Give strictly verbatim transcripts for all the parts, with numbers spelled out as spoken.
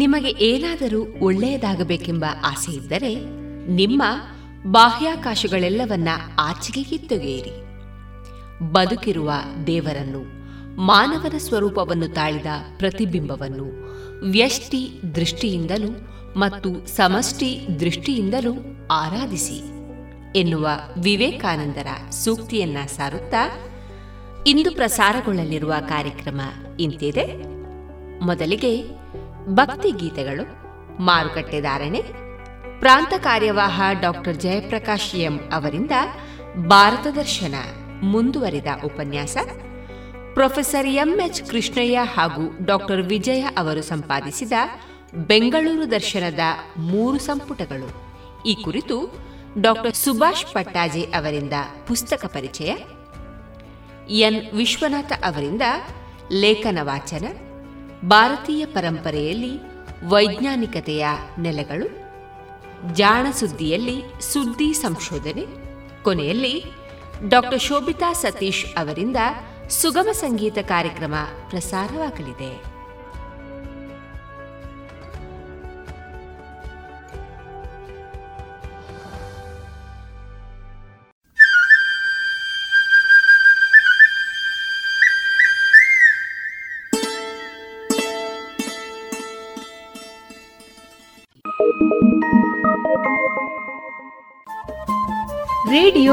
ನಿಮಗೆ ಏನಾದರೂ ಒಳ್ಳೆಯದಾಗಬೇಕೆಂಬ ಆಸೆ ಇದ್ದರೆ ನಿಮ್ಮ ಬಾಹ್ಯಾಕಾಶಗಳೆಲ್ಲವನ್ನ ಆಚೆಗೆ ಕಿತ್ತೊಗೆಯಿರಿ. ಬದುಕಿರುವ ದೇವರನ್ನು, ಮಾನವನ ಸ್ವರೂಪವನ್ನು ತಾಳಿದ ಪ್ರತಿಬಿಂಬವನ್ನು ವ್ಯಷ್ಟಿ ದೃಷ್ಟಿಯಿಂದಲೂ ಮತ್ತು ಸಮಷ್ಟಿ ದೃಷ್ಟಿಯಿಂದಲೂ ಆರಾಧಿಸಿ ಎನ್ನುವ ವಿವೇಕಾನಂದರ ಸೂಕ್ತಿಯನ್ನ ಸಾರುತ್ತಾ ಇಂದು ಪ್ರಸಾರಗೊಳ್ಳಲಿರುವ ಕಾರ್ಯಕ್ರಮ ಇಂತಿದೆ. ಮೊದಲಿಗೆ ಭಕ್ತಿ ಗೀತೆಗಳು, ಮಾರುಕಟ್ಟೆ ಧಾರಣೆ, ಪ್ರಾಂತ ಕಾರ್ಯವಾಹ ಡಾಕ್ಟರ್ ಜಯಪ್ರಕಾಶ್ ಎಂ ಅವರಿಂದ ಭಾರತ ದರ್ಶನ ಮುಂದುವರಿದ ಉಪನ್ಯಾಸ, ಪ್ರೊಫೆಸರ್ ಎಂ ಎಚ್ ಕೃಷ್ಣಯ್ಯ ಹಾಗೂ ಡಾಕ್ಟರ್ ವಿಜಯ ಅವರು ಸಂಪಾದಿಸಿದ ಬೆಂಗಳೂರು ದರ್ಶನದ ಮೂರು ಸಂಪುಟಗಳು ಈ ಕುರಿತು ಡಾಕ್ಟರ್ ಸುಭಾಷ್ ಪಟ್ಟಾಜೆ ಅವರಿಂದ ಪುಸ್ತಕ ಪರಿಚಯ, ಎನ್ ವಿಶ್ವನಾಥ ಅವರಿಂದ ಲೇಖನ ವಾಚನ, ಭಾರತೀಯ ಪರಂಪರೆಯಲ್ಲಿ ವೈಜ್ಞಾನಿಕತೆಯ ನೆಲೆಗಳು, ಜಾಣ ಸುದ್ದಿಯಲ್ಲಿ ಸುದ್ದಿ ಸಂಶೋಧನೆ, ಕೊನೆಯಲ್ಲಿ ಡಾಕ್ಟರ್ ಶೋಭಿತಾ ಸತೀಶ್ ಅವರಿಂದ ಸುಗಮ ಸಂಗೀತ ಕಾರ್ಯಕ್ರಮ ಪ್ರಸಾರವಾಗಲಿದೆ. ರೇಡಿಯೋ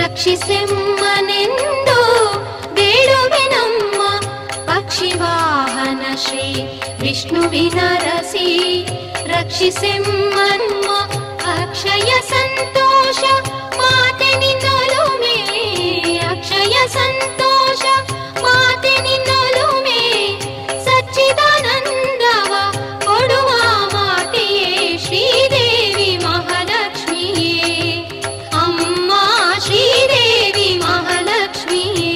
ರಕ್ಷಿಸೆಮ್ಮನೆಂದು ಬೇಡುವೆನಮ್ಮ ಪಕ್ಷಿವಾಹನ ಶ್ರೀ ವಿಷ್ಣುವಿನ ರಸಿ ರಕ್ಷಿಸೆಮ್ಮನ್ಮ ಪಕ್ಷಿ ಅಕ್ಷಯ ಸಂತೋಷ ಮಾತೆ ನಿನ್ನೊಲುಮೆ, ಅಕ್ಷಯ ಸಂತೋಷ ಮಾತೆ ನಿನ್ನೊಲುಮೆ, ಸಚ್ಚಿದಾನಂದವ ಕೊಡುವ ಮಾತೆಯೇ ಶ್ರೀದೇವಿ ಮಹಾಲಕ್ಷ್ಮಿಯೇ, ಅಮ್ಮ ಶ್ರೀದೇವಿ ಮಹಾಲಕ್ಷ್ಮಿಯೇ.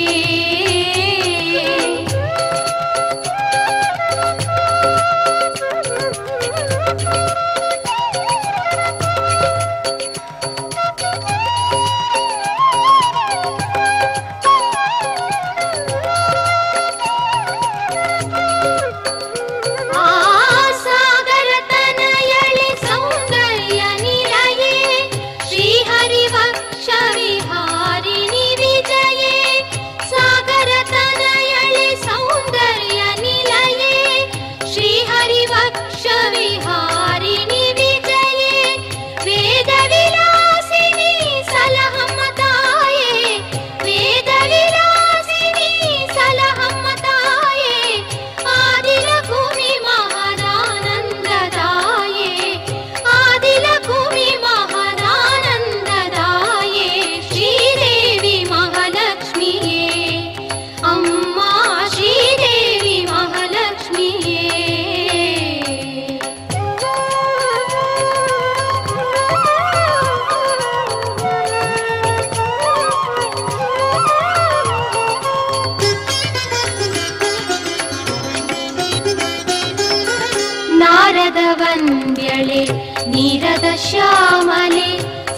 ನೀರದ ಶ್ಯಾಮಲೆ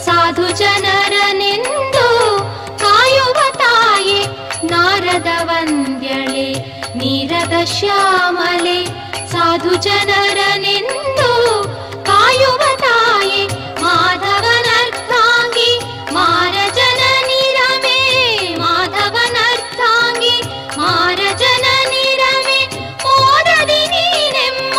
ಸಾಧು ಜನರನೆಂದು ಕಾಯುವ ತಾಯೆ, ನಾರದ ವಂದ್ಯಳೆ ನೀರದ ಶ್ಯಾಮಲೆ ಸಾಧು ಜನರನೆಂದು ಕಾಯುವ ತಾಯೆ, ಮಾಧವನರ್ಥಾಂಗಿ ಮಾರಜನ ನಿರಮೆ, ಮಾಧವನರ್ಥಾಂಗಿ ಮಾರಜನ ನಿರಮೆ, ಮೋದದಿ ನೀನೆಮ್ಮ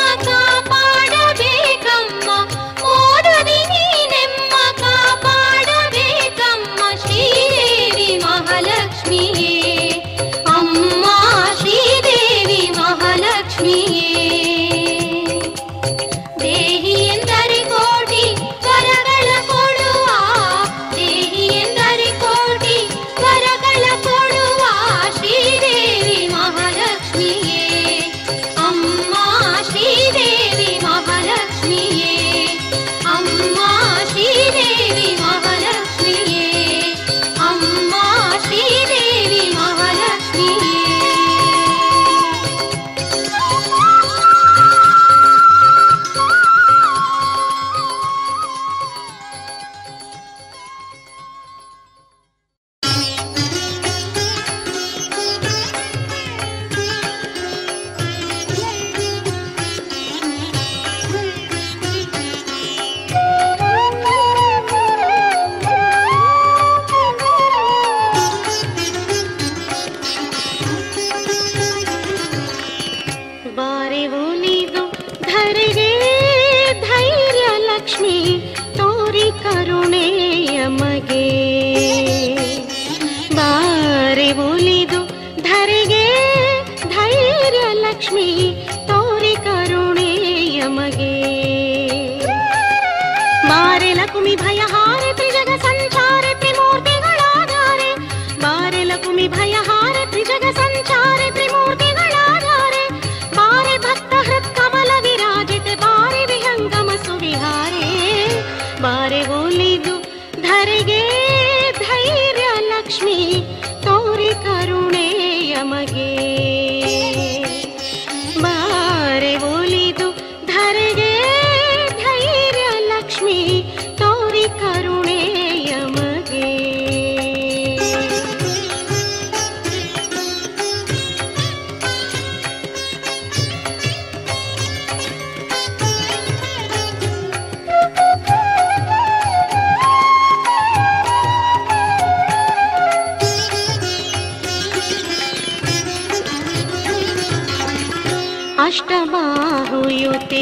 ಅಷ್ಟಬಾಹುಯುತೆ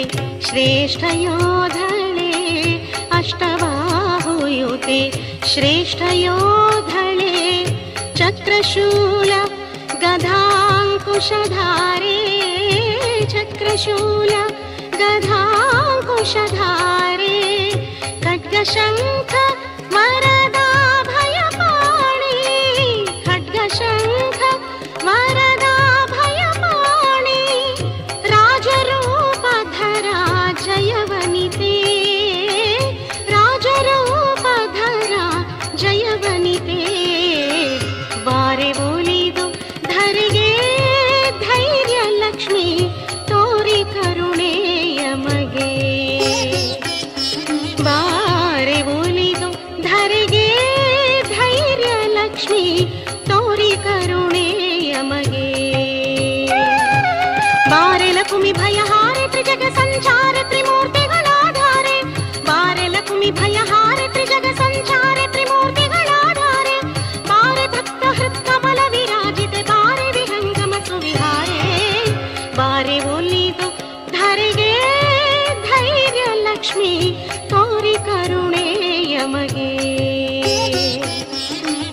ಶ್ರೇಷ್ಠಯೋಧಳೆ, ಅಷ್ಟಬಾಹುಯುತೆ ಶ್ರೇಷ್ಠಯೋಧಳೆ, ಚಕ್ರಶೂಲ ಗಧಾಂಕುಶಧಾರೆ, ಚಕ್ರಶೂಲ ಗಧಾಂಕುಶಧಾರೆ, ಖಡ್ಗಶಂಖ ವರದಾಭಯ ಪಾಣಿ, ಖಡ್ಗಶಂಖ ವರದಾಭಯ ಪಾಣಿ, ರಾಜರೂಪಧರ ಜಯ ವನಿತೆ, ರಾಜರೂಪಧರ ಜಯ ವನಿತೆ, ಬಾರೆ ಒಲಿದು ಧರೆಗೆ ಧೈರ್ಯ ಲಕ್ಷ್ಮಿ ತೋರಿ ಕರುಣೆಯ ಮಗೆ, ಬಾರೆ ಒಲಿದು ಧರೆಗೆ ಧೈರ್ಯ ಲಕ್ಷ್ಮಿ ತೋರಿ ಕರುಣೆಯ ಮಗೆ, ಬಾರೆಲ ಕುಮಿ ಭಯ ಹಾರೆ ತ್ರಿಜಗ ಸಂಚಾರ ತ್ರಿಮೂರ್ತಿಗಳಾಧಾರೆ, ಬಾರೆಲ ಕುಮಿ ಭಯ ಹಾರೆ ತ್ರಿಜಗ ಸಂಚಾರ ತ್ರಿಮೂರ್ತಿಗಳಾಧಾರೆ, ಬಾರೆ ಭಕ್ತ ಹೃತ್ತ ಬಲ ವಿರಾಜಿತ ಬಾರೆ ವಿಹಂಗಮ ಸುವಿಹಾರೆ, ಬಾರೆ ಒಲಿದು ಧರೆಗೆ ಧೈರ್ಯ ಲಕ್ಷ್ಮಿ ತೋರಿ ಕರುಣೆಯ ಮಗೆ,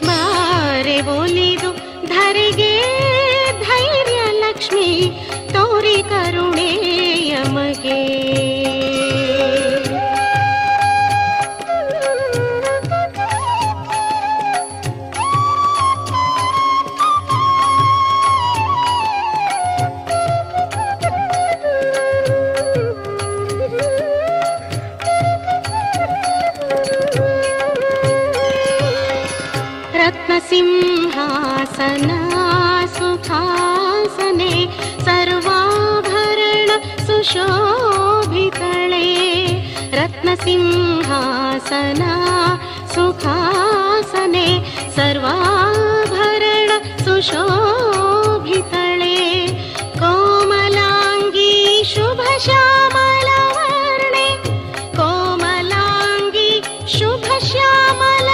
ಬಾರೆ ಒಲಿದು ಧರೆಗೆ ಧೈರ್ಯ ಲಕ್ಷ್ಮಿ ತೋರಿ ಕರುಣೆಯ ಮಗೆ. ಸಿಂಹಾಸನ ಸುಖಾಸನೆ ಸರ್ವಾಭರಣ ಸುಶೋಭಿತಳೆ, ರತ್ನಸಿಂಹಾಸನ ಸುಖಾಸನೆ ಸರ್ವಾಭರಣ ಸುಶೋಭಿತಳೆ, ಕೋಮಲಾಂಗಿ ಶುಭಶ್ಯಾಮಲವರ್ಣೆ, ಕೋಮಲಾಂಗಿ ಶುಭಶ್ಯಾಮಲ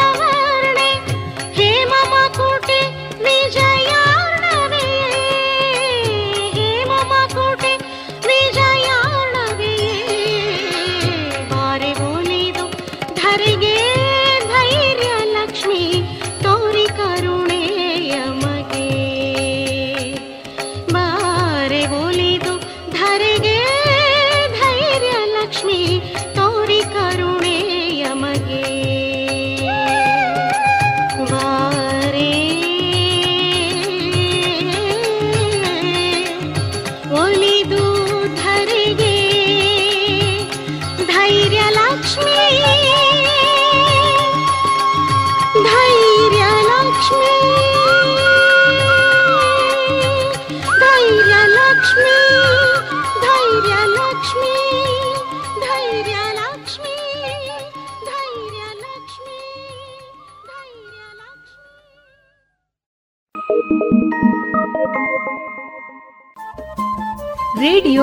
ರೇಡಿಯೋ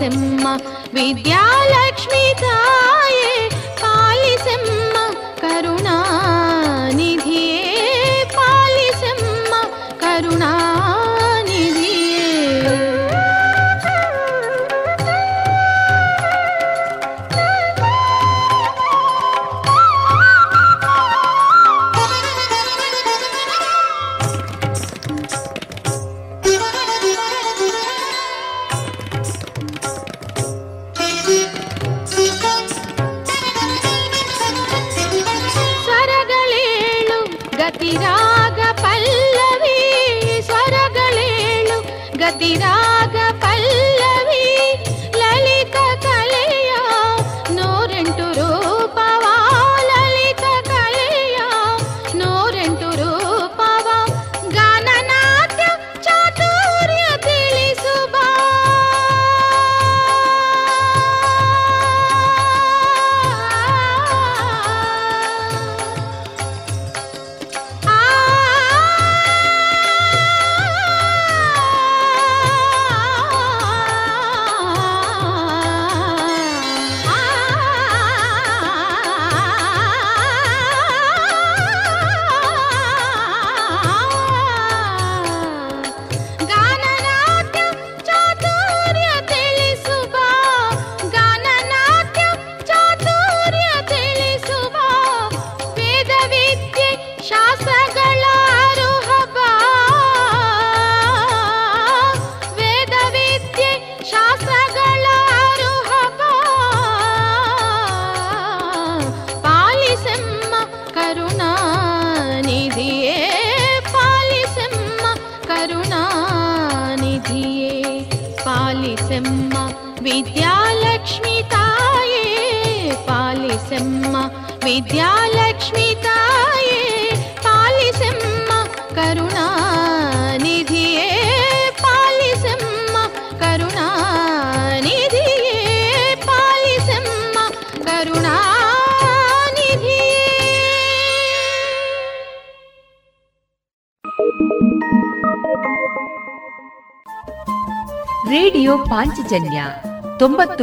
పాలిసెమ్మ విద్యాలక్ష్మి తాయే పాలిసెమ్మ కరుణానిధియే పాలిసెమ్మ కరుణా ರಾಗ ಪಲ್ಲವಿ ಲಲಿತ ಕಲೆಯ ನೂರೆಂಟು ರೂಪವ ಲಲಿತ ಕಲೆಯ ನೂರೆಂಟು ರೂಪವ ಗಾನನಾಟ್ಯ ಚಾತುರ್ಯ ತಿಳಿಸುವ ವಿದ್ಯಾಲಕ್ಷ್ಮಿ ತಾಯೇ ಪಾಲಿಸೆಮ್ಮ ವಿದ್ಯಾಲಕ್ಷ್ಮಿ ತಾಯೇ ಪಾಲಿಸೆಮ್ಮ ಕರುಣಾನಿಧಿಯೇ ಪಾಲಿಸೆಮ್ಮ ಕರುಣಾನಿಧಿಯೇ ಪಾಲಿಸೆಮ್ಮ ಕರುಣಾನಿಧಿಯೇ. ರೇಡಿಯೋ ಪಾಂಚಜನ್ಯ ತೊಂಬತ್ತು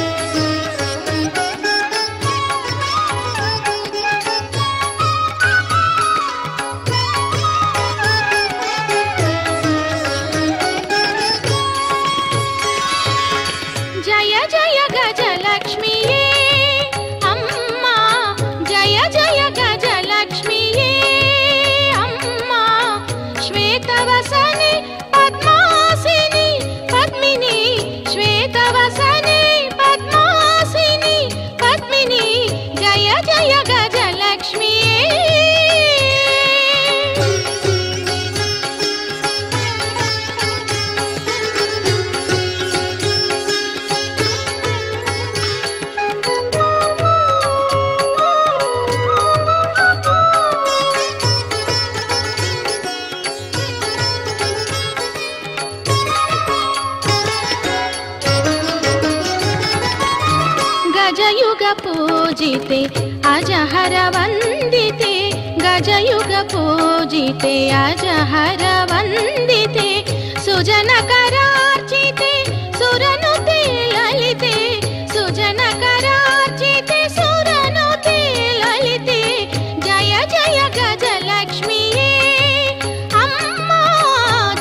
ಅಜಹರ ವಂದಿತೆ ಗಜಯುಗ ಪೂಜಿತೆ ಅಜಹರ ವಂದಿತೆ ಸುಜನ ಕರಾರ್ಚಿತೆ ಸುರನುತೆ ಲಲಿತೆ ಸುಜನ ಕರಾರ್ಚಿತೆ ಸುರನುತೆ ಲಲಿತೆ ಜಯ ಜಯ ಗಜಲಕ್ಷ್ಮಿಯೇ ಅಮ್ಮ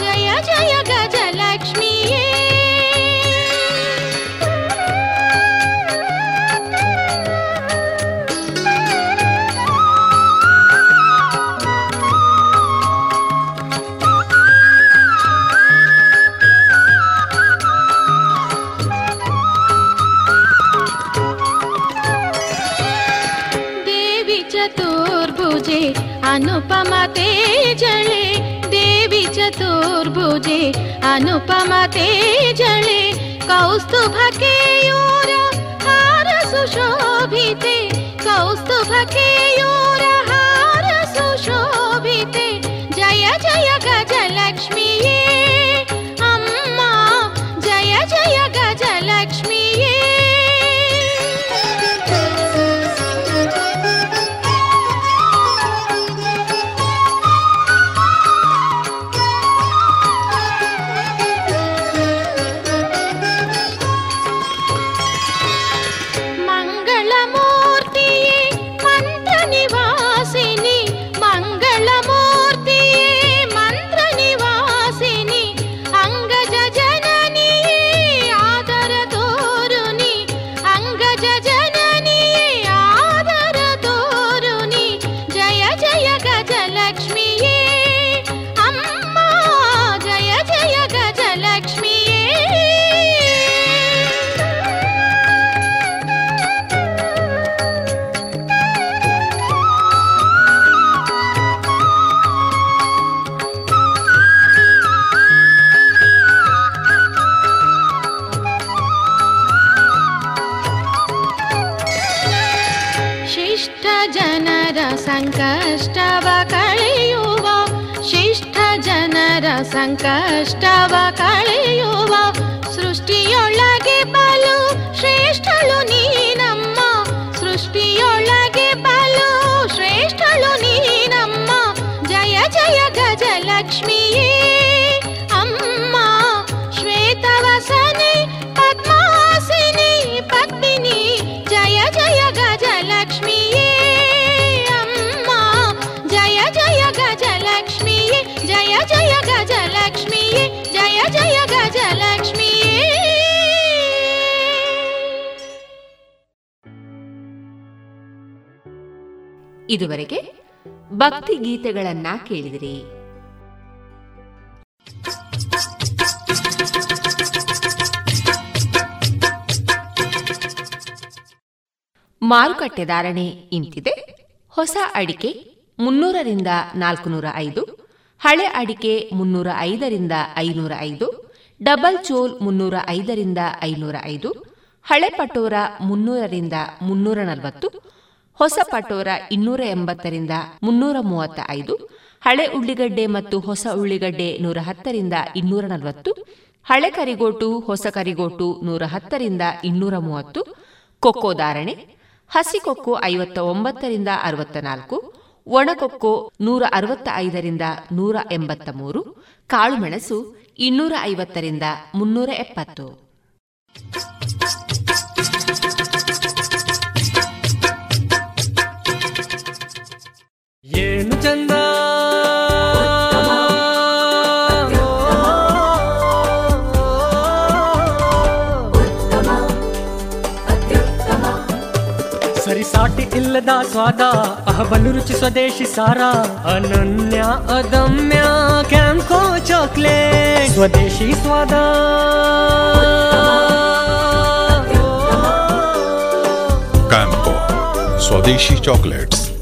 ಜಯ ಜಯ ಗಜಲಕ್ಷ್ಮಿಯೇ. ಅನುಪಮ ತೇಜಳೆ ದೇವಿ ಚತುರ್ಭುಜೆ ಅನುಪಮ ತೇಜಳೆ ಕೌಸ್ತುಭಕೆಯೂರ ಹಾರ ಸುಶೋಭಿತೆ ಕೌಸ್ತುಭಕೆಯೂರ ಹಾರ ಸುಶೋಭಿತೆ ಜಯ ಜಯ ಗಜಲಕ್ಷ್ಮಿಯೇ ಅಮ್ಮ ಜಯ ಜಯ ಗಜಲಕ್ಷ್ಮಿ. ಶಿಷ್ಟ ಜನರ ಸಂಕಷ್ಟವ ಕಳೆಯುವ, ಶಿಷ್ಟ ಜನರ ಸಂಕಷ್ಟವ ಕಳೆಯುವ, ಸೃಷ್ಟಿಯೊಳಗೆ ಬಲು ಶ್ರೇಷ್ಠಳು ನೀನಮ್ಮ, ಸೃಷ್ಟಿಯೊಳಗೆ ಬಲು ಶ್ರೇಷ್ಠಳು ನೀನಮ್ಮ, ಜಯ ಜಯ ಗಜಲಕ್ಷ್ಮಿಯೇ ಅಮ್ಮ, ಶ್ವೇತವಸನೆ ಪದ್ಮಾಸಿನಿ ಪತ್ನಿನಿ, ಜಯ ಜಯ ಗಜಲಕ್ಷ್ಮಿಯೇ ಅಮ್ಮ, ಜಯ ಜಯ ಗಜಲಕ್ಷ್ಮಿಯೇ, ಜಯ ಜಯ ಗಜಲಕ್ಷ್ಮಿಯೇ, ಜಯ ಜಯ ಗಜಲಕ್ಷ್ಮಿ. ಇದುವರೆಗೆ ಭಕ್ತಿ ಗೀತೆಗಳನ್ನ ಕೇಳಿದಿರಿ. ಮಾರುಕಟ್ಟೆ ಧಾರಣೆ ಇಂತಿದೆ. ಹೊಸ ಅಡಿಕೆ ಮುನ್ನೂರರಿಂದ ನಾಲ್ಕುನೂರ ಐದು, ಹಳೆ ಅಡಿಕೆ ಮುನ್ನೂರ ಐದರಿಂದ ಐನೂರ ಐದು, ಡಬಲ್ ಚೋಲ್ ಮುನ್ನೂರ ಐದರಿಂದ ಐನೂರ ಐದು, ಹಳೆ ಪಟೋರ ಮುನ್ನೂರರಿಂದ ಮುನ್ನೂರ ನಲವತ್ತು, ಹೊಸ ಪಟೋರ ಇನ್ನೂರ ಎಂಬತ್ತರಿಂದ ಮುನ್ನೂರ ಮೂವತ್ತ ಐದು, ಹಳೆ ಉಳ್ಳಿಗಡ್ಡೆ ಮತ್ತು ಹೊಸ ಉಳ್ಳಿಗಡ್ಡೆ ನೂರ ಹತ್ತರಿಂದ ಇನ್ನೂರ ನಲವತ್ತು, ಹಳೆ ಕರಿಗೋಟು ಹೊಸ ಕರಿಗೋಟು ನೂರ ಹತ್ತರಿಂದ ಇನ್ನೂರ ಮೂವತ್ತು, ಕೊಕ್ಕೋ ಧಾರಣೆ ಹಸಿ ಕೊಕ್ಕೋ ಐವತ್ತ ಒಂಬತ್ತರಿಂದ ಅರವತ್ತ ನಾಲ್ಕು, ಒಣಕೊಕ್ಕೋ ನೂರ ಅರವತ್ತ ಐದರಿಂದ ನೂರ ಎಂಬತ್ತ ಮೂರು, ಕಾಳುಮೆಣಸು ಇನ್ನೂರ ಐವತ್ತರಿಂದ ಮುನ್ನೂರ ಎಪ್ಪತ್ತು. ಏನು ಚಂದ ಸರಿಸಾಟಿ ಇಲ್ಲದ ಸ್ವಾದ, ಅಹಬಲು ರುಚಿ ಸ್ವದೇಶಿ ಸಾರ, ಅನನ್ಯ ಅದಮ್ಯ ಕ್ಯಾಂಕೋ ಚಾಕ್ಲೇಟ್ ಸ್ವದೇಶಿ ಸ್ವಾದ, ಕ್ಯಾಂಕೋ ಸ್ವದೇಶಿ ಚಾಕ್ಲೇಟ್ಸ್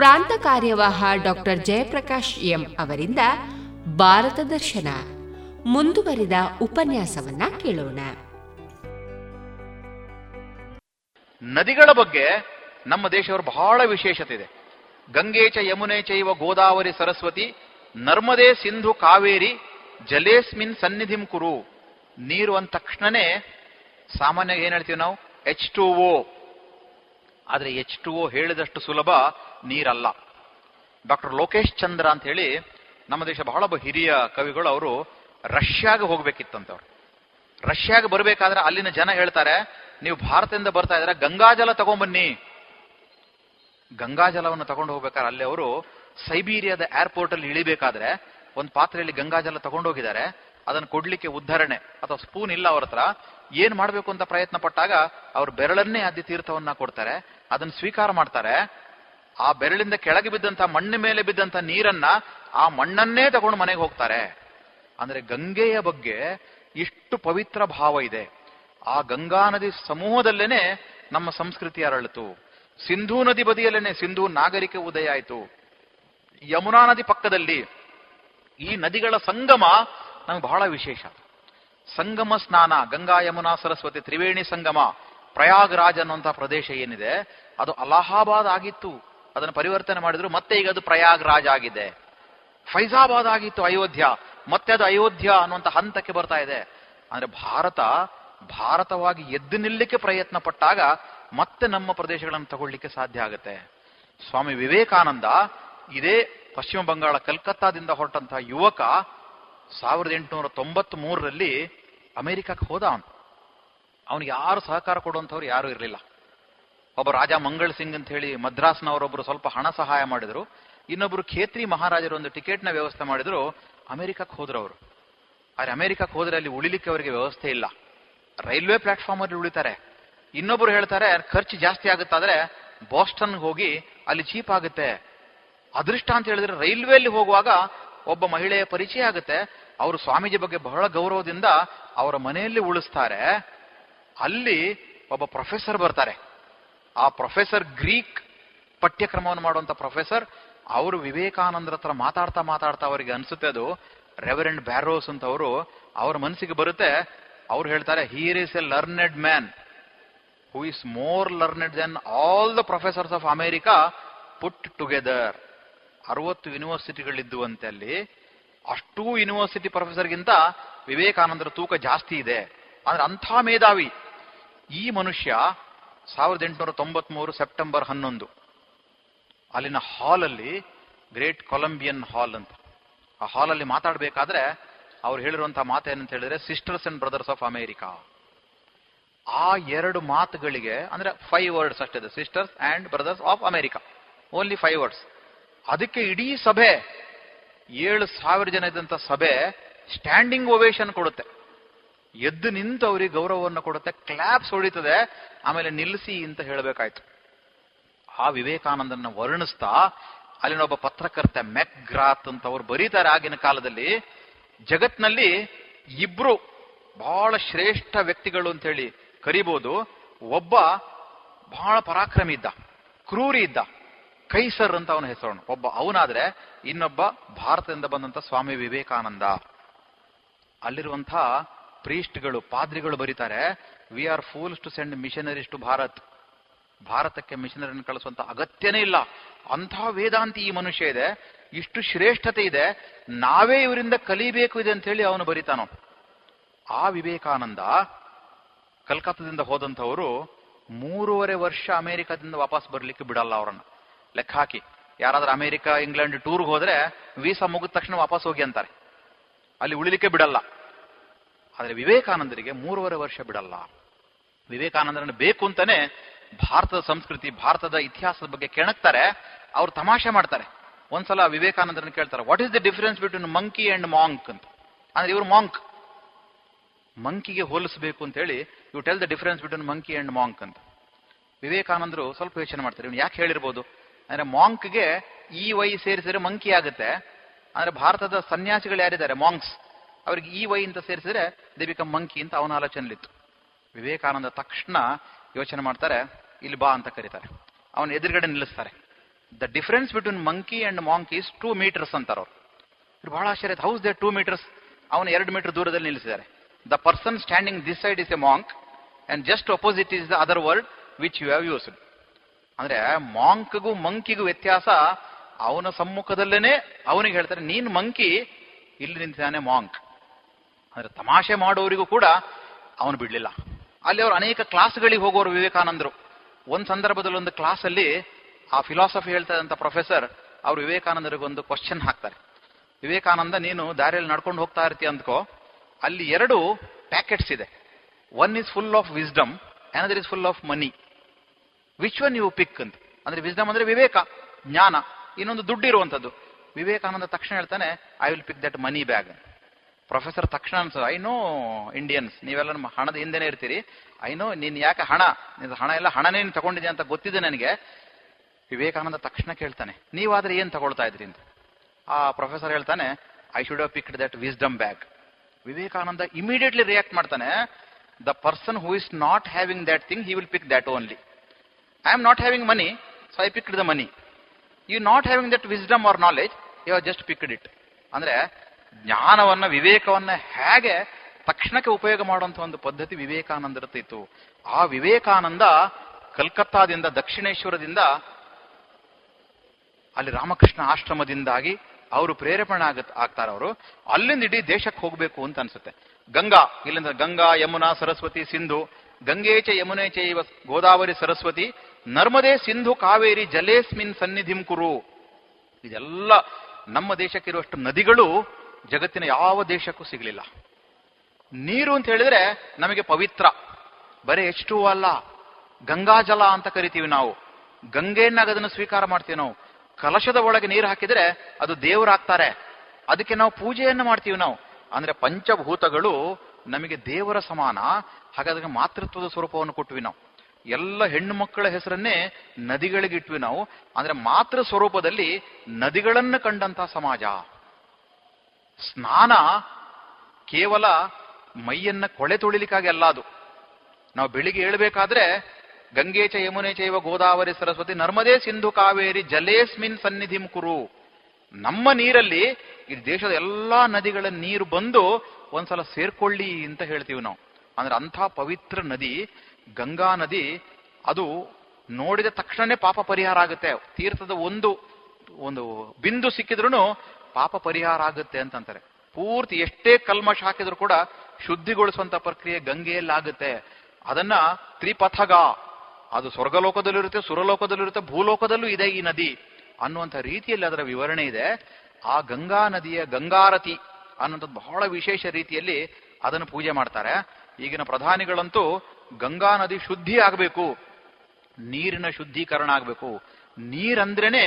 ಪ್ರಾಂತ ಕಾರ್ಯವಾಹ ಡಾಕ್ಟರ್ ಜಯಪ್ರಕಾಶ್ ಎಂ ಅವರಿಂದ ಭಾರತ ದರ್ಶನ ಮುಂದುವರಿದ ಉಪನ್ಯಾಸವನ್ನ ಕೇಳೋಣ. ನದಿಗಳ ಬಗ್ಗೆ ನಮ್ಮ ದೇಶದವರು ಬಹಳ ವಿಶೇಷತೆ ಇದೆ. ಗಂಗೆ ಚ ಯಮುನೆ ಚೈವ ಗೋದಾವರಿ ಸರಸ್ವತಿ ನರ್ಮದೆ ಸಿಂಧು ಕಾವೇರಿ ಜಲೇಸ್ಮಿನ್ ಸನ್ನಿಧಿಂ ಕುರು. ನೀರು ಅಂದ ತಕ್ಷಣನೇ ಸಾಮಾನ್ಯವಾಗಿ ಏನ್ ಹೇಳ್ತೀವಿ ನಾವು? H two O. ಆದ್ರೆ ಎಚ್ ಟು ಓ ಹೇಳಿದಷ್ಟು ಸುಲಭ ನೀರಲ್ಲ. ಡಾಕ್ಟರ್ ಲೋಕೇಶ್ ಚಂದ್ರ ಅಂತ ಹೇಳಿ ನಮ್ಮ ದೇಶ ಬಹಳ ಹಿರಿಯ ಕವಿಗಳು, ಅವರು ರಷ್ಯಾಗೆ ಹೋಗ್ಬೇಕಿತ್ತಂತವ್ರು. ರಷ್ಯಾಗೆ ಬರಬೇಕಾದ್ರೆ ಅಲ್ಲಿನ ಜನ ಹೇಳ್ತಾರೆ, ನೀವು ಭಾರತದಿಂದ ಬರ್ತಾ ಇದ್ರೆ ಗಂಗಾಜಲ ತಗೊಂಡ್ಬನ್ನಿ. ಗಂಗಾಜಲವನ್ನು ತಗೊಂಡು ಹೋಗ್ಬೇಕಾದ್ರೆ ಅಲ್ಲಿ ಅವರು ಸೈಬೀರಿಯಾದ ಏರ್ಪೋರ್ಟ್ ಅಲ್ಲಿ ಇಳಿಬೇಕಾದ್ರೆ ಒಂದು ಪಾತ್ರೆಯಲ್ಲಿ ಗಂಗಾಜಲ ತಗೊಂಡೋಗಿದ್ದಾರೆ. ಅದನ್ನು ಕೊಡ್ಲಿಕ್ಕೆ ಉದ್ಧರಣೆ ಅಥವಾ ಸ್ಪೂನ್ ಇಲ್ಲ ಅವ್ರ ಹತ್ರ. ಏನ್ ಮಾಡ್ಬೇಕು ಅಂತ ಪ್ರಯತ್ನ ಪಟ್ಟಾಗ ಅವ್ರ ಬೆರಳನ್ನೇ ಆದ್ಯ ತೀರ್ಥವನ್ನ ಕೊಡ್ತಾರೆ. ಅದನ್ನ ಸ್ವೀಕಾರ ಮಾಡ್ತಾರೆ. ಆ ಬೆರಳಿಂದ ಕೆಳಗೆ ಬಿದ್ದಂತ ಮಣ್ಣ ಮೇಲೆ ಬಿದ್ದಂತ ನೀರನ್ನ ಆ ಮಣ್ಣನ್ನೇ ತಗೊಂಡು ಮನೆಗೆ ಹೋಗ್ತಾರೆ. ಅಂದ್ರೆ ಗಂಗೆಯ ಬಗ್ಗೆ ಇಷ್ಟು ಪವಿತ್ರ ಭಾವ ಇದೆ. ಆ ಗಂಗಾ ನದಿ ಸಮೂಹದಲ್ಲೇನೆ ನಮ್ಮ ಸಂಸ್ಕೃತಿ ಅರಳಿತು. ಸಿಂಧೂ ನದಿ ಬದಿಯಲ್ಲೇನೆ ಸಿಂಧೂ ನಾಗರಿಕ ಉದಯ ಆಯಿತು. ಯಮುನಾ ನದಿ ಪಕ್ಕದಲ್ಲಿ ಈ ನದಿಗಳ ಸಂಗಮ ನಮ್ಗೆ ಬಹಳ ವಿಶೇಷ. ಸಂಗಮ ಸ್ನಾನ, ಗಂಗಾ ಯಮುನಾ ಸರಸ್ವತಿ ತ್ರಿವೇಣಿ ಸಂಗಮ. ಪ್ರಯಾಗ್ರಾಜ್ ಅನ್ನುವಂತಹ ಪ್ರದೇಶ ಏನಿದೆ ಅದು ಅಲಹಾಬಾದ್ ಆಗಿತ್ತು, ಅದನ್ನು ಪರಿವರ್ತನೆ ಮಾಡಿದ್ರು, ಮತ್ತೆ ಈಗ ಅದು ಪ್ರಯಾಗ್ರಾಜ್ ಆಗಿದೆ. ಫೈಜಾಬಾದ್ ಆಗಿತ್ತು ಅಯೋಧ್ಯ, ಮತ್ತೆ ಅದು ಅಯೋಧ್ಯ ಅನ್ನುವಂಥ ಹಂತಕ್ಕೆ ಬರ್ತಾ ಇದೆ. ಅಂದ್ರೆ ಭಾರತ ಭಾರತವಾಗಿ ಎದ್ದು ನಿಲ್ಲಕ್ಕೆ ಪ್ರಯತ್ನ ಪಟ್ಟಾಗ ಮತ್ತೆ ನಮ್ಮ ಪ್ರದೇಶಗಳನ್ನು ತಗೊಳ್ಳಿಕ್ಕೆ ಸಾಧ್ಯ ಆಗುತ್ತೆ. ಸ್ವಾಮಿ ವಿವೇಕಾನಂದ ಇದೇ ಪಶ್ಚಿಮ ಬಂಗಾಳ ಕಲ್ಕತ್ತಾದಿಂದ ಹೊರಟಂತಹ ಯುವಕ ಸಾವಿರದ ಎಂಟುನೂರ ತೊಂಬತ್ ಮೂರರಲ್ಲಿ ಅಮೆರಿಕಕ್ಕೆ ಹೋದ. ಅವನು ಅವನಿಗೆ ಯಾರು ಸಹಕಾರ ಕೊಡುವಂಥವ್ರು ಯಾರೂ ಇರಲಿಲ್ಲ. ಒಬ್ಬ ರಾಜ ಮಂಗಳ್ ಸಿಂಗ್ ಅಂತ ಹೇಳಿ ಮದ್ರಾಸ್ನವರೊಬ್ಬರು ಸ್ವಲ್ಪ ಹಣ ಸಹಾಯ ಮಾಡಿದ್ರು. ಇನ್ನೊಬ್ರು ಖೇತ್ರಿ ಮಹಾರಾಜರು ಒಂದು ಟಿಕೆಟ್ನ ವ್ಯವಸ್ಥೆ ಮಾಡಿದ್ರು. ಅಮೆರಿಕಕ್ಕೆ ಹೋದ್ರು ಅವರು. ಆದ್ರೆ ಅಮೆರಿಕಕ್ಕೆ ಹೋದ್ರೆ ಅಲ್ಲಿ ಉಳಿಲಿಕ್ಕೆ ಅವರಿಗೆ ವ್ಯವಸ್ಥೆ ಇಲ್ಲ. ರೈಲ್ವೆ ಪ್ಲಾಟ್ಫಾರ್ಮ್ ಅಲ್ಲಿ ಉಳಿತಾರೆ. ಇನ್ನೊಬ್ರು ಹೇಳ್ತಾರೆ ಖರ್ಚು ಜಾಸ್ತಿ ಆಗುತ್ತಾದ್ರೆ ಬಾಸ್ಟನ್ ಹೋಗಿ ಅಲ್ಲಿ ಚೀಪ್ ಆಗುತ್ತೆ. ಅದೃಷ್ಟ ಅಂತ ಹೇಳಿದ್ರೆ ರೈಲ್ವೆಯಲ್ಲಿ ಹೋಗುವಾಗ ಒಬ್ಬ ಮಹಿಳೆಯ ಪರಿಚಯ ಆಗುತ್ತೆ. ಅವರು ಸ್ವಾಮೀಜಿ ಬಗ್ಗೆ ಬಹಳ ಗೌರವದಿಂದ ಅವರ ಮನೆಯಲ್ಲಿ ಉಳಿಸ್ತಾರೆ. ಅಲ್ಲಿ ಒಬ್ಬ ಪ್ರೊಫೆಸರ್ ಬರ್ತಾರೆ. ಆ ಪ್ರೊಫೆಸರ್ ಗ್ರೀಕ್ ಪಠ್ಯಕ್ರಮವನ್ನು ಮಾಡುವಂತ ಪ್ರೊಫೆಸರ್. ಅವರು ವಿವೇಕಾನಂದರ ಹತ್ರ ಮಾತಾಡ್ತಾ ಮಾತಾಡ್ತಾ ಅವರಿಗೆ ಅನ್ಸುತ್ತೆ, ಅದು ರೆವರೆಂಡ್ ಬ್ಯಾರೋಸ್ ಅಂತ ಅವರು, ಅವ್ರ ಮನಸ್ಸಿಗೆ ಬರುತ್ತೆ. ಅವ್ರು ಹೇಳ್ತಾರೆ, here is a learned man who is more learned than all the professors of America put together. ಅರವತ್ತು ಯೂನಿವರ್ಸಿಟಿಗಳಿದ್ದುವಂತೆ ಅಲ್ಲಿ. ಅಷ್ಟೂ ಯೂನಿವರ್ಸಿಟಿ ಪ್ರೊಫೆಸರ್ಗಿಂತ ವಿವೇಕಾನಂದರ ತೂಕ ಜಾಸ್ತಿ ಇದೆ. ಅಂದ್ರೆ ಅಂಥ ಮೇಧಾವಿ ಈ ಮನುಷ್ಯ. ಸಾವಿರದ ಎಂಟುನೂರ ತೊಂಬತ್ತ್ ಮೂರು ಸೆಪ್ಟೆಂಬರ್ ಹನ್ನೊಂದು ಅಲ್ಲಿನ ಹಾಲಲ್ಲಿ, ಗ್ರೇಟ್ ಕೊಲಂಬಿಯನ್ ಹಾಲ್ ಅಂತ, ಆ ಹಾಲಲ್ಲಿ ಮಾತಾಡಬೇಕಾದ್ರೆ ಅವ್ರು ಹೇಳಿರುವಂತಹ ಮಾತೇನಂತ ಹೇಳಿದ್ರೆ, sisters and brothers of America. ಆ ಎರಡು ಮಾತುಗಳಿಗೆ ಅಂದ್ರೆ ಫೈವ್ ವರ್ಡ್ಸ್ ಅಷ್ಟಿದೆ, sisters and brothers of America, only five words. ಅದಕ್ಕೆ ಇಡೀ ಸಭೆ, ಏಳು ಸಾವಿರ ಜನ ಇದ್ದಂಥ ಸಭೆ, ಸ್ಟ್ಯಾಂಡಿಂಗ್ ಓವೇಶನ್ ಕೊಡುತ್ತೆ. ಎದ್ದು ನಿಂತು ಅವ್ರಿಗೆ ಗೌರವವನ್ನು ಕೊಡುತ್ತೆ, ಕ್ಲಾಪ್ಸ್ ಹೊಡಿತದೆ. ಆಮೇಲೆ ನಿಲ್ಲಿಸಿ ಅಂತ ಹೇಳಬೇಕಾಯ್ತು. ಆ ವಿವೇಕಾನಂದನ ವರ್ಣಿಸ್ತಾ ಅಲ್ಲಿನ ಒಬ್ಬ ಪತ್ರಕರ್ತ ಮೆಕ್ ಗ್ರಾತ್ ಅಂತ ಅವ್ರು ಬರೀತಾರೆ, ಆಗಿನ ಕಾಲದಲ್ಲಿ ಜಗತ್ನಲ್ಲಿ ಇಬ್ರು ಬಹಳ ಶ್ರೇಷ್ಠ ವ್ಯಕ್ತಿಗಳು ಅಂತ ಹೇಳಿ ಕರಿಬಹುದು. ಒಬ್ಬ ಬಹಳ ಪರಾಕ್ರಮಿ ಇದ್ದ, ಕ್ರೂರಿ ಇದ್ದ, ಕೈಸರ್ ಅಂತ ಅವನ ಹೆಸರು. ಒಬ್ಬ ಅವನಾದ್ರೆ, ಇನ್ನೊಬ್ಬ ಭಾರತದಿಂದ ಬಂದಂತ ಸ್ವಾಮಿ ವಿವೇಕಾನಂದ. ಅಲ್ಲಿರುವಂತಹ ಪ್ರೀಸ್ಟ್ಗಳು, ಪಾದ್ರಿಗಳು ಬರೀತಾರೆ, we are fools to send missionaries to Bharat. ಭಾರತಕ್ಕೆ ಮಿಷನರಿಯನ್ನು ಕಳಿಸುವಂತ ಅಗತ್ಯನೇ ಇಲ್ಲ, ಅಂಥ ವೇದಾಂತಿ ಈ ಮನುಷ್ಯ ಇದೆ, ಇಷ್ಟು ಶ್ರೇಷ್ಠತೆ ಇದೆ, ನಾವೇ ಇವರಿಂದ ಕಲಿಬೇಕು ಇದೆ ಅಂತ ಹೇಳಿ ಅವನು ಬರೀತಾನೋ. ಆ ವಿವೇಕಾನಂದ ಕಲ್ಕತ್ತಾದಿಂದ ಹೋದಂಥವರು ಮೂರುವರೆ ವರ್ಷ ಅಮೆರಿಕಾದಿಂದ ವಾಪಸ್ ಬರ್ಲಿಕ್ಕೆ ಬಿಡಲ್ಲ ಅವರನ್ನು. ಲೆಕ್ಕ ಹಾಕಿ, ಯಾರಾದ್ರೂ ಅಮೆರಿಕ ಇಂಗ್ಲೆಂಡ್ ಟೂರ್ಗೆ ಹೋದ್ರೆ ವೀಸಾ ಮುಗಿದ ತಕ್ಷಣ ವಾಪಸ್ ಹೋಗಿ ಅಂತಾರೆ, ಅಲ್ಲಿ ಉಳಿಲಿಕ್ಕೆ ಬಿಡಲ್ಲ. ಆದ್ರೆ ವಿವೇಕಾನಂದರಿಗೆ ಮೂರುವರೆ ವರ್ಷ ಬಿಡಲ್ಲ. ವಿವೇಕಾನಂದರನ್ನು ಬೇಕು ಅಂತಾನೆ ಭಾರತದ ಸಂಸ್ಕೃತಿ, ಭಾರತದ ಇತಿಹಾಸದ ಬಗ್ಗೆ ಕೆಣಕ್ತಾರೆ. ಅವ್ರು ತಮಾಷೆ ಮಾಡ್ತಾರೆ. ಒಂದ್ಸಲ ವಿವೇಕಾನಂದರನ್ನು ಕೇಳ್ತಾರೆ, what is the difference between monkey and monk ಅಂತ. ಅಂದ್ರೆ ಇವರು ಮಾಂಕ್, ಮಂಕಿಗೆ ಹೋಲಿಸಬೇಕು ಅಂತ ಹೇಳಿ, you tell the difference between monkey and monk ಅಂತ. ವಿವೇಕಾನಂದರು ಸ್ವಲ್ಪ ಯೋಚನೆ ಮಾಡ್ತಾರೆ, ಇವ್ನು ಯಾಕೆ ಹೇಳಿರ್ಬೋದು ಅಂದ್ರೆ, ಮಾಂಕ್ಗೆ ಈ ವೈ ಸೇರಿಸಿದ್ರೆ ಮಂಕಿ ಆಗುತ್ತೆ. ಅಂದ್ರೆ ಭಾರತದ ಸನ್ಯಾಸಿಗಳು ಯಾರಿದ್ದಾರೆ ಮಾಂಕ್ಸ್, ಅವ್ರಿಗೆ ಈ ವೈ ಅಂತ ಸೇರಿಸಿದ್ರೆ ದೇ ಬಿಕಮ್ ಮಂಕಿ ಅಂತ ಅವನ ಆಲೋಚನೆಲಿತ್ತು. ವಿವೇಕಾನಂದ ತಕ್ಷಣ ಯೋಚನೆ ಮಾಡ್ತಾರೆ, ಇಲ್ಲಿ ಬಾ ಅಂತ ಕರೀತಾರೆ. ಅವನ ಎದುರುಗಡೆ ನಿಲ್ಲಿಸ್ತಾರೆ. The difference between monkey and monk is two metres ಅಂತಾರೆ ಅವರು. ಇವ್ರು ಬಹಳ ಆಶ್ಚರ್ಯ, ಹೌಸ್ ದೇ ಟೂ ಮೀಟರ್ಸ್. ಅವನು ಎರಡು ಮೀಟರ್ ದೂರದಲ್ಲಿ ನಿಲ್ಲಿಸಿದ್ದಾರೆ. The person standing this side is a monk and just opposite is the other word which you have used. ಅಂದ್ರೆ ಮಾಂಕ್ಗೂ ಮಂಕಿಗೂ ವ್ಯತ್ಯಾಸ ಅವನ ಸಮ್ಮುಖದಲ್ಲೇನೆ ಅವನಿಗೆ ಹೇಳ್ತಾರೆ, ನೀನ್ ಮಂಕಿ, ಇಲ್ಲಿ ನಿಂತಿದ್ದಾನೆ ಮಾಂಕ್. ಅಂದ್ರೆ ತಮಾಷೆ ಮಾಡೋರಿಗೂ ಕೂಡ ಅವನು ಬಿಡ್ಲಿಲ್ಲ. ಅಲ್ಲಿ ಅವರು ಅನೇಕ ಕ್ಲಾಸ್ಗಳಿಗೆ ಹೋಗೋರು ವಿವೇಕಾನಂದರು. ಒಂದ್ ಸಂದರ್ಭದಲ್ಲಿ ಒಂದು ಕ್ಲಾಸ್ ಅಲ್ಲಿ ಆ ಫಿಲಾಸಫಿ ಹೇಳ್ತಾ ಇದ್ದಂತ ಪ್ರೊಫೆಸರ್ ಅವ್ರು ವಿವೇಕಾನಂದರಿಗೊಂದು ಕ್ವಶನ್ ಹಾಕ್ತಾರೆ. ವಿವೇಕಾನಂದ, ನೀನು ದಾರಿಯಲ್ಲಿ ನಡ್ಕೊಂಡು ಹೋಗ್ತಾ ಇರ್ತೀಯ ಅಂದ್ಕೋ, ಅಲ್ಲಿ ಎರಡು ಪ್ಯಾಕೆಟ್ಸ್ ಇದೆ. One is full of wisdom, another is full of money. Which one you pick ಅಂತ. ಅಂದ್ರೆ ವಿಸ್ಡಮ್ ಅಂದ್ರೆ ವಿವೇಕ, ಜ್ಞಾನ, ಇನ್ನೊಂದು ದುಡ್ಡು ಇರುವಂತದ್ದು. ವಿವೇಕಾನಂದ ತಕ್ಷಣ ಹೇಳ್ತಾನೆ, I will pick that money bag. Professor ತಕ್ಷಣ ಅನ್ಸೋ, ಐ ನೋ ಇಂಡಿಯನ್ಸ್, ನೀವೆಲ್ಲ ನಮ್ಮ ಹಣದ ಹಿಂದೆನೇ ಇರ್ತೀರಿ, ಐ ನೋ ನೀನ್ ಯಾಕೆ ಹಣ, ನಿನ್ನ ಹಣ ಎಲ್ಲ ಹಣನೇ ತಗೊಂಡಿದೆ ಅಂತ ಗೊತ್ತಿದೆ ನನಗೆ. ವಿವೇಕಾನಂದ ತಕ್ಷಣ ಕೇಳ್ತಾನೆ, ನೀವಾದ್ರೆ ಏನ್ ತಗೊಳ್ತಾ ಇದ್ರಿ ಅಂತ. ಆ ಪ್ರೊಫೆಸರ್ ಹೇಳ್ತಾನೆ, I should have picked that wisdom bag. Vivekananda immediately react ಮಾಡ್ತಾನೆ, the person who is not having that thing, he will pick that only. I am not having money, so I picked the money. You not having that wisdom or knowledge, you have just picked it. ಅಂದ್ರೆ ಜ್ಞಾನವನ್ನ, ವಿವೇಕವನ್ನ ಹೇಗೆ ತಕ್ಷಣಕ್ಕೆ ಉಪಯೋಗ ಮಾಡುವಂತಹ ಒಂದು ಪದ್ಧತಿ ವಿವೇಕಾನಂದರತ್ತಿತ್ತು. ಆ ವಿವೇಕಾನಂದ ಕಲ್ಕತ್ತಾದಿಂದ, ದಕ್ಷಿಣೇಶ್ವರದಿಂದ, ಅಲ್ಲಿ ರಾಮಕೃಷ್ಣ ಆಶ್ರಮದಿಂದಾಗಿ ಅವರು ಪ್ರೇರೇಪಣೆ ಆಗತ್ ಆಗ್ತಾರೆ. ಅವರು ಅಲ್ಲಿಂದ ಇಡೀ ದೇಶಕ್ಕೆ ಹೋಗ್ಬೇಕು ಅಂತ ಅನ್ಸುತ್ತೆ. ಗಂಗಾ ಇಲ್ಲಿಂದ, ಗಂಗಾ ಯಮುನಾ ಸರಸ್ವತಿ ಸಿಂಧು, ಗಂಗೇಚ ಯಮುನೆ ಚೈವ ಗೋದಾವರಿ ಸರಸ್ವತಿ ನರ್ಮದೇ ಸಿಂಧು ಕಾವೇರಿ ಜಲೇಸ್ಮಿನ್ ಸನ್ನಿಧಿಂ ಕುರು. ಇದೆಲ್ಲ ನಮ್ಮ ದೇಶಕ್ಕಿರುವಷ್ಟು ನದಿಗಳು ಜಗತ್ತಿನ ಯಾವ ದೇಶಕ್ಕೂ ಸಿಗಲಿಲ್ಲ. ನೀರು ಅಂತ ಹೇಳಿದ್ರೆ ನಮಗೆ ಪವಿತ್ರ, ಬರೀ ಎಷ್ಟು ಅಲ್ಲ, ಗಂಗಾಜಲ ಅಂತ ಕರಿತೀವಿ ನಾವು, ಗಂಗೆಯನ್ನಾಗ ಅದನ್ನು ಸ್ವೀಕಾರ ಮಾಡ್ತೀವಿ ನಾವು. ಕಲಶದ ಒಳಗೆ ನೀರು ಹಾಕಿದ್ರೆ ಅದು ದೇವರಾಗ್ತಾರೆ, ಅದಕ್ಕೆ ನಾವು ಪೂಜೆಯನ್ನು ಮಾಡ್ತೀವಿ ನಾವು. ಅಂದ್ರೆ ಪಂಚಭೂತಗಳು ನಮಗೆ ದೇವರ ಸಮಾನ, ಹಾಗಾದ್ರೆ ಮಾತೃತ್ವದ ಸ್ವರೂಪವನ್ನು ಕೊಟ್ವಿ ನಾವು. ಎಲ್ಲ ಹೆಣ್ಣು ಮಕ್ಕಳ ಹೆಸರನ್ನೇ ನದಿಗಳಿಗಿಟ್ವಿ ನಾವು. ಅಂದ್ರೆ ಮಾತೃ ಸ್ವರೂಪದಲ್ಲಿ ನದಿಗಳನ್ನು ಕಂಡಂತ ಸಮಾಜ. ಸ್ನಾನ ಕೇವಲ ಮೈಯನ್ನ ಕೊಳೆ ತೊಳಿಲಿಕ್ಕಾಗಿ ಅಲ್ಲ ಅದು. ನಾವು ಬೆಳಿಗ್ಗೆ ಹೇಳಬೇಕಾದ್ರೆ ಗಂಗೇಚ ಯಮುನೆ ಚೈವ ಗೋದಾವರಿ ಸರಸ್ವತಿ ನರ್ಮದೇ ಸಿಂಧು ಕಾವೇರಿ ಜಲೇಸ್ಮಿನ್ ಸನ್ನಿಧಿಂ ಕುರು. ನಮ್ಮ ನೀರಲ್ಲಿ ಈ ದೇಶದ ಎಲ್ಲಾ ನದಿಗಳ ನೀರು ಬಂದು ಒಂದ್ಸಲ ಸೇರ್ಕೊಳ್ಳಿ ಅಂತ ಹೇಳ್ತೀವಿ ನಾವು. ಅಂದ್ರೆ ಅಂಥ ಪವಿತ್ರ ನದಿ ಗಂಗಾ ನದಿ, ಅದು ನೋಡಿದ ತಕ್ಷಣ ಪಾಪ ಪರಿಹಾರ ಆಗುತ್ತೆ. ತೀರ್ಥದ ಒಂದು ಒಂದು ಬಿಂದು ಸಿಕ್ಕಿದ್ರು ಪಾಪ ಪರಿಹಾರ ಆಗುತ್ತೆ ಅಂತಂತಾರೆ. ಪೂರ್ತಿ ಎಷ್ಟೇ ಕಲ್ಮಶ ಹಾಕಿದ್ರು ಕೂಡ ಶುದ್ಧಿಗೊಳಿಸುವಂತ ಪ್ರಕ್ರಿಯೆ ಗಂಗೆಯಲ್ಲಾಗುತ್ತೆ. ಅದನ್ನ ತ್ರಿಪಥಗ, ಅದು ಸ್ವರ್ಗಲೋಕದಲ್ಲೂ ಇರುತ್ತೆ, ಸುರಲೋಕದಲ್ಲೂ ಇರುತ್ತೆ, ಭೂಲೋಕದಲ್ಲೂ ಇದೆ ಈ ನದಿ ಅನ್ನುವಂಥ ರೀತಿಯಲ್ಲಿ ಅದರ ವಿವರಣೆ ಇದೆ. ಆ ಗಂಗಾ ನದಿಯ ಗಂಗಾರತಿ ಅನ್ನುವಂಥದ್ದು ಬಹಳ ವಿಶೇಷ ರೀತಿಯಲ್ಲಿ ಅದನ್ನು ಪೂಜೆ ಮಾಡ್ತಾರೆ. ಈಗಿನ ಪ್ರಧಾನಿಗಳಂತೂ ಗಂಗಾ ನದಿ ಶುದ್ಧಿ ಆಗಬೇಕು, ನೀರಿನ ಶುದ್ಧೀಕರಣ ಆಗಬೇಕು. ನೀರಂದ್ರೇನೆ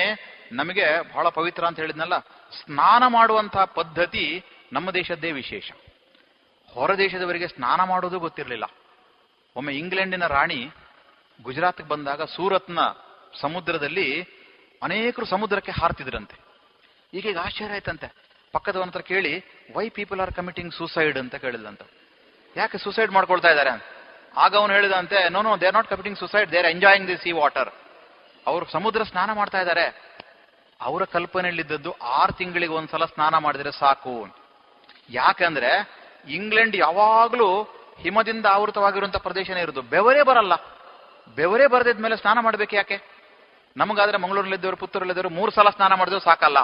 ನಮಗೆ ಬಹಳ ಪವಿತ್ರ ಅಂತ ಹೇಳಿದ್ನಲ್ಲ. ಸ್ನಾನ ಮಾಡುವಂತಹ ಪದ್ಧತಿ ನಮ್ಮ ದೇಶದ್ದೇ ವಿಶೇಷ. ಹೊರ ದೇಶದವರಿಗೆ ಸ್ನಾನ ಮಾಡೋದು ಗೊತ್ತಿರಲಿಲ್ಲ. ಒಮ್ಮೆ ಇಂಗ್ಲೆಂಡಿನ ರಾಣಿ ಗುಜರಾತ್ಗೆ ಬಂದಾಗ ಸೂರತ್ನ ಸಮುದ್ರದಲ್ಲಿ ಅನೇಕರು ಸಮುದ್ರಕ್ಕೆ ಹಾರ್ತಿದ್ರಂತೆ. ಈಗೀಗ ಆಶ್ಚರ್ಯ ಆಯ್ತಂತೆ. ಪಕ್ಕದವನ ಹತ್ರ ಕೇಳಿ, why people are committing suicide ಅಂತ ಕೇಳಿದಂತೆ. ಯಾಕೆ ಸೂಸೈಡ್ ಮಾಡ್ಕೊಳ್ತಾ ಇದ್ದಾರೆ? ಆಗ ಅವನು ಹೇಳಿದಂತೆ, no no they are not committing suicide, they are enjoying the sea water. ಅವರು ಸಮುದ್ರ ಸ್ನಾನ ಮಾಡ್ತಾ ಇದ್ದಾರೆ. ಅವರ ಕಲ್ಪನೆಯಲ್ಲಿದ್ದದ್ದು ಆರು ತಿಂಗಳಿಗೆ ಒಂದ್ಸಲ ಸ್ನಾನ ಮಾಡಿದ್ರೆ ಸಾಕು. ಯಾಕಂದ್ರೆ ಇಂಗ್ಲೆಂಡ್ ಯಾವಾಗ್ಲೂ ಹಿಮದಿಂದ ಆವೃತವಾಗಿರುವಂತ ಪ್ರದೇಶನೇ ಇರೋದು, ಬೆವರೇ ಬರಲ್ಲ. ಬೆವರೇ ಬರದಿದ್ಮೇಲೆ ಸ್ನಾನ ಮಾಡ್ಬೇಕು ಯಾಕೆ? ನಮಗಾದ್ರೆ ಮಂಗಳೂರಲ್ಲಿದ್ದವರು ಪುತ್ತೂರಲ್ಲಿದ್ದವರು ಮೂರು ಸಲ ಸ್ನಾನ ಮಾಡಿದ್ರು ಸಾಕಲ್ಲ.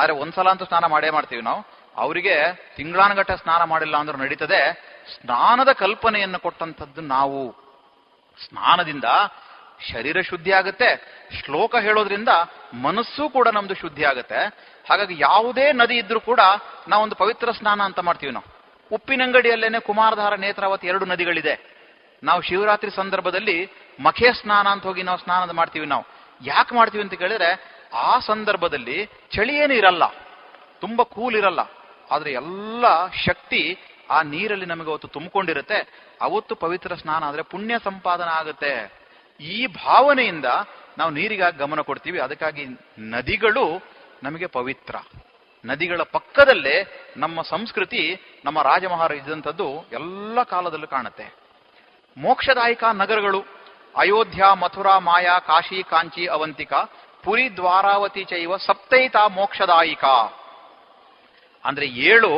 ಆದ್ರೆ ಒಂದ್ಸಲ ಅಂತೂ ಸ್ನಾನ ಮಾಡೇ ಮಾಡ್ತೀವಿ ನಾವು. ಅವರಿಗೆ ತಿಂಗಳಾನಗಟ್ಟ ಸ್ನಾನ ಮಾಡಿಲ್ಲ ಅಂದ್ರೂ ನಡೀತದೆ. ಸ್ನಾನದ ಕಲ್ಪನೆಯನ್ನು ಕೊಟ್ಟಂಥದ್ದು ನಾವು. ಸ್ನಾನದಿಂದ ಶರೀರ ಶುದ್ಧಿ ಆಗುತ್ತೆ, ಶ್ಲೋಕ ಹೇಳೋದ್ರಿಂದ ಮನಸ್ಸು ಕೂಡ ನಮ್ದು ಶುದ್ಧಿ ಆಗುತ್ತೆ. ಹಾಗಾಗಿ ಯಾವುದೇ ನದಿ ಇದ್ರೂ ಕೂಡ ನಾವೊಂದು ಪವಿತ್ರ ಸ್ನಾನ ಅಂತ ಮಾಡ್ತೀವಿ ನಾವು. ಉಪ್ಪಿನಂಗಡಿಯಲ್ಲೇನೆ ಕುಮಾರಧಾರ, ನೇತ್ರಾವತಿ ಎರಡು ನದಿಗಳಿದೆ. ನಾವು ಶಿವರಾತ್ರಿ ಸಂದರ್ಭದಲ್ಲಿ ಮಖೆ ಸ್ನಾನ ಅಂತ ಹೋಗಿ ನಾವು ಸ್ನಾನ ಮಾಡ್ತೀವಿ ನಾವು. ಯಾಕೆ ಮಾಡ್ತೀವಿ ಅಂತ ಕೇಳಿದ್ರೆ, ಆ ಸಂದರ್ಭದಲ್ಲಿ ಚಳಿ ಏನು ಇರಲ್ಲ, ತುಂಬಾ ಕೂಲ್ ಇರಲ್ಲ. ಆದ್ರೆ ಎಲ್ಲ ಶಕ್ತಿ ಆ ನೀರಲ್ಲಿ ನಮಗೆ ಅವತ್ತು ತುಂಬಿಕೊಂಡಿರುತ್ತೆ. ಅವತ್ತು ಪವಿತ್ರ ಸ್ನಾನ ಆದ್ರೆ ಪುಣ್ಯ ಸಂಪಾದನೆ ಆಗುತ್ತೆ. ಈ ಭಾವನೆಯಿಂದ ನಾವು ನೀರಿಗಾಗಿ ಗಮನ ಕೊಡ್ತೀವಿ. ಅದಕ್ಕಾಗಿ ನದಿಗಳು ನಮಗೆ ಪವಿತ್ರ. ನದಿಗಳ ಪಕ್ಕದಲ್ಲೇ ನಮ್ಮ ಸಂಸ್ಕೃತಿ, ನಮ್ಮ ರಾಜಮಹಾರಾಜ ಇದ್ದಂಥದ್ದು ಎಲ್ಲ ಕಾಲದಲ್ಲೂ ಕಾಣುತ್ತೆ. ಮೋಕ್ಷದಾಯಕ ನಗರಗಳು ಅಯೋಧ್ಯ, ಮಥುರಾ, ಮಾಯಾ, ಕಾಶಿ, ಕಾಂಚಿ, ಅವಂತಿಕಾ, ಪುರಿ, ದ್ವಾರಾವತಿ ಚೈವ ಸಪ್ತೈತ ಮೋಕ್ಷದಾಯಿಕ. ಅಂದ್ರೆ ಏಳು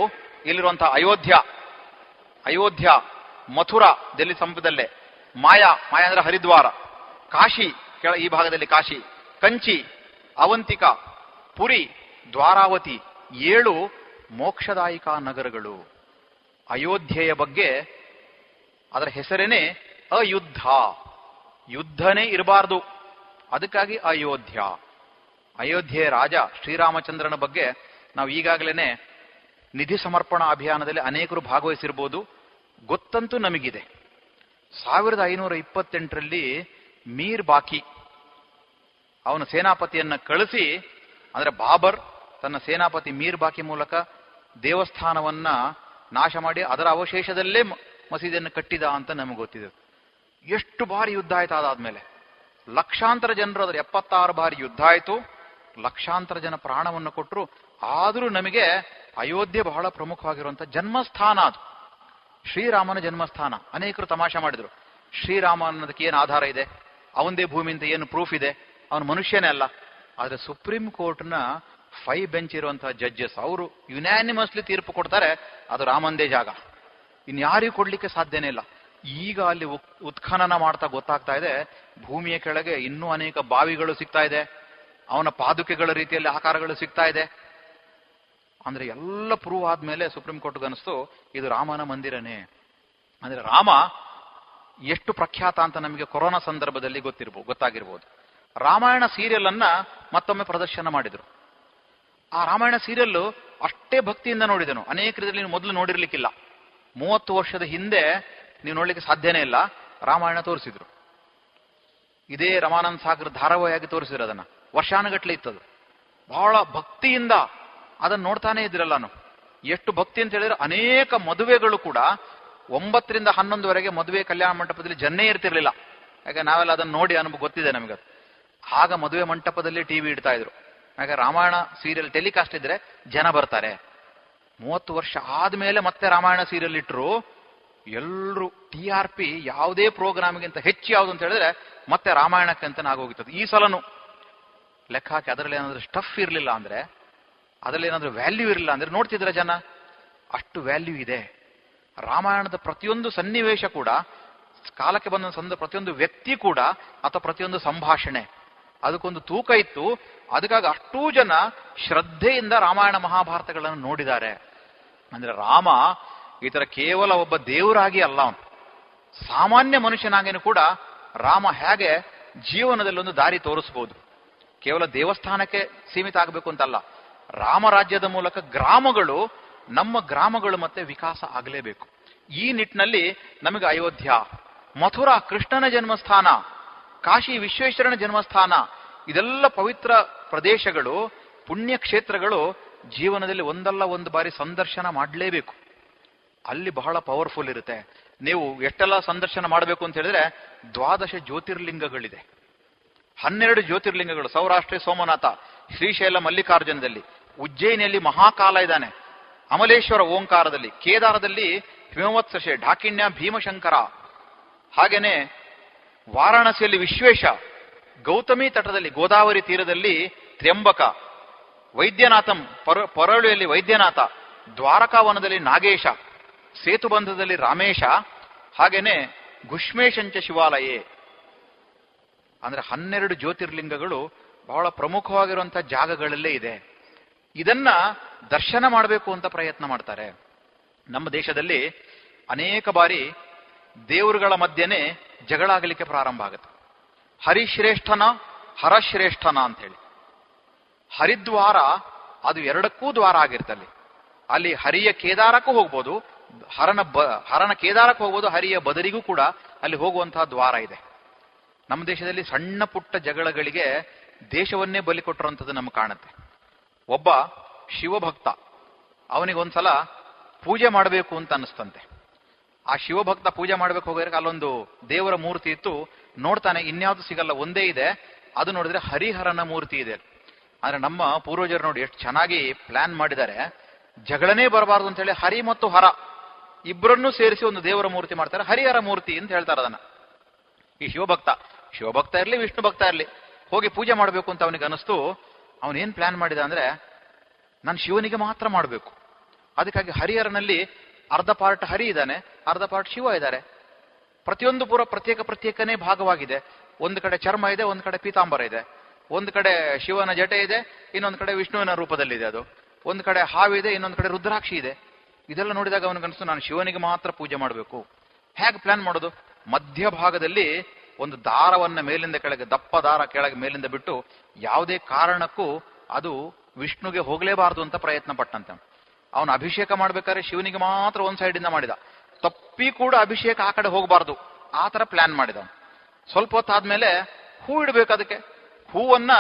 ಇಲ್ಲಿರುವಂತಹ ಅಯೋಧ್ಯ, ಅಯೋಧ್ಯ ಮಥುರಾ ದೆಲ್ಲಿ ಸಮೀಪದಲ್ಲೇ, ಮಾಯಾ ಮಾಯಾ ಅಂದ್ರೆ ಹರಿದ್ವಾರ, ಕಾಶಿ ಕೆಳ ಈ ಭಾಗದಲ್ಲಿ ಕಾಶಿ, ಕಂಚಿ, ಅವಂತಿಕಾ, ಪುರಿ, ದ್ವಾರಾವತಿ, ಏಳು ಮೋಕ್ಷದಾಯಿಕ ನಗರಗಳು. ಅಯೋಧ್ಯೆಯ ಬಗ್ಗೆ ಅದರ ಹೆಸರೇನೆ ಅಯುದ್ಧ, ಯುದ್ಧನೇ ಇರಬಾರ್ದು, ಅದಕ್ಕಾಗಿ ಅಯೋಧ್ಯ. ಅಯೋಧ್ಯೆ ರಾಜ ಶ್ರೀರಾಮಚಂದ್ರನ ಬಗ್ಗೆ ನಾವು ಈಗಾಗಲೇ ನಿಧಿ ಸಮರ್ಪಣಾ ಅಭಿಯಾನದಲ್ಲಿ ಅನೇಕರು ಭಾಗವಹಿಸಿರ್ಬೋದು, ಗೊತ್ತಂತೂ ನಮಗಿದೆ. ಸಾವಿರದ ಐನೂರ ಇಪ್ಪತ್ತೆಂಟರಲ್ಲಿ ಮೀರ್ ಬಾಕಿ ಅವನ ಸೇನಾಪತಿಯನ್ನ ಕಳಿಸಿ, ಅಂದ್ರೆ ಬಾಬರ್ ತನ್ನ ಸೇನಾಪತಿ ಮೀರ್ ಬಾಕಿ ಮೂಲಕ ದೇವಸ್ಥಾನವನ್ನ ನಾಶ ಮಾಡಿ ಅದರ ಅವಶೇಷದಲ್ಲೇ ಮಸೀದಿಯನ್ನು ಕಟ್ಟಿದ ಅಂತ ನಮಗೆ ಗೊತ್ತಿದೆ. ಎಷ್ಟು ಬಾರಿ ಯುದ್ಧ ಆಯ್ತು ಅದಾದ್ಮೇಲೆ? ಲಕ್ಷಾಂತರ ಜನರು ಅದರ ಎಪ್ಪತ್ತಾರು ಬಾರಿ ಯುದ್ಧ ಆಯಿತು, ಲಕ್ಷಾಂತರ ಜನ ಪ್ರಾಣವನ್ನು ಕೊಟ್ಟರು. ಆದರೂ ನಮಗೆ ಅಯೋಧ್ಯೆ ಬಹಳ ಪ್ರಮುಖವಾಗಿರುವಂಥ ಜನ್ಮಸ್ಥಾನ. ಅದು ಶ್ರೀರಾಮನ ಜನ್ಮಸ್ಥಾನ. ಅನೇಕರು ತಮಾಷೆ ಮಾಡಿದ್ರು, ಶ್ರೀರಾಮ ಅನ್ನೋದಕ್ಕೆ ಏನು ಆಧಾರ ಇದೆ, ಅವನದೇ ಭೂಮಿ ಅಂತ ಏನು ಪ್ರೂಫ್ ಇದೆ, ಅವನು ಮನುಷ್ಯನೇ ಅಲ್ಲ. ಆದರೆ ಸುಪ್ರೀಂ ಕೋರ್ಟ್ನ ಫೈವ್ ಬೆಂಚ್ ಇರುವಂತಹ ಜಡ್ಜಸ್ ಅವರು ಯುನಾನಿಮಸ್ಲಿ ತೀರ್ಪು ಕೊಡ್ತಾರೆ, ಅದು ರಾಮಂದೇ ಜಾಗ, ಇನ್ಯಾರಿಗೂ ಕೊಡ್ಲಿಕ್ಕೆ ಸಾಧ್ಯನೇ ಇಲ್ಲ. ಈಗ ಅಲ್ಲಿ ಉತ್ಖನನ ಮಾಡ್ತಾ ಗೊತ್ತಾಗ್ತಾ ಇದೆ, ಭೂಮಿಯ ಕೆಳಗೆ ಇನ್ನೂ ಅನೇಕ ಬಾವಿಗಳು ಸಿಗ್ತಾ ಇದೆ, ಅವನ ಪಾದುಕೆಗಳ ರೀತಿಯಲ್ಲಿ ಆಕಾರಗಳು ಸಿಗ್ತಾ ಇದೆ. ಅಂದ್ರೆ ಎಲ್ಲ ಪ್ರೂವ್ ಆದ್ಮೇಲೆ ಸುಪ್ರೀಂ ಕೋರ್ಟ್ಗೆ ಅನಿಸ್ತು ಇದು ರಾಮನ ಮಂದಿರನೇ. ಅಂದ್ರೆ ರಾಮ ಎಷ್ಟು ಪ್ರಖ್ಯಾತ ಅಂತ ನಮಗೆ ಕೊರೋನಾ ಸಂದರ್ಭದಲ್ಲಿ ಗೊತ್ತಿರ್ಬೋದು, ಗೊತ್ತಾಗಿರ್ಬೋದು. ರಾಮಾಯಣ ಸೀರಿಯಲ್ ಅನ್ನ ಮತ್ತೊಮ್ಮೆ ಪ್ರದರ್ಶನ ಮಾಡಿದ್ರು. ಆ ರಾಮಾಯಣ ಸೀರಿಯಲ್ ಅಷ್ಟೇ ಭಕ್ತಿಯಿಂದ ನೋಡಿದನು. ಅನೇಕ ರೀತಿಯಲ್ಲಿ ನೀವು ಮೊದಲು ನೋಡಿರ್ಲಿಕ್ಕಿಲ್ಲ, ಮೂವತ್ತು ವರ್ಷದ ಹಿಂದೆ ನೀವು ನೋಡ್ಲಿಕ್ಕೆ ಸಾಧ್ಯನೇ ಇಲ್ಲ. ರಾಮಾಯಣ ತೋರಿಸಿದ್ರು, ಇದೇ ರಮಾನಂದ ಸಾಗರ್ ಧಾರಾವಾಹಿಯಾಗಿ ತೋರಿಸಿದ್ರು. ಅದನ್ನ ವರ್ಷಾನುಗಟ್ಲೆ ಇತ್ತದು. ಬಹಳ ಭಕ್ತಿಯಿಂದ ಅದನ್ನ ನೋಡ್ತಾನೆ ಇದ್ರಲ್ಲ ನಾನು. ಎಷ್ಟು ಭಕ್ತಿ ಅಂತ ಹೇಳಿದ್ರೆ, ಅನೇಕ ಮದುವೆಗಳು ಕೂಡ ಒಂಬತ್ತರಿಂದ ಹನ್ನೊಂದುವರೆಗೆ ಮದುವೆ ಕಲ್ಯಾಣ ಮಂಟಪದಲ್ಲಿ ಜನನೇ ಇರ್ತಿರ್ಲಿಲ್ಲ. ಯಾಕೆ ನಾವೆಲ್ಲ ಅದನ್ನು ನೋಡಿ ಅನುಭವ ಗೊತ್ತಿದೆ ನಮಗೆ. ಆಗ ಮದುವೆ ಮಂಟಪದಲ್ಲಿ ಟಿವಿ ಇಡ್ತಾ ಇದ್ರು, ಯಾಕೆ ರಾಮಾಯಣ ಸೀರಿಯಲ್ ಟೆಲಿಕಾಸ್ಟ್ ಇದ್ರೆ ಜನ ಬರ್ತಾರೆ. ಮೂವತ್ತು ವರ್ಷ ಆದ್ಮೇಲೆ ಮತ್ತೆ ರಾಮಾಯಣ ಸೀರಿಯಲ್ ಇಟ್ಟರು, ಎಲ್ರು ಟಿ ಆರ್ ಪಿ ಯಾವುದೇ ಪ್ರೋಗ್ರಾಮ್ಗಿಂತ ಹೆಚ್ಚು ಯಾವ್ದು ಅಂತ ಹೇಳಿದ್ರೆ ಮತ್ತೆ ರಾಮಾಯಣಕ್ಕೆ ಅಂತಾನೆ ಆಗೋಗಿತ್ತು. ಈ ಸಲನು ಲೆಕ್ಕ ಹಾಕಿ ಅದರಲ್ಲಿ ಏನಾದ್ರೂ ಸ್ಟಫ್ ಇರಲಿಲ್ಲ ಅಂದ್ರೆ, ಅದರಲ್ಲಿ ಏನಾದ್ರೂ ವ್ಯಾಲ್ಯೂ ಇರಲಿಲ್ಲ ಅಂದ್ರೆ ನೋಡ್ತಿದ್ರೆ ಜನ. ಅಷ್ಟು ವ್ಯಾಲ್ಯೂ ಇದೆ ರಾಮಾಯಣದ. ಪ್ರತಿಯೊಂದು ಸನ್ನಿವೇಶ ಕೂಡ, ಕಾಲಕ್ಕೆ ಬಂದ ಸಂದ ಪ್ರತಿಯೊಂದು ವ್ಯಕ್ತಿ ಕೂಡ, ಅಥವಾ ಪ್ರತಿಯೊಂದು ಸಂಭಾಷಣೆ ಅದಕ್ಕೊಂದು ತೂಕ ಇತ್ತು. ಅದಕ್ಕಾಗಿ ಅಷ್ಟೂ ಜನ ಶ್ರದ್ಧೆಯಿಂದ ರಾಮಾಯಣ ಮಹಾಭಾರತಗಳನ್ನು ನೋಡಿದ್ದಾರೆ. ಅಂದ್ರೆ ರಾಮ ಈ ತರ ಕೇವಲ ಒಬ್ಬ ದೇವರಾಗಿ ಅಲ್ಲ, ಅವನು ಸಾಮಾನ್ಯ ಮನುಷ್ಯನಾಗಿನೂ ಕೂಡ ರಾಮ ಹೇಗೆ ಜೀವನದಲ್ಲಿ ಒಂದು ದಾರಿ ತೋರಿಸಬಹುದು, ಕೇವಲ ದೇವಸ್ಥಾನಕ್ಕೆ ಸೀಮಿತ ಆಗಬೇಕು ಅಂತಲ್ಲ. ರಾಮರಾಜ್ಯದ ಮೂಲಕ ಗ್ರಾಮಗಳು, ನಮ್ಮ ಗ್ರಾಮಗಳು ಮತ್ತೆ ವಿಕಾಸ ಆಗಲೇಬೇಕು. ಈ ನಿಟ್ಟಿನಲ್ಲಿ ನಮಗೆ ಅಯೋಧ್ಯ, ಮಥುರಾ ಕೃಷ್ಣನ ಜನ್ಮಸ್ಥಾನ, ಕಾಶಿ ವಿಶ್ವೇಶ್ವರನ ಜನ್ಮಸ್ಥಾನ, ಇದೆಲ್ಲ ಪವಿತ್ರ ಪ್ರದೇಶಗಳು, ಪುಣ್ಯ ಕ್ಷೇತ್ರಗಳು ಜೀವನದಲ್ಲಿ ಒಂದಲ್ಲ ಒಂದು ಬಾರಿ ಸಂದರ್ಶನ ಮಾಡಲೇಬೇಕು. ಅಲ್ಲಿ ಬಹಳ ಪವರ್ಫುಲ್ ಇರುತ್ತೆ. ನೀವು ಎಷ್ಟೆಲ್ಲ ಸಂದರ್ಶನ ಮಾಡಬೇಕು ಅಂತ ಹೇಳಿದ್ರೆ, ದ್ವಾದಶ ಜ್ಯೋತಿರ್ಲಿಂಗಗಳಿದೆ, ಹನ್ನೆರಡು ಜ್ಯೋತಿರ್ಲಿಂಗಗಳು. ಸೌರಾಷ್ಟ್ರೀಯ ಸೋಮನಾಥ, ಶ್ರೀಶೈಲ ಮಲ್ಲಿಕಾರ್ಜುನದಲ್ಲಿ, ಉಜ್ಜಯಿನಿಯಲ್ಲಿ ಮಹಾಕಾಲ ಇದ್ದಾನೆ, ಅಮಲೇಶ್ವರ ಓಂಕಾರದಲ್ಲಿ, ಕೇದಾರದಲ್ಲಿ ಹಿಮವತ್ಸಶೆ, ಢಾಕಿಣ್ಯ ಭೀಮಶಂಕರ, ಹಾಗೇನೆ ವಾರಾಣಸಿಯಲ್ಲಿ ವಿಶ್ವೇಶ, ಗೌತಮಿ ತಟದಲ್ಲಿ ಗೋದಾವರಿ ತೀರದಲ್ಲಿ ತ್ರ್ಯಂಬಕ, ವೈದ್ಯನಾಥಂ ಪರ ಪರಳುಯಲ್ಲಿ ವೈದ್ಯನಾಥ, ದ್ವಾರಕಾವನದಲ್ಲಿ ನಾಗೇಶ, ಸೇತುಬಂಧದಲ್ಲಿ ರಾಮೇಶ, ಹಾಗೇನೆ ಘುಷ್ಮೇಶಂಚ ಶಿವಾಲಯೇ. ಅಂದ್ರೆ ಹನ್ನೆರಡು ಜ್ಯೋತಿರ್ಲಿಂಗಗಳು ಬಹಳ ಪ್ರಮುಖವಾಗಿರುವಂತಹ ಜಾಗಗಳಲ್ಲೇ ಇದೆ. ಇದನ್ನ ದರ್ಶನ ಮಾಡಬೇಕು ಅಂತ ಪ್ರಯತ್ನ ಮಾಡ್ತಾರೆ. ನಮ್ಮ ದೇಶದಲ್ಲಿ ಅನೇಕ ಬಾರಿ ದೇವರುಗಳ ಮಧ್ಯೆನೇ ಜಗಳಾಗಲಿಕ್ಕೆ ಪ್ರಾರಂಭ ಆಗುತ್ತೆ. ಹರಿಶ್ರೇಷ್ಠನ ಹರಶ್ರೇಷ್ಠನ ಅಂತ ಹೇಳಿ, ಹರಿದ್ವಾರ ಅದು ಎರಡಕ್ಕೂ ದ್ವಾರ ಆಗಿರ್ತಲ್ಲಿ. ಅಲ್ಲಿ ಹರಿಯ ಕೇದಾರಕ್ಕೂ ಹೋಗ್ಬೋದು, ಹರನ ಬ ಹರನ ಕೇದಾರಕ್ಕೂ ಹೋಗ್ಬೋದು, ಹರಿಯ ಬದರಿಗೂ ಕೂಡ ಅಲ್ಲಿ ಹೋಗುವಂತಹ ದ್ವಾರ ಇದೆ. ನಮ್ಮ ದೇಶದಲ್ಲಿ ಸಣ್ಣ ಪುಟ್ಟ ಜಗಳಗಳಿಗೆ ದೇಶವನ್ನೇ ಬಲಿ ಕೊಟ್ಟಿರುವಂಥದ್ದು ನಮ್ಗೆ ಕಾಣುತ್ತೆ. ಒಬ್ಬ ಶಿವಭಕ್ತ, ಅವನಿಗೊಂದ್ಸಲ ಪೂಜೆ ಮಾಡಬೇಕು ಅಂತ ಅನಿಸ್ತಂತೆ. ಆ ಶಿವಭಕ್ತ ಪೂಜೆ ಮಾಡ್ಬೇಕು ಹೋಗಿದ್ರೆ ಅಲ್ಲೊಂದು ದೇವರ ಮೂರ್ತಿ ಇತ್ತು, ನೋಡ್ತಾನೆ ಇನ್ಯಾವುದು ಸಿಗಲ್ಲ, ಒಂದೇ ಇದೆ. ಅದು ನೋಡಿದ್ರೆ ಹರಿಹರನ ಮೂರ್ತಿ ಇದೆ. ಅಂದ್ರೆ ನಮ್ಮ ಪೂರ್ವಜರು ನೋಡಿ ಎಷ್ಟು ಚೆನ್ನಾಗಿ ಪ್ಲಾನ್ ಮಾಡಿದ್ದಾರೆ, ಜಗಳನೇ ಬರಬಾರ್ದು ಅಂತ ಹೇಳಿ ಹರಿ ಮತ್ತು ಹರ ಇಬ್ಬರನ್ನೂ ಸೇರಿಸಿ ಒಂದು ದೇವರ ಮೂರ್ತಿ ಮಾಡ್ತಾರೆ, ಹರಿಹರ ಮೂರ್ತಿ ಅಂತ ಹೇಳ್ತಾರೆ ಅದನ್ನ. ಈ ಶಿವಭಕ್ತ, ಶಿವಭಕ್ತ ಇರ್ಲಿ ವಿಷ್ಣು ಭಕ್ತ ಇರ್ಲಿ, ಹೋಗಿ ಪೂಜೆ ಮಾಡಬೇಕು ಅಂತ ಅವನಿಗೆ ಅನಿಸ್ತು. ಅವನೇನ್ ಪ್ಲಾನ್ ಮಾಡಿದ ಅಂದ್ರೆ, ನಾನು ಶಿವನಿಗೆ ಮಾತ್ರ ಮಾಡಬೇಕು, ಅದಕ್ಕಾಗಿ ಹರಿಹರನಲ್ಲಿ ಅರ್ಧ ಪಾರ್ಟ್ ಹರಿ ಇದ್ದಾನೆ, ಅರ್ಧ ಪಾರ್ಟ್ ಶಿವ ಇದ್ದಾರೆ. ಪ್ರತಿಯೊಂದು ಪೂರ ಪ್ರತ್ಯೇಕ ಪ್ರತ್ಯೇಕನೇ ಭಾಗವಾಗಿದೆ. ಒಂದು ಕಡೆ ಚರ್ಮ ಇದೆ, ಒಂದು ಕಡೆ ಪೀತಾಂಬರ ಇದೆ, ಒಂದು ಕಡೆ ಶಿವನ ಜಟೆ ಇದೆ, ಇನ್ನೊಂದು ಕಡೆ ವಿಷ್ಣುವಿನ ರೂಪದಲ್ಲಿದೆ ಅದು, ಒಂದು ಕಡೆ ಹಾವಿದೆ, ಇನ್ನೊಂದು ಕಡೆ ರುದ್ರಾಕ್ಷಿ ಇದೆ. ಇದೆಲ್ಲ ನೋಡಿದಾಗ ಅವನಿಗನ್ಸು, ನಾನು ಶಿವನಿಗೆ ಮಾತ್ರ ಪೂಜೆ ಮಾಡಬೇಕು. ಹೇಗೆ ಪ್ಲಾನ್ ಮಾಡೋದು? ಮಧ್ಯಭಾಗದಲ್ಲಿ ಒಂದು ದಾರವನ್ನ ಮೇಲಿಂದ ಕೆಳಗೆ, ದಪ್ಪ ದಾರ ಕೆಳಗೆ ಮೇಲಿಂದ ಬಿಟ್ಟು, ಯಾವುದೇ ಕಾರಣಕ್ಕೂ ಅದು ವಿಷ್ಣುಗೆ ಹೋಗಲೇಬಾರದು ಅಂತ ಪ್ರಯತ್ನ ಪಟ್ಟಂತೆ. ಅವನು ಅಭಿಷೇಕ ಮಾಡ್ಬೇಕಾದ್ರೆ ಶಿವನಿಗೆ ಮಾತ್ರ ಒಂದ್ ಸೈಡಿಂದ ಮಾಡಿದ, ತಪ್ಪಿ ಕೂಡ ಅಭಿಷೇಕ ಆ ಕಡೆ ಹೋಗಬಾರ್ದು, ಆ ತರ ಪ್ಲಾನ್ ಮಾಡಿದ. ಸ್ವಲ್ಪ ಹೊತ್ತಾದ್ಮೇಲೆ ಹೂ ಇಡ್ಬೇಕು, ಅದಕ್ಕೆ ಹೂವನ್ನ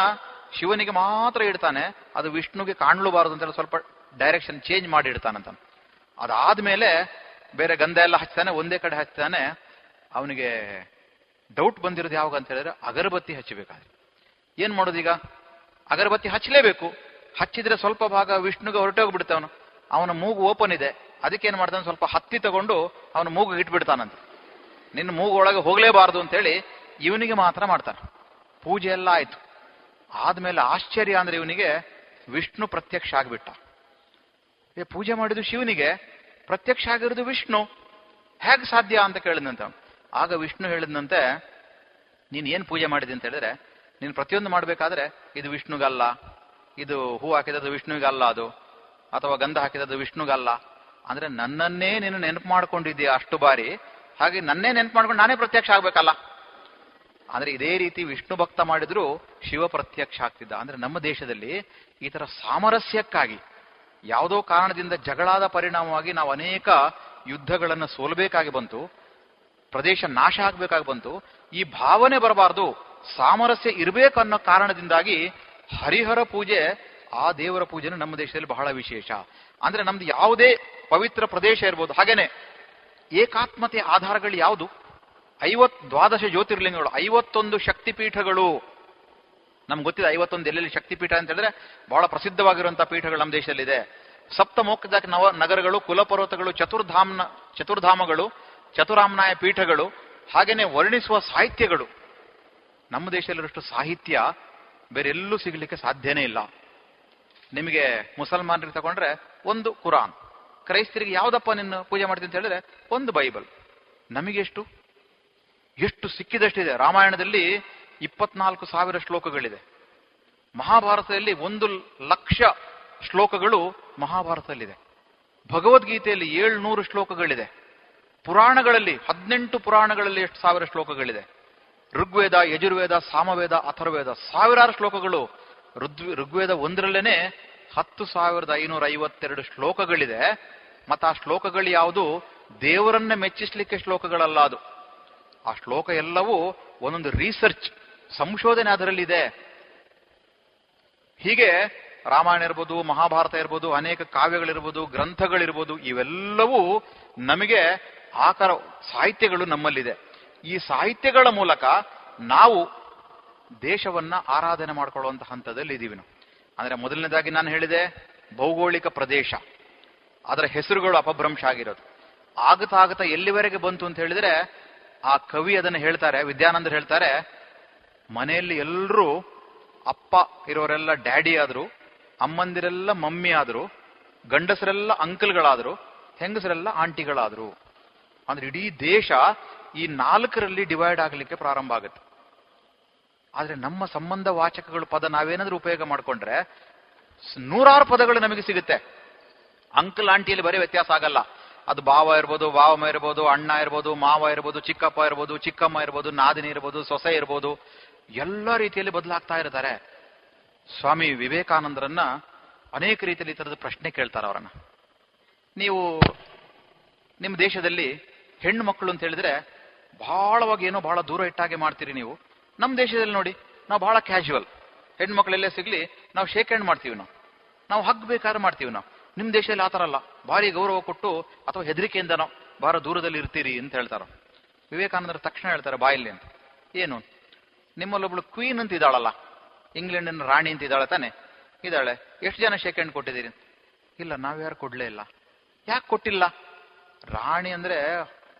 ಶಿವನಿಗೆ ಮಾತ್ರ ಇಡ್ತಾನೆ, ಅದು ವಿಷ್ಣುಗೆ ಕಾಣ್ಲೂಬಾರದು ಅಂತ ಸ್ವಲ್ಪ ಡೈರೆಕ್ಷನ್ ಚೇಂಜ್ ಮಾಡಿ ಇಡ್ತಾನಂತ. ಅದಾದ್ಮೇಲೆ ಬೇರೆ ಗಂಧ ಎಲ್ಲ ಹಚ್ತಾನೆ, ಒಂದೇ ಕಡೆ ಹಚ್ತಾನೆ. ಅವನಿಗೆ ಡೌಟ್ ಬಂದಿರೋದು ಯಾವಾಗ ಅಂತ ಹೇಳಿದ್ರೆ, ಅಗರಬತ್ತಿ ಹಚ್ಚಬೇಕಾದ್ರೆ ಏನ್ ಮಾಡೋದೀಗ? ಅಗರಬತ್ತಿ ಹಚ್ಚಲೇಬೇಕು, ಹಚ್ಚಿದ್ರೆ ಸ್ವಲ್ಪ ಭಾಗ ವಿಷ್ಣುಗೆ ಹೊರಟೋಗ್ಬಿಡ್ತ. ಅವನು ಅವನ ಮೂಗು ಓಪನ್ ಇದೆ, ಅದಕ್ಕೇನ್ ಮಾಡ್ತಾನೆ, ಸ್ವಲ್ಪ ಹತ್ತಿ ತಗೊಂಡು ಅವನ ಮೂಗು ಇಟ್ಬಿಡ್ತಾನಂತ. ನಿನ್ನ ಮೂಗು ಒಳಗೆ ಹೋಗ್ಲೇಬಾರ್ದು ಅಂತೇಳಿ ಇವನಿಗೆ ಮಾತ್ರ ಮಾಡ್ತಾನೆ. ಪೂಜೆ ಎಲ್ಲ ಆಯ್ತು ಆದ್ಮೇಲೆ ಆಶ್ಚರ್ಯ ಅಂದ್ರೆ, ಇವನಿಗೆ ವಿಷ್ಣು ಪ್ರತ್ಯಕ್ಷ ಆಗ್ಬಿಟ್ಟ. ಪೂಜೆ ಮಾಡಿದ್ದು ಶಿವನಿಗೆ, ಪ್ರತ್ಯಕ್ಷ ಆಗಿರೋದು ವಿಷ್ಣು, ಹೇಗ್ ಸಾಧ್ಯ ಅಂತ ಕೇಳಿದಂತ. ಆಗ ವಿಷ್ಣು ಹೇಳಿದಂತೆ, ನೀನ್ ಏನ್ ಪೂಜೆ ಮಾಡಿದೆ ಅಂತ ಹೇಳಿದ್ರೆ, ನೀನ್ ಪ್ರತಿಯೊಂದು ಮಾಡ್ಬೇಕಾದ್ರೆ ಇದು ವಿಷ್ಣುಗಲ್ಲ, ಇದು ಹೂ ಹಾಕಿದದ್ದು ವಿಷ್ಣುವಿಗಲ್ಲ, ಅದು ಅಥವಾ ಗಂಧ ಹಾಕಿದದ್ದು ವಿಷ್ಣುಗಲ್ಲ, ಅಂದ್ರೆ ನನ್ನನ್ನೇ ನೀನು ನೆನಪು ಮಾಡ್ಕೊಂಡಿದ್ದೀಯ ಅಷ್ಟು ಬಾರಿ, ಹಾಗೆ ನನ್ನೇ ನೆನಪು ಮಾಡ್ಕೊಂಡು ನಾನೇ ಪ್ರತ್ಯಕ್ಷ ಆಗ್ಬೇಕಲ್ಲ. ಅಂದ್ರೆ ಇದೇ ರೀತಿ ವಿಷ್ಣು ಭಕ್ತ ಮಾಡಿದ್ರು ಶಿವ ಪ್ರತ್ಯಕ್ಷ ಆಗ್ತಿದ್ದ. ಅಂದ್ರೆ ನಮ್ಮ ದೇಶದಲ್ಲಿ ಈ ತರ ಸಾಮರಸ್ಯಕ್ಕಾಗಿ ಯಾವುದೋ ಕಾರಣದಿಂದ ಜಗಳಾದ ಪರಿಣಾಮವಾಗಿ ನಾವು ಅನೇಕ ಯುದ್ಧಗಳನ್ನ ಸೋಲ್ಬೇಕಾಗಿ ಬಂತು, ಪ್ರದೇಶ ನಾಶ ಆಗ್ಬೇಕಾಗಿ ಬಂತು. ಈ ಭಾವನೆ ಬರಬಾರ್ದು, ಸಾಮರಸ್ಯ ಇರಬೇಕು ಅನ್ನೋ ಕಾರಣದಿಂದಾಗಿ ಹರಿಹರ ಪೂಜೆ, ಆ ದೇವರ ಪೂಜೆನ ನಮ್ಮ ದೇಶದಲ್ಲಿ ಬಹಳ ವಿಶೇಷ. ಅಂದ್ರೆ ನಮ್ದು ಯಾವುದೇ ಪವಿತ್ರ ಪ್ರದೇಶ ಇರ್ಬೋದು, ಹಾಗೇನೆ ಏಕಾತ್ಮತೆ ಆಧಾರಗಳು ಯಾವುದು? ಐವತ್ ದ್ವಾದಶ ಜ್ಯೋತಿರ್ಲಿಂಗಗಳು, ಐವತ್ತೊಂದು ಶಕ್ತಿಪೀಠಗಳು. ನಮ್ಗೆ ಗೊತ್ತಿದೆ ಐವತ್ತೊಂದು ಎಲ್ಲೆಲ್ಲಿ ಶಕ್ತಿಪೀಠ ಅಂತ ಹೇಳಿದ್ರೆ ಬಹಳ ಪ್ರಸಿದ್ಧವಾಗಿರುವಂತಹ ಪೀಠಗಳು ನಮ್ಮ ದೇಶದಲ್ಲಿದೆ. ಸಪ್ತಮೋಕ್ಷದ ನವ ನಗರಗಳು, ಕುಲಪರ್ವತಗಳು, ಚತುರ್ಧಾಮ್ನ ಚತುರ್ಧಾಮಗಳು, ಚತುರಾಮ್ನಾಯ ಪೀಠಗಳು, ಹಾಗೇನೆ ವರ್ಣಿಸುವ ಸಾಹಿತ್ಯಗಳು. ನಮ್ಮ ದೇಶದಲ್ಲಿರುವಷ್ಟು ಸಾಹಿತ್ಯ ಬೇರೆಲ್ಲೂ ಸಿಗಲಿಕ್ಕೆ ಸಾಧ್ಯನೇ ಇಲ್ಲ. ನಿಮಗೆ ಮುಸಲ್ಮಾನರಿಗೆ ತಗೊಂಡ್ರೆ ಒಂದು ಕುರಾನ್, ಕ್ರೈಸ್ತರಿಗೆ ಯಾವ್ದಪ್ಪ ನಿನ್ನ ಪೂಜೆ ಮಾಡ್ತೀನಿ ಅಂತ ಹೇಳಿದ್ರೆ ಒಂದು ಬೈಬಲ್. ನಮಗೆಷ್ಟು ಎಷ್ಟು ಸಿಕ್ಕಿದಷ್ಟಿದೆ. ರಾಮಾಯಣದಲ್ಲಿ ಇಪ್ಪತ್ನಾಲ್ಕು ಸಾವಿರ ಶ್ಲೋಕಗಳಿದೆ. ಮಹಾಭಾರತದಲ್ಲಿ ಒಂದು ಲಕ್ಷ ಶ್ಲೋಕಗಳು ಮಹಾಭಾರತದಲ್ಲಿದೆ. ಭಗವದ್ಗೀತೆಯಲ್ಲಿ ಏಳ್ನೂರು ಶ್ಲೋಕಗಳಿದೆ. ಪುರಾಣಗಳಲ್ಲಿ ಹದಿನೆಂಟು ಪುರಾಣಗಳಲ್ಲಿ ಎಷ್ಟು ಸಾವಿರ ಶ್ಲೋಕಗಳಿದೆ. ಋಗ್ವೇದ, ಯಜುರ್ವೇದ, ಸಾಮವೇದ, ಅಥರ್ವೇದ ಸಾವಿರಾರು ಶ್ಲೋಕಗಳು. ಋಗ್ ಋಗ್ವೇದ ಒಂದರಲ್ಲೇನೆ ಹತ್ತು ಸಾವಿರದ ಐನೂರ ಐವತ್ತೆರಡು ಶ್ಲೋಕಗಳಿದೆ. ಮತ್ತು ಆ ಶ್ಲೋಕಗಳು ಯಾವುದು ದೇವರನ್ನ ಮೆಚ್ಚಿಸ್ಲಿಕ್ಕೆ ಶ್ಲೋಕಗಳಲ್ಲ. ಅದು ಆ ಶ್ಲೋಕ ಎಲ್ಲವೂ ಒಂದೊಂದು ರಿಸರ್ಚ್, ಸಂಶೋಧನೆ ಅದರಲ್ಲಿದೆ. ಹೀಗೆ ರಾಮಾಯಣ ಇರ್ಬೋದು, ಮಹಾಭಾರತ ಇರ್ಬೋದು, ಅನೇಕ ಕಾವ್ಯಗಳಿರ್ಬೋದು, ಗ್ರಂಥಗಳಿರ್ಬೋದು, ಇವೆಲ್ಲವೂ ನಮಗೆ ಆಕಾರ ಸಾಹಿತ್ಯಗಳು ನಮ್ಮಲ್ಲಿದೆ. ಈ ಸಾಹಿತ್ಯಗಳ ಮೂಲಕ ನಾವು ದೇಶವನ್ನ ಆರಾಧನೆ ಮಾಡ್ಕೊಳ್ಳುವಂತಹ ಹಂತದಲ್ಲಿ ಇದೀವಿ ನಾವು. ಅಂದ್ರೆ ಮೊದಲನೇದಾಗಿ ನಾನು ಹೇಳಿದೆ ಭೌಗೋಳಿಕ ಪ್ರದೇಶ, ಅದರ ಹೆಸರುಗಳು ಅಪಭ್ರಂಶ ಆಗಿರೋದು. ಆಗತಾಗತಾ ಎಲ್ಲಿವರೆಗೆ ಬಂತು ಅಂತ ಹೇಳಿದ್ರೆ ಆ ಕವಿ ಅದನ್ನು ಹೇಳ್ತಾರೆ, ವಿದ್ಯಾನಂದರು ಹೇಳ್ತಾರೆ, ಮನೆಯಲ್ಲಿ ಎಲ್ಲರೂ ಅಪ್ಪ ಇರೋರೆಲ್ಲ ಡ್ಯಾಡಿ ಆದ್ರು, ಅಮ್ಮಂದಿರೆಲ್ಲ ಮಮ್ಮಿ ಆದ್ರು, ಗಂಡಸರೆಲ್ಲ ಅಂಕಲ್ಗಳಾದ್ರು, ಹೆಂಗಸರೆಲ್ಲ ಆಂಟಿಗಳಾದ್ರು. ಅಂದ್ರೆ ಇಡೀ ದೇಶ ಈ ನಾಲ್ಕರಲ್ಲಿ ಡಿವೈಡ್ ಆಗಲಿಕ್ಕೆ ಪ್ರಾರಂಭ ಆಗುತ್ತೆ. ಆದ್ರೆ ನಮ್ಮ ಸಂಬಂಧ ವಾಚಕಗಳು ಪದ ನಾವೇನಾದ್ರೂ ಉಪಯೋಗ ಮಾಡಿಕೊಂಡ್ರೆ ನೂರಾರು ಪದಗಳು ನಮಗೆ ಸಿಗುತ್ತೆ. ಅಂಕಲ್ ಆಂಟಿಯಲ್ಲಿ ಬರೀ ವ್ಯತ್ಯಾಸ ಆಗಲ್ಲ. ಅದು ಭಾವ ಇರ್ಬೋದು, ಭಾವಮ್ಮ ಇರ್ಬೋದು, ಅಣ್ಣ ಇರ್ಬೋದು, ಮಾವ ಇರ್ಬೋದು, ಚಿಕ್ಕಪ್ಪ ಇರ್ಬೋದು, ಚಿಕ್ಕಮ್ಮ ಇರ್ಬೋದು, ನಾದಿನಿ ಇರ್ಬೋದು, ಸೊಸೆ ಇರ್ಬೋದು, ಎಲ್ಲ ರೀತಿಯಲ್ಲಿ ಬದಲಾಗ್ತಾ ಇರ್ತಾರೆ. ಸ್ವಾಮಿ ವಿವೇಕಾನಂದರನ್ನ ಅನೇಕ ರೀತಿಯಲ್ಲಿ ಈ ಥರದ ಪ್ರಶ್ನೆ ಕೇಳ್ತಾರೆ ಅವರನ್ನ. ನೀವು ನಿಮ್ಮ ದೇಶದಲ್ಲಿ ಹೆಣ್ಣು ಮಕ್ಕಳು ಅಂತ ಹೇಳಿದ್ರೆ ಬಹಳವಾಗಿ ಏನೋ ಬಹಳ ದೂರ ಇಟ್ಟಾಗೆ ಮಾಡ್ತೀರಿ ನೀವು. ನಮ್ಮ ದೇಶದಲ್ಲಿ ನೋಡಿ, ನಾವು ಬಹಳ ಕ್ಯಾಶುವಲ್. ಹೆಣ್ಮಕ್ಳೆಲ್ಲೇ ಸಿಗ್ಲಿ ನಾವು ಶೇಕ್ ಹ್ಯಾಂಡ್ ಮಾಡ್ತೀವಿ, ನಾವು ನಾವು ಹಗ್ ಬೇಕಾದ್ರೆ ಮಾಡ್ತೀವಿ ನಾವು. ನಿಮ್ಮ ದೇಶದಲ್ಲಿ ಆ ಥರ ಅಲ್ಲ, ಭಾರಿ ಗೌರವ ಕೊಟ್ಟು ಅಥವಾ ಹೆದರಿಕೆಯಿಂದ ನಾವು ಭಾರ ದೂರದಲ್ಲಿ ಇರ್ತೀರಿ ಅಂತ ಹೇಳ್ತಾರೋ. ವಿವೇಕಾನಂದರು ತಕ್ಷಣ ಹೇಳ್ತಾರೆ ಬಾಯಲ್ಲಿ ಅಂತ, ಏನು ನಿಮ್ಮಲ್ಲೊಬ್ಳು ಕ್ವೀನ್ ಅಂತ ಇದ್ದಾಳಲ್ಲ, ಇಂಗ್ಲೆಂಡಿನ ರಾಣಿ ಅಂತ ಇದ್ದಾಳೆ ತಾನೆ, ಇದ್ದಾಳೆ, ಎಷ್ಟು ಜನ ಶೇಕ್ ಹ್ಯಾಂಡ್ ಕೊಟ್ಟಿದ್ದೀರಿ? ಇಲ್ಲ, ನಾವ್ಯಾರು ಕೊಡಲೇ ಇಲ್ಲ. ಯಾಕೆ ಕೊಟ್ಟಿಲ್ಲ? ರಾಣಿ ಅಂದರೆ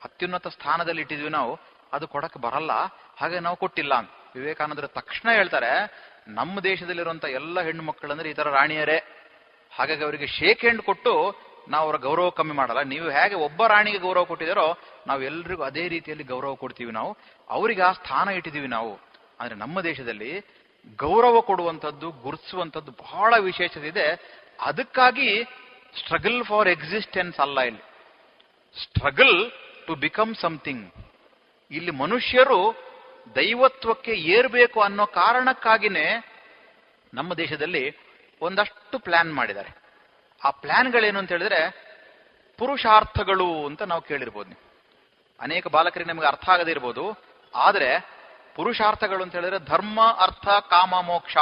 ಅತ್ಯುನ್ನತ ಸ್ಥಾನದಲ್ಲಿ ಇಟ್ಟಿದ್ವಿ ನಾವು, ಅದು ಕೊಡಕ್ಕೆ ಬರಲ್ಲ, ಹಾಗೆ ನಾವು ಕೊಟ್ಟಿಲ್ಲ ಅಂತ. ವಿವೇಕಾನಂದರು ತಕ್ಷಣ ಹೇಳ್ತಾರೆ ನಮ್ಮ ದೇಶದಲ್ಲಿರುವಂಥ ಎಲ್ಲ ಹೆಣ್ಣು ಮಕ್ಕಳಂದ್ರೆ ಈ ಥರ ರಾಣಿಯರೇ, ಹಾಗಾಗಿ ಅವರಿಗೆ ಶೇಕ್ ಹ್ಯಾಂಡ್ ಕೊಟ್ಟು ನಾವು ಅವರ ಗೌರವ ಕಮ್ಮಿ ಮಾಡಲ್ಲ. ನೀವು ಹೇಗೆ ಒಬ್ಬ ರಾಣಿಗೆ ಗೌರವ ಕೊಟ್ಟಿದಾರೋ ನಾವು ಎಲ್ರಿಗೂ ಅದೇ ರೀತಿಯಲ್ಲಿ ಗೌರವ ಕೊಡ್ತೀವಿ ನಾವು, ಅವರಿಗೆ ಆ ಸ್ಥಾನ ಇಟ್ಟಿದ್ದೀವಿ ನಾವು. ಅಂದರೆ ನಮ್ಮ ದೇಶದಲ್ಲಿ ಗೌರವ ಕೊಡುವಂಥದ್ದು, ಗುರುತಿಸುವಂಥದ್ದು ಬಹಳ ವಿಶೇಷತೆ ಇದೆ. ಅದಕ್ಕಾಗಿ ಸ್ಟ್ರಗಲ್ ಫಾರ್ ಎಕ್ಸಿಸ್ಟೆನ್ಸ್ ಅಲ್ಲ ಇಲ್ಲಿ, ಸ್ಟ್ರಗಲ್ ಟು ಬಿಕಮ್ ಸಮಥಿಂಗ್. ಇಲ್ಲಿ ಮನುಷ್ಯರು ದೈವತ್ವಕ್ಕೆ ಏರ್ಬೇಕು ಅನ್ನೋ ಕಾರಣಕ್ಕಾಗಿನೇ ನಮ್ಮ ದೇಶದಲ್ಲಿ ಒಂದಷ್ಟು ಪ್ಲಾನ್ ಮಾಡಿದ್ದಾರೆ. ಆ ಪ್ಲಾನ್ಗಳೇನು ಅಂತ ಹೇಳಿದ್ರೆ ಪುರುಷಾರ್ಥಗಳು ಅಂತ ನಾವು ಕೇಳಿರ್ಬೋದು, ನೀವು ಅನೇಕ ಬಾಲಕರಿಗೆ ನಮಗೆ ಅರ್ಥ ಆಗದೇ ಇರ್ಬೋದು. ಆದರೆ ಪುರುಷಾರ್ಥಗಳು ಅಂತ ಹೇಳಿದ್ರೆ ಧರ್ಮ, ಅರ್ಥ, ಕಾಮ, ಮೋಕ್ಷ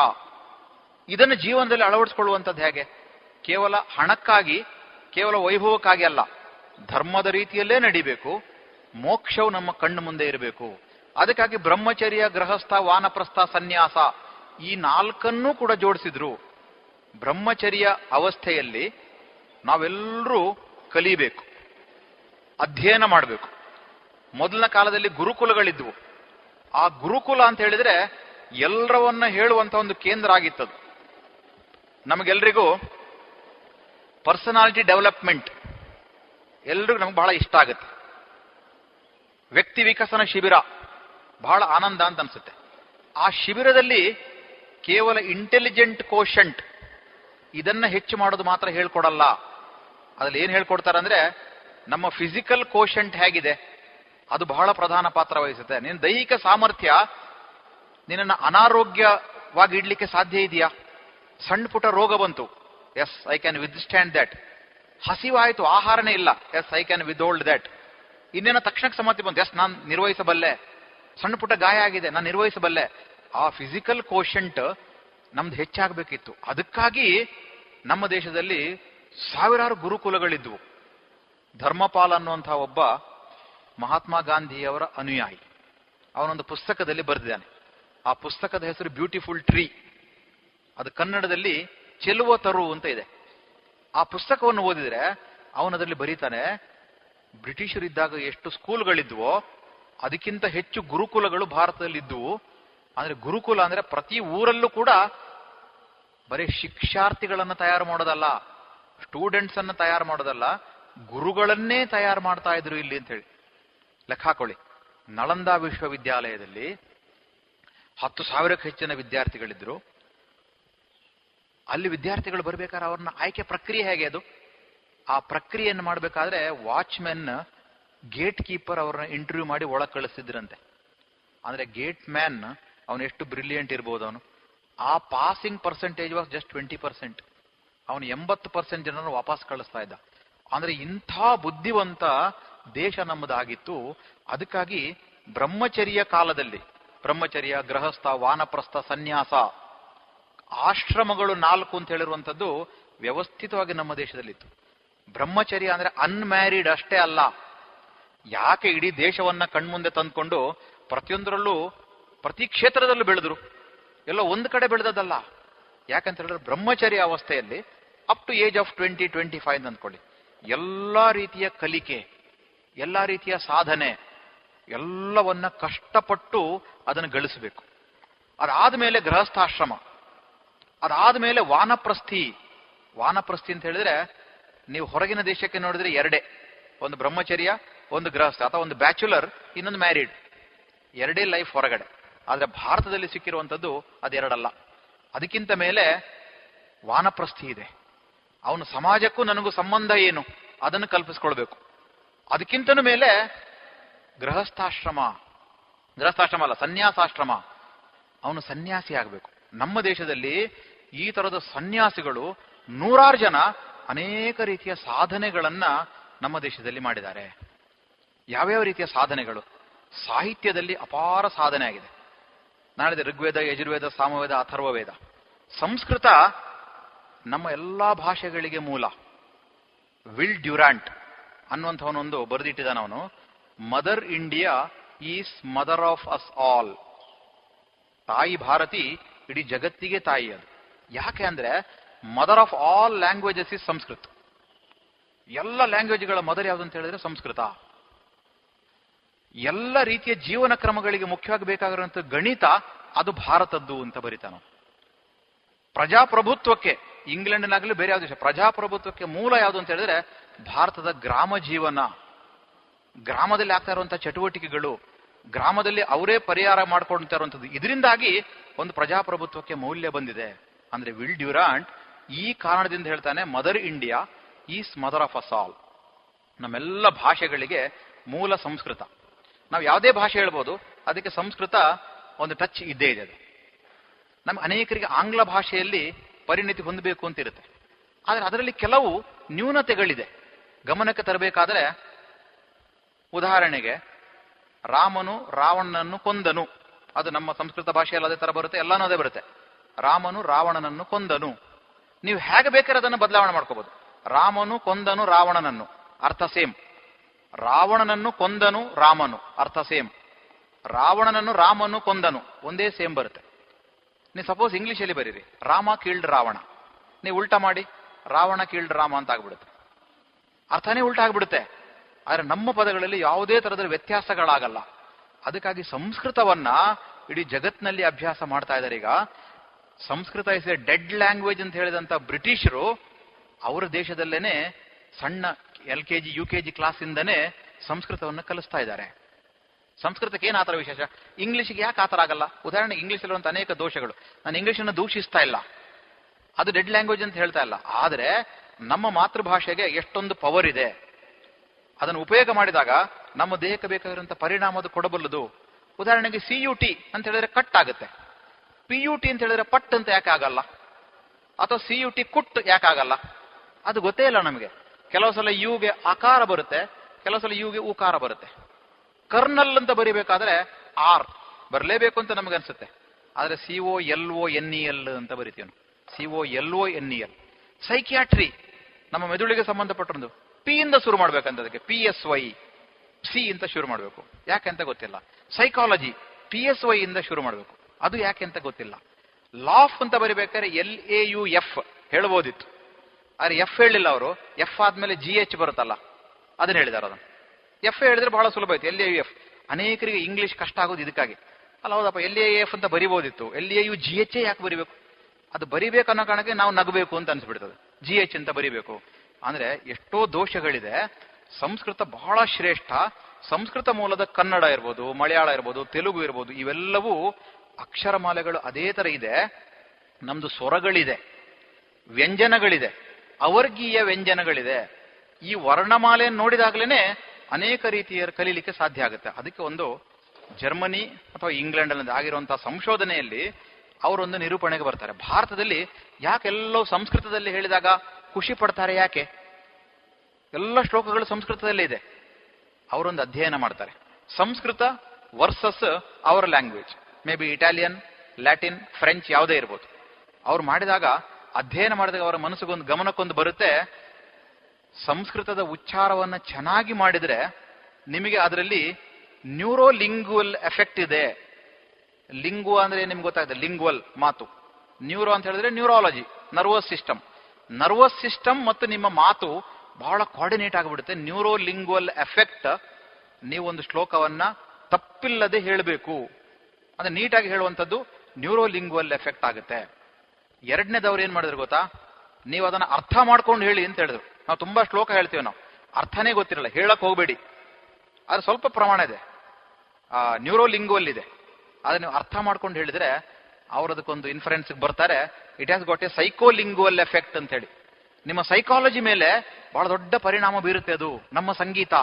ಇದನ್ನು ಜೀವನದಲ್ಲಿ ಅಳವಡಿಸ್ಕೊಳ್ಳುವಂಥದ್ದು ಹೇಗೆ? ಕೇವಲ ಹಣಕ್ಕಾಗಿ, ಕೇವಲ ವೈಭವಕ್ಕಾಗಿ ಅಲ್ಲ, ಧರ್ಮದ ರೀತಿಯಲ್ಲೇ ನಡಿಬೇಕು, ಮೋಕ್ಷವು ನಮ್ಮ ಕಣ್ಣು ಮುಂದೆ ಇರಬೇಕು. ಅದಕ್ಕಾಗಿ ಬ್ರಹ್ಮಚರ್ಯ, ಗೃಹಸ್ಥ, ವಾನಪ್ರಸ್ಥ, ಸನ್ಯಾಸ ಈ ನಾಲ್ಕನ್ನೂ ಕೂಡ ಜೋಡಿಸಿದ್ರು. ಬ್ರಹ್ಮಚರ್ಯ ಅವಸ್ಥೆಯಲ್ಲಿ ನಾವೆಲ್ಲರೂ ಕಲಿಬೇಕು, ಅಧ್ಯಯನ ಮಾಡಬೇಕು. ಮೊದಲಿನ ಕಾಲದಲ್ಲಿ ಗುರುಕುಲಗಳಿದ್ವು. ಆ ಗುರುಕುಲ ಅಂತ ಹೇಳಿದ್ರೆ ಎಲ್ಲರವನ್ನ ಹೇಳುವಂಥ ಒಂದು ಕೇಂದ್ರ ಆಗಿತ್ತದು. ನಮಗೆಲ್ರಿಗೂ ಪರ್ಸನಾಲಿಟಿ ಡೆವಲಪ್ಮೆಂಟ್ ಎಲ್ರಿಗೂ ನಮ್ಗೆ ಬಹಳ ಇಷ್ಟ ಆಗುತ್ತೆ. ವ್ಯಕ್ತಿ ವಿಕಸನ ಶಿಬಿರ ಬಹಳ ಆನಂದ ಅಂತ ಅನ್ಸುತ್ತೆ. ಆ ಶಿಬಿರದಲ್ಲಿ ಕೇವಲ ಇಂಟೆಲಿಜೆಂಟ್ ಕೋಶಂಟ್ ಇದನ್ನ ಹೆಚ್ಚು ಮಾಡೋದು ಮಾತ್ರ ಹೇಳ್ಕೊಡಲ್ಲ. ಅದ್ರಲ್ಲಿ ಏನ್ ಹೇಳ್ಕೊಡ್ತಾರೆ ಅಂದ್ರೆ ನಮ್ಮ ಫಿಸಿಕಲ್ ಕೋಶಂಟ್ ಹೇಗಿದೆ ಅದು ಬಹಳ ಪ್ರಧಾನ ಪಾತ್ರ ವಹಿಸುತ್ತೆ. ನಿನ್ನ ದೈಹಿಕ ಸಾಮರ್ಥ್ಯ ನಿನ್ನನ್ನು ಅನಾರೋಗ್ಯವಾಗಿ ಇಡ್ಲಿಕ್ಕೆ ಸಾಧ್ಯ ಇದೆಯಾ? ಸಣ್ಣ ಪುಟ್ಟ ರೋಗ ಬಂತು, yes I can withstand that. ಹಸಿವಾಯಿತು, ಆಹಾರನೇ ಇಲ್ಲ, yes I can withhold that. ಇನ್ನೇನೋ ತಕ್ಷಣಕ್ಕೆ ಸಮಸ್ಯೆ ಬಂತು, ಎಸ್ ನಾನು ನಿರ್ವಹಿಸಬಲ್ಲೆ. ಸಣ್ಣ ಪುಟ್ಟ ಗಾಯ ಆಗಿದೆ, ನಾನು ನಿರ್ವಹಿಸಬಲ್ಲೆ. ಆ ಫಿಸಿಕಲ್ ಕೋಶಂಟ್ ನಮ್ದು ಹೆಚ್ಚಾಗಬೇಕಿತ್ತು. ಅದಕ್ಕಾಗಿ ನಮ್ಮ ದೇಶದಲ್ಲಿ ಸಾವಿರಾರು ಗುರುಕುಲಗಳಿದ್ವು. ಧರ್ಮಪಾಲ್ ಅನ್ನುವಂತಹ ಒಬ್ಬ ಮಹಾತ್ಮ ಗಾಂಧಿಯವರ ಅನುಯಾಯಿ, ಅವನೊಂದು ಪುಸ್ತಕದಲ್ಲಿ ಬರೆದಿದ್ದಾನೆ. ಆ ಪುಸ್ತಕದ ಹೆಸರು ಬ್ಯೂಟಿಫುಲ್ ಟ್ರೀ, ಅದು ಕನ್ನಡದಲ್ಲಿ ಚೆಲುವ ತರು ಅಂತ ಇದೆ. ಆ ಪುಸ್ತಕವನ್ನು ಓದಿದ್ರೆ ಅವನದರಲ್ಲಿ ಬರೀತಾನೆ, ಬ್ರಿಟಿಷರಿದ್ದಾಗ ಎಷ್ಟು ಸ್ಕೂಲ್ಗಳಿದ್ವೋ ಅದಕ್ಕಿಂತ ಹೆಚ್ಚು ಗುರುಕುಲಗಳು ಭಾರತದಲ್ಲಿ ಇದ್ದುವು. ಅಂದ್ರೆ ಗುರುಕುಲ ಅಂದ್ರೆ ಪ್ರತಿ ಊರಲ್ಲೂ ಕೂಡ ಬರೀ ಶಿಕ್ಷಾರ್ಥಿಗಳನ್ನ ತಯಾರು ಮಾಡೋದಲ್ಲ, ಸ್ಟೂಡೆಂಟ್ಸ್ ಅನ್ನ ತಯಾರು ಮಾಡೋದಲ್ಲ, ಗುರುಗಳನ್ನೇ ತಯಾರು ಮಾಡ್ತಾ ಇದ್ರು ಇಲ್ಲಿ ಅಂತ ಹೇಳಿ ಲೆಕ್ಕ ಹಾಕೊಳ್ಳಿ. ನಳಂದ ವಿಶ್ವವಿದ್ಯಾಲಯದಲ್ಲಿ ಹತ್ತು ಸಾವಿರಕ್ಕೂ ಹೆಚ್ಚಿನ ವಿದ್ಯಾರ್ಥಿಗಳಿದ್ರು. ಅಲ್ಲಿ ವಿದ್ಯಾರ್ಥಿಗಳು ಬರ್ಬೇಕಾದ್ರೆ ಅವ್ರನ್ನ ಆಯ್ಕೆ ಪ್ರಕ್ರಿಯೆ ಹೇಗೆ ಅದು? ಆ ಪ್ರಕ್ರಿಯೆಯನ್ನು ಮಾಡ್ಬೇಕಾದ್ರೆ ವಾಚ್ಮೆನ್, ಗೇಟ್ ಕೀಪರ್ ಅವ್ರನ್ನ ಇಂಟರ್ವ್ಯೂ ಮಾಡಿ ಒಳಗೆ ಕಳಿಸ್ತಿದ್ರಂತೆ. ಅಂದ್ರೆ ಗೇಟ್ ಮ್ಯಾನ್ ಅವನು ಎಷ್ಟು ಬ್ರಿಲಿಯಂಟ್ ಇರ್ಬೋದು, ಅವನು ಆ passing percentage was just twenty percent, ಅವನು ಎಂಬತ್ತು ಪರ್ಸೆಂಟ್ ಜನರನ್ನು ವಾಪಸ್ ಕಳಿಸ್ತಾ ಇದ್ದ. ಅಂದ್ರೆ ಇಂಥ ಬುದ್ಧಿವಂತ ದೇಶ ನಮ್ಮದಾಗಿತ್ತು. ಅದಕ್ಕಾಗಿ ಬ್ರಹ್ಮಚರ್ಯ ಕಾಲದಲ್ಲಿ, ಬ್ರಹ್ಮಚರ್ಯ, ಗೃಹಸ್ಥ, ವಾನಪ್ರಸ್ಥ, ಸನ್ಯಾಸ, ಆಶ್ರಮಗಳು ನಾಲ್ಕು ಅಂತ ಹೇಳಿರುವಂಥದ್ದು ವ್ಯವಸ್ಥಿತವಾಗಿ ನಮ್ಮ ದೇಶದಲ್ಲಿತ್ತು. ಬ್ರಹ್ಮಚರ್ಯ ಅಂದ್ರೆ ಅನ್ಮ್ಯಾರಿಡ್ ಅಷ್ಟೇ ಅಲ್ಲ, ಯಾಕೆ ಇಡೀ ದೇಶವನ್ನ ಕಣ್ಮುಂದೆ ತಂದ್ಕೊಂಡು ಪ್ರತಿಯೊಂದರಲ್ಲೂ ಪ್ರತಿ ಕ್ಷೇತ್ರದಲ್ಲೂ ಬೆಳೆದ್ರು, ಎಲ್ಲ ಒಂದು ಕಡೆ ಬೆಳೆದದಲ್ಲ. ಯಾಕಂತ ಹೇಳಿದ್ರೆ ಬ್ರಹ್ಮಚರ್ಯ ಅವಸ್ಥೆಯಲ್ಲಿ up to age of twenty twenty five ಅಂತ ಅಂದ್ಕೊಳ್ಳಿ, ಎಲ್ಲ ರೀತಿಯ ಕಲಿಕೆ, ಎಲ್ಲ ರೀತಿಯ ಸಾಧನೆ ಎಲ್ಲವನ್ನ ಕಷ್ಟಪಟ್ಟು ಅದನ್ನು ಗಳಿಸಬೇಕು. ಅದಾದ್ಮೇಲೆ ಗೃಹಸ್ಥಾಶ್ರಮ, ಅದಾದ್ಮೇಲೆ ವಾನಪ್ರಸ್ಥಿ. ವಾನಪ್ರಸ್ಥಿ ಅಂತ ಹೇಳಿದ್ರೆ ನೀವು ಹೊರಗಿನ ದೇಶಕ್ಕೆ ನೋಡಿದ್ರೆ ಎರಡೇ, ಒಂದು ಬ್ರಹ್ಮಚರ್ಯ, ಒಂದು ಗೃಹಸ್ಥ, ಅಥವಾ ಒಂದು ಬ್ಯಾಚುಲರ್, ಇನ್ನೊಂದು ಮ್ಯಾರಿಡ್, ಎರಡೇ ಲೈಫ್ ಹೊರಗಡೆ. ಆದರೆ ಭಾರತದಲ್ಲಿ ಸಿಕ್ಕಿರುವಂಥದ್ದು ಅದೆರಡಲ್ಲ, ಅದಕ್ಕಿಂತ ಮೇಲೆ ವಾನಪ್ರಸ್ಥಿ ಇದೆ. ಅವನು ಸಮಾಜಕ್ಕೂ ನನಗೂ ಸಂಬಂಧ ಏನು ಅದನ್ನು ಕಲ್ಪಿಸ್ಕೊಳ್ಬೇಕು. ಅದಕ್ಕಿಂತನೂ ಮೇಲೆ ಗೃಹಸ್ಥಾಶ್ರಮ, ಗೃಹಸ್ಥಾಶ್ರಮ ಅಲ್ಲ ಸನ್ಯಾಸಾಶ್ರಮ, ಅವನು ಸನ್ಯಾಸಿ ಆಗಬೇಕು. ನಮ್ಮ ದೇಶದಲ್ಲಿ ಈ ತರದ ಸನ್ಯಾಸಿಗಳು ನೂರಾರು ಜನ ಅನೇಕ ರೀತಿಯ ಸಾಧನೆಗಳನ್ನ ನಮ್ಮ ದೇಶದಲ್ಲಿ ಮಾಡಿದ್ದಾರೆ. ಯಾವ್ಯಾವ ರೀತಿಯ ಸಾಧನೆಗಳು? ಸಾಹಿತ್ಯದಲ್ಲಿ ಅಪಾರ ಸಾಧನೆ ಆಗಿದೆ. ನಾಡಿದ ಋಗ್ವೇದ, ಯಜುರ್ವೇದ, ಸಾಮವೇದ, ಅಥರ್ವವೇದ, ಸಂಸ್ಕೃತ ನಮ್ಮ ಎಲ್ಲಾ ಭಾಷೆಗಳಿಗೆ ಮೂಲ. ವಿಲ್ ಡ್ಯೂರಾಂಟ್ ಅನ್ನುವಂಥವನೊಂದು ಬರೆದಿಟ್ಟಿದ್ದಾನವನು, mother India is mother of us all, ತಾಯಿ ಭಾರತಿ ಇಡೀ ಜಗತ್ತಿಗೆ ತಾಯಿ. ಅದು ಯಾಕೆ ಅಂದ್ರೆ mother of all languages is Sanskrit. ಎಲ್ಲ ಲ್ಯಾಂಗ್ವೇಜ್ಗಳ ಮದರ್ ಯಾವ್ದು ಅಂತ ಹೇಳಿದ್ರೆ ಸಂಸ್ಕೃತ. ಎಲ್ಲ ರೀತಿಯ ಜೀವನ ಕ್ರಮಗಳಿಗೆ ಮುಖ್ಯವಾಗಿ ಬೇಕಾಗಿರುವಂತಹ ಗಣಿತ ಅದು ಭಾರತದ್ದು ಅಂತ ಬರೀತಾನು. ಪ್ರಜಾಪ್ರಭುತ್ವಕ್ಕೆ, ಇಂಗ್ಲೆಂಡ್ನಾಗಲಿ ಬೇರೆ ಯಾವ ದೇಶ, ಪ್ರಜಾಪ್ರಭುತ್ವಕ್ಕೆ ಮೂಲ ಯಾವುದು ಅಂತ ಹೇಳಿದ್ರೆ ಭಾರತದ ಗ್ರಾಮ ಜೀವನ, ಗ್ರಾಮದಲ್ಲಿ ಆಗ್ತಾ ಇರುವಂತಹ ಚಟುವಟಿಕೆಗಳು, ಗ್ರಾಮದಲ್ಲಿ ಅವರೇ ಪರಿಹಾರ ಮಾಡ್ಕೊಳ್ತಾ ಇರುವಂಥದ್ದು. ಇದರಿಂದಾಗಿ ಒಂದು ಪ್ರಜಾಪ್ರಭುತ್ವಕ್ಕೆ ಮೌಲ್ಯ ಬಂದಿದೆ. ಅಂದ್ರೆ ವಿಲ್ ಡ್ಯೂರಾಂಟ್ ಈ ಕಾರಣದಿಂದ ಹೇಳ್ತಾನೆ mother India is mother of us all. ನಮ್ಮೆಲ್ಲ ಭಾಷೆಗಳಿಗೆ ಮೂಲ ಸಂಸ್ಕೃತ. ನಾವು ಯಾವುದೇ ಭಾಷೆ ಹೇಳ್ಬೋದು, ಅದಕ್ಕೆ ಸಂಸ್ಕೃತ ಒಂದು ಟಚ್ ಇದ್ದೇ ಇದೆ. ಅದು ನಮ್ಮ ಅನೇಕರಿಗೆ ಆಂಗ್ಲ ಭಾಷೆಯಲ್ಲಿ ಪರಿಣಿತಿ ಹೊಂದಬೇಕು ಅಂತಿರುತ್ತೆ, ಆದರೆ ಅದರಲ್ಲಿ ಕೆಲವು ನ್ಯೂನತೆಗಳಿದೆ, ಗಮನಕ್ಕೆ ತರಬೇಕಾದ್ರೆ. ಉದಾಹರಣೆಗೆ ರಾಮನು ರಾವಣನನ್ನು ಕೊಂದನು, ಅದು ನಮ್ಮ ಸಂಸ್ಕೃತ ಭಾಷೆಯಲ್ಲಿ ಅದೇ ತರ ಬರುತ್ತೆ, ಎಲ್ಲಾನು ಅದೇ ಬರುತ್ತೆ. ರಾಮನು ರಾವಣನನ್ನು ಕೊಂದನು, ನೀವು ಹೇಗೆ ಬೇಕಾದ್ರೆ ಅದನ್ನು ಬದಲಾವಣೆ ಮಾಡ್ಕೋಬಹುದು. ರಾಮನು ಕೊಂದನು ರಾವಣನನ್ನು, ಅರ್ಥ ಸೇಮ್. ರಾವಣನನ್ನು ಕೊಂದನು ರಾಮನು, ಅರ್ಥ ಸೇಮ್. ರಾವಣನನ್ನು ರಾಮನು ಕೊಂದನು, ಒಂದೇ ಸೇಮ್ ಬರುತ್ತೆ. ನೀವು ಸಪೋಸ್ ಇಂಗ್ಲಿಷಲ್ಲಿ ಬರೀರಿ ರಾಮ ಕೀಲ್ಡ್ ರಾವಣ, ನೀವು ಉಲ್ಟಾ ಮಾಡಿ ರಾವಣ ಕೀಲ್ಡ್ ರಾಮ ಅಂತ ಆಗ್ಬಿಡುತ್ತೆ, ಅರ್ಥನೇ ಉಲ್ಟಾ ಆಗ್ಬಿಡುತ್ತೆ. ಆದರೆ ನಮ್ಮ ಪದಗಳಲ್ಲಿ ಯಾವುದೇ ತರದ ವ್ಯತ್ಯಾಸಗಳಾಗಲ್ಲ. ಅದಕ್ಕಾಗಿ ಸಂಸ್ಕೃತವನ್ನ ಇಡೀ ಜಗತ್ತಿನಲ್ಲಿ ಅಭ್ಯಾಸ ಮಾಡ್ತಾ ಇದ್ದಾರೆ. ಈಗ Sanskrit is a dead language ಅಂತ ಹೇಳಿದಂತ ಬ್ರಿಟಿಷರು ಅವರ ದೇಶದಲ್ಲೇನೆ ಸಣ್ಣ L K G U K G ಕ್ಲಾಸಿಂದನೇ ಸಂಸ್ಕೃತವನ್ನು ಕಲಿಸ್ತಾ ಇದ್ದಾರೆ. ಸಂಸ್ಕೃತಕ್ಕೆ ಏನ್ ಆತರ ವಿಶೇಷ? ಇಂಗ್ಲಿಷ್ಗೆ ಯಾಕೆ ಆತರ ಆಗಲ್ಲ? ಉದಾಹರಣೆಗೆ ಇಂಗ್ಲಿಷ್ ಇರುವಂತಹ ಅನೇಕ ದೋಷಗಳು, ನಾನು ಇಂಗ್ಲಿಷನ್ನು ದೂಷಿಸ್ತಾ ಇಲ್ಲ, ಅದು ಡೆಡ್ ಲ್ಯಾಂಗ್ವೇಜ್ ಅಂತ ಹೇಳ್ತಾ ಇಲ್ಲ. ಆದರೆ ನಮ್ಮ ಮಾತೃಭಾಷೆಗೆ ಎಷ್ಟೊಂದು ಪವರ್ ಇದೆ, ಅದನ್ನು ಉಪಯೋಗ ಮಾಡಿದಾಗ ನಮ್ಮ ದೇಹಕ್ಕೆ ಬೇಕಾಗಿರುವಂತಹ ಪರಿಣಾಮ ಅದು ಕೊಡಬಲ್ಲದು. ಉದಾಹರಣೆಗೆ ಸಿ ಯು ಟಿ ಅಂತ ಹೇಳಿದ್ರೆ ಕಟ್ ಆಗುತ್ತೆ, ಪಿ ಯು ಟಿ ಅಂತ ಹೇಳಿದ್ರೆ ಪಟ್ ಅಂತ ಯಾಕೆ ಆಗಲ್ಲ, ಅಥವಾ ಸಿ ಯು ಟಿ ಕುಟ್ ಯಾಕೆ ಆಗಲ್ಲ, ಅದು ಗೊತ್ತೇ ಇಲ್ಲ ನಮಗೆ. ಕೆಲವು ಸಲ ಯುಗೆ ಆಕಾರ ಬರುತ್ತೆ, ಕೆಲವು ಸಲ ಯುಗೆ ಉಕಾರ ಬರುತ್ತೆ. ಕರ್ನಲ್ ಅಂತ ಬರಿಬೇಕಾದ್ರೆ ಆರ್ ಬರಲೇಬೇಕು ಅಂತ ನಮ್ಗೆ ಅನ್ಸುತ್ತೆ, ಆದ್ರೆ C O L O N E L ಅಂತ ಬರಿತೀವಿ, C O L O N E L. Psychiatry ನಮ್ಮ ಮೆದುಳಿಗೆ ಸಂಬಂಧಪಟ್ಟೊಂದು, ಪಿ ಇಂದ ಶುರು ಮಾಡ್ಬೇಕಂತ, ಅದಕ್ಕೆ ಪಿ ಎಸ್ ವೈ ಸಿ ಅಂತ ಶುರು ಮಾಡ್ಬೇಕು, ಯಾಕೆ ಅಂತ ಗೊತ್ತಿಲ್ಲ. ಸೈಕಾಲಜಿ ಪಿ ಎಸ್ ವೈ ಇಂದ ಶುರು ಮಾಡಬೇಕು. ಅದು ಯಾಕೆ ಅಂತ ಗೊತ್ತಿಲ್ಲ. ಲಾಫ್ ಅಂತ ಬರಿಬೇಕಾದ್ರೆ ಎಲ್ ಎ ಯು ಎಫ್ ಹೇಳ್ಬೋದಿತ್ತು, ಆದರೆ ಎಫ್ ಹೇಳಿಲ್ಲ ಅವರು. ಎಫ್ ಆದ್ಮೇಲೆ ಜಿ ಎಚ್ ಬರುತ್ತಲ್ಲ, ಅದನ್ನ ಹೇಳಿದಾರೆ. ಅದನ್ನು ಎಫ್ ಹೇಳಿದ್ರೆ ಬಹಳ ಸುಲಭ ಆಯ್ತು, ಎಲ್ ಎ ಯು ಎಫ್. ಅನೇಕರಿಗೆ ಇಂಗ್ಲಿಷ್ ಕಷ್ಟ ಆಗೋದು ಇದಕ್ಕಾಗಿ ಅಲ್ಲ. ಹೌದಪ್ಪ, ಎಲ್ ಎ ಎಫ್ ಅಂತ ಬರಿಬೋದಿತ್ತು, L A U G H ಯಾಕೆ ಬರಿಬೇಕು? ಅದು ಬರಿಬೇಕು ಅನ್ನೋ ಕಾರಣಕ್ಕೆ ನಾವು ನಗಬೇಕು ಅಂತ ಅನ್ಸ್ಬಿಡ್ತದೆ. ಜಿ ಎಚ್ ಅಂತ ಬರಿಬೇಕು ಅಂದ್ರೆ ಎಷ್ಟೋ ದೋಷಗಳಿದೆ. ಸಂಸ್ಕೃತ ಬಹಳ ಶ್ರೇಷ್ಠ. ಸಂಸ್ಕೃತ ಮೂಲದ ಕನ್ನಡ ಇರ್ಬೋದು, ಮಲಯಾಳ ಇರ್ಬೋದು, ತೆಲುಗು ಇರ್ಬೋದು, ಇವೆಲ್ಲವೂ ಅಕ್ಷರಮಾಲೆಗಳು ಅದೇ ತರ ಇದೆ. ನಮ್ದು ಸ್ವರಗಳಿದೆ, ವ್ಯಂಜನಗಳಿದೆ, ಅವರ್ಗೀಯ ವ್ಯಂಜನಗಳಿದೆ. ಈ ವರ್ಣಮಾಲೆಯನ್ನು ನೋಡಿದಾಗ್ಲೇನೆ ಅನೇಕ ರೀತಿಯ ಕಲೀಲಿಕ್ಕೆ ಸಾಧ್ಯ ಆಗುತ್ತೆ. ಅದಕ್ಕೆ ಒಂದು ಜರ್ಮನಿ ಅಥವಾ ಇಂಗ್ಲೆಂಡ್ ಅಲ್ಲಿ ಆಗಿರುವಂತಹ ಸಂಶೋಧನೆಯಲ್ಲಿ ಅವರೊಂದು ನಿರೂಪಣೆಗೆ ಬರ್ತಾರೆ. ಭಾರತದಲ್ಲಿ ಯಾಕೆಲ್ಲೋ ಸಂಸ್ಕೃತದಲ್ಲಿ ಹೇಳಿದಾಗ ಖುಷಿ ಪಡ್ತಾರೆ, ಯಾಕೆ? ಎಲ್ಲ ಶ್ಲೋಕಗಳು ಸಂಸ್ಕೃತದಲ್ಲೇ ಇದೆ. ಅವರೊಂದು ಅಧ್ಯಯನ ಮಾಡ್ತಾರೆ, ಸಂಸ್ಕೃತ ವರ್ಸಸ್ ಅವರ language, maybe Italian, Latin, French, ಯಾವುದೇ ಇರ್ಬೋದು. ಅವ್ರು ಮಾಡಿದಾಗ, ಅಧ್ಯಯನ ಮಾಡಿದಾಗ ಅವರ ಮನಸ್ಸಿಗೊಂದು ಗಮನಕ್ಕೊಂದು ಬರುತ್ತೆ, ಸಂಸ್ಕೃತದ ಉಚ್ಚಾರವನ್ನು ಚೆನ್ನಾಗಿ ಮಾಡಿದರೆ ನಿಮಗೆ ಅದರಲ್ಲಿ ನ್ಯೂರೋಲಿಂಗ್ವಲ್ ಎಫೆಕ್ಟ್ ಇದೆ. ಲಿಂಗು ಅಂದ್ರೆ ನಿಮ್ಗೆ ಗೊತ್ತಾಗುತ್ತೆ, ಲಿಂಗ್ವಲ್ ಮಾತು. ನ್ಯೂರೋ ಅಂತ ಹೇಳಿದ್ರೆ neurology, nervous system. Nervous system ಮತ್ತು ನಿಮ್ಮ ಮಾತು ಬಹಳ ಕೋಆರ್ಡಿನೇಟ್ ಆಗಿಬಿಡುತ್ತೆ. Neuro lingual effect. ನೀವೊಂದು ಶ್ಲೋಕವನ್ನ ತಪ್ಪಿಲ್ಲದೆ ಹೇಳಬೇಕು, ಅಂದ್ರೆ ನೀಟಾಗಿ ಹೇಳುವಂಥದ್ದು ನ್ಯೂರೋ ಲಿಂಗ್ವಲ್ ಎಫೆಕ್ಟ್ ಆಗುತ್ತೆ. ಎರಡನೇದವ್ರು ಏನ್ ಮಾಡಿದ್ರು ಗೊತ್ತಾ, ನೀವು ಅದನ್ನ ಅರ್ಥ ಮಾಡ್ಕೊಂಡು ಹೇಳಿ ಅಂತ ಹೇಳಿದ್ರು. ನಾವು ತುಂಬಾ ಶ್ಲೋಕ ಹೇಳ್ತೀವಿ, ನಾವು ಅರ್ಥನೇ ಗೊತ್ತಿರಲ್ಲ, ಹೇಳಕ್ ಹೋಗ್ಬೇಡಿ. ಆದ್ರೆ ಸ್ವಲ್ಪ ಪ್ರಮಾಣ ಇದೆ, ಆ ನ್ಯೂರೋ ಲಿಂಗ್ವಲ್ ಇದೆ, ಅದನ್ನ ನೀವು ಅರ್ಥ ಮಾಡ್ಕೊಂಡು ಹೇಳಿದ್ರೆ ಅವ್ರದಕ್ಕೊಂದು ಇನ್ಫರೆನ್ಸ್ ಬರ್ತಾರೆ. It has got a psycho lingual effect ಅಂತ ಹೇಳಿ. ನಿಮ್ಮ ಸೈಕಾಲಜಿ ಮೇಲೆ ಬಹಳ ದೊಡ್ಡ ಪರಿಣಾಮ ಬೀರುತ್ತೆ ಅದು. ನಮ್ಮ ಸಂಗೀತ,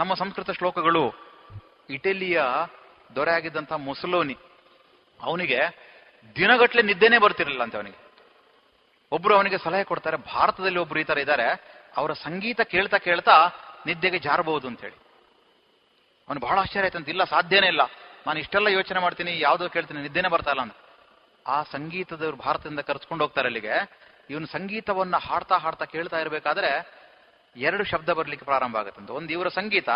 ನಮ್ಮ ಸಂಸ್ಕೃತ ಶ್ಲೋಕಗಳು. ಇಟಲಿಯ ದೊರೆ ಆಗಿದ್ದಂತಹ ಮುಸಲೋನಿ, ಅವನಿಗೆ ದಿನಗಟ್ಲೆ ನಿದ್ದೆನೇ ಬರ್ತಿರ್ಲಿಲ್ಲ ಅಂತ. ಅವನಿಗೆ ಒಬ್ರು ಅವನಿಗೆ ಸಲಹೆ ಕೊಡ್ತಾರೆ, ಭಾರತದಲ್ಲಿ ಒಬ್ರು ಈ ತರ ಇದ್ದಾರೆ, ಅವರ ಸಂಗೀತ ಕೇಳ್ತಾ ಕೇಳ್ತಾ ನಿದ್ದೆಗೆ ಜಾರಬಹುದು ಅಂತ ಹೇಳಿ. ಅವನು ಬಹಳ ಆಶ್ಚರ್ಯ ಆಯ್ತಂತ. ಇಲ್ಲ, ಸಾಧ್ಯನೇ ಇಲ್ಲ, ನಾನು ಇಷ್ಟೆಲ್ಲ ಯೋಚನೆ ಮಾಡ್ತೀನಿ, ಯಾವುದೋ ಕೇಳ್ತೀನಿ, ನಿದ್ದೆನೇ ಬರ್ತಾ ಇಲ್ಲ ಅಂತ. ಆ ಸಂಗೀತದವ್ರು ಭಾರತದಿಂದ ಕರ್ಸ್ಕೊಂಡು ಹೋಗ್ತಾರೆ ಅಲ್ಲಿಗೆ. ಇವನು ಸಂಗೀತವನ್ನ ಹಾಡ್ತಾ ಹಾಡ್ತಾ ಕೇಳ್ತಾ ಇರ್ಬೇಕಾದ್ರೆ ಎರಡು ಶಬ್ದ ಬರ್ಲಿಕ್ಕೆ ಪ್ರಾರಂಭ ಆಗುತ್ತಂತ. ಒಂದು ಇವರ ಸಂಗೀತ,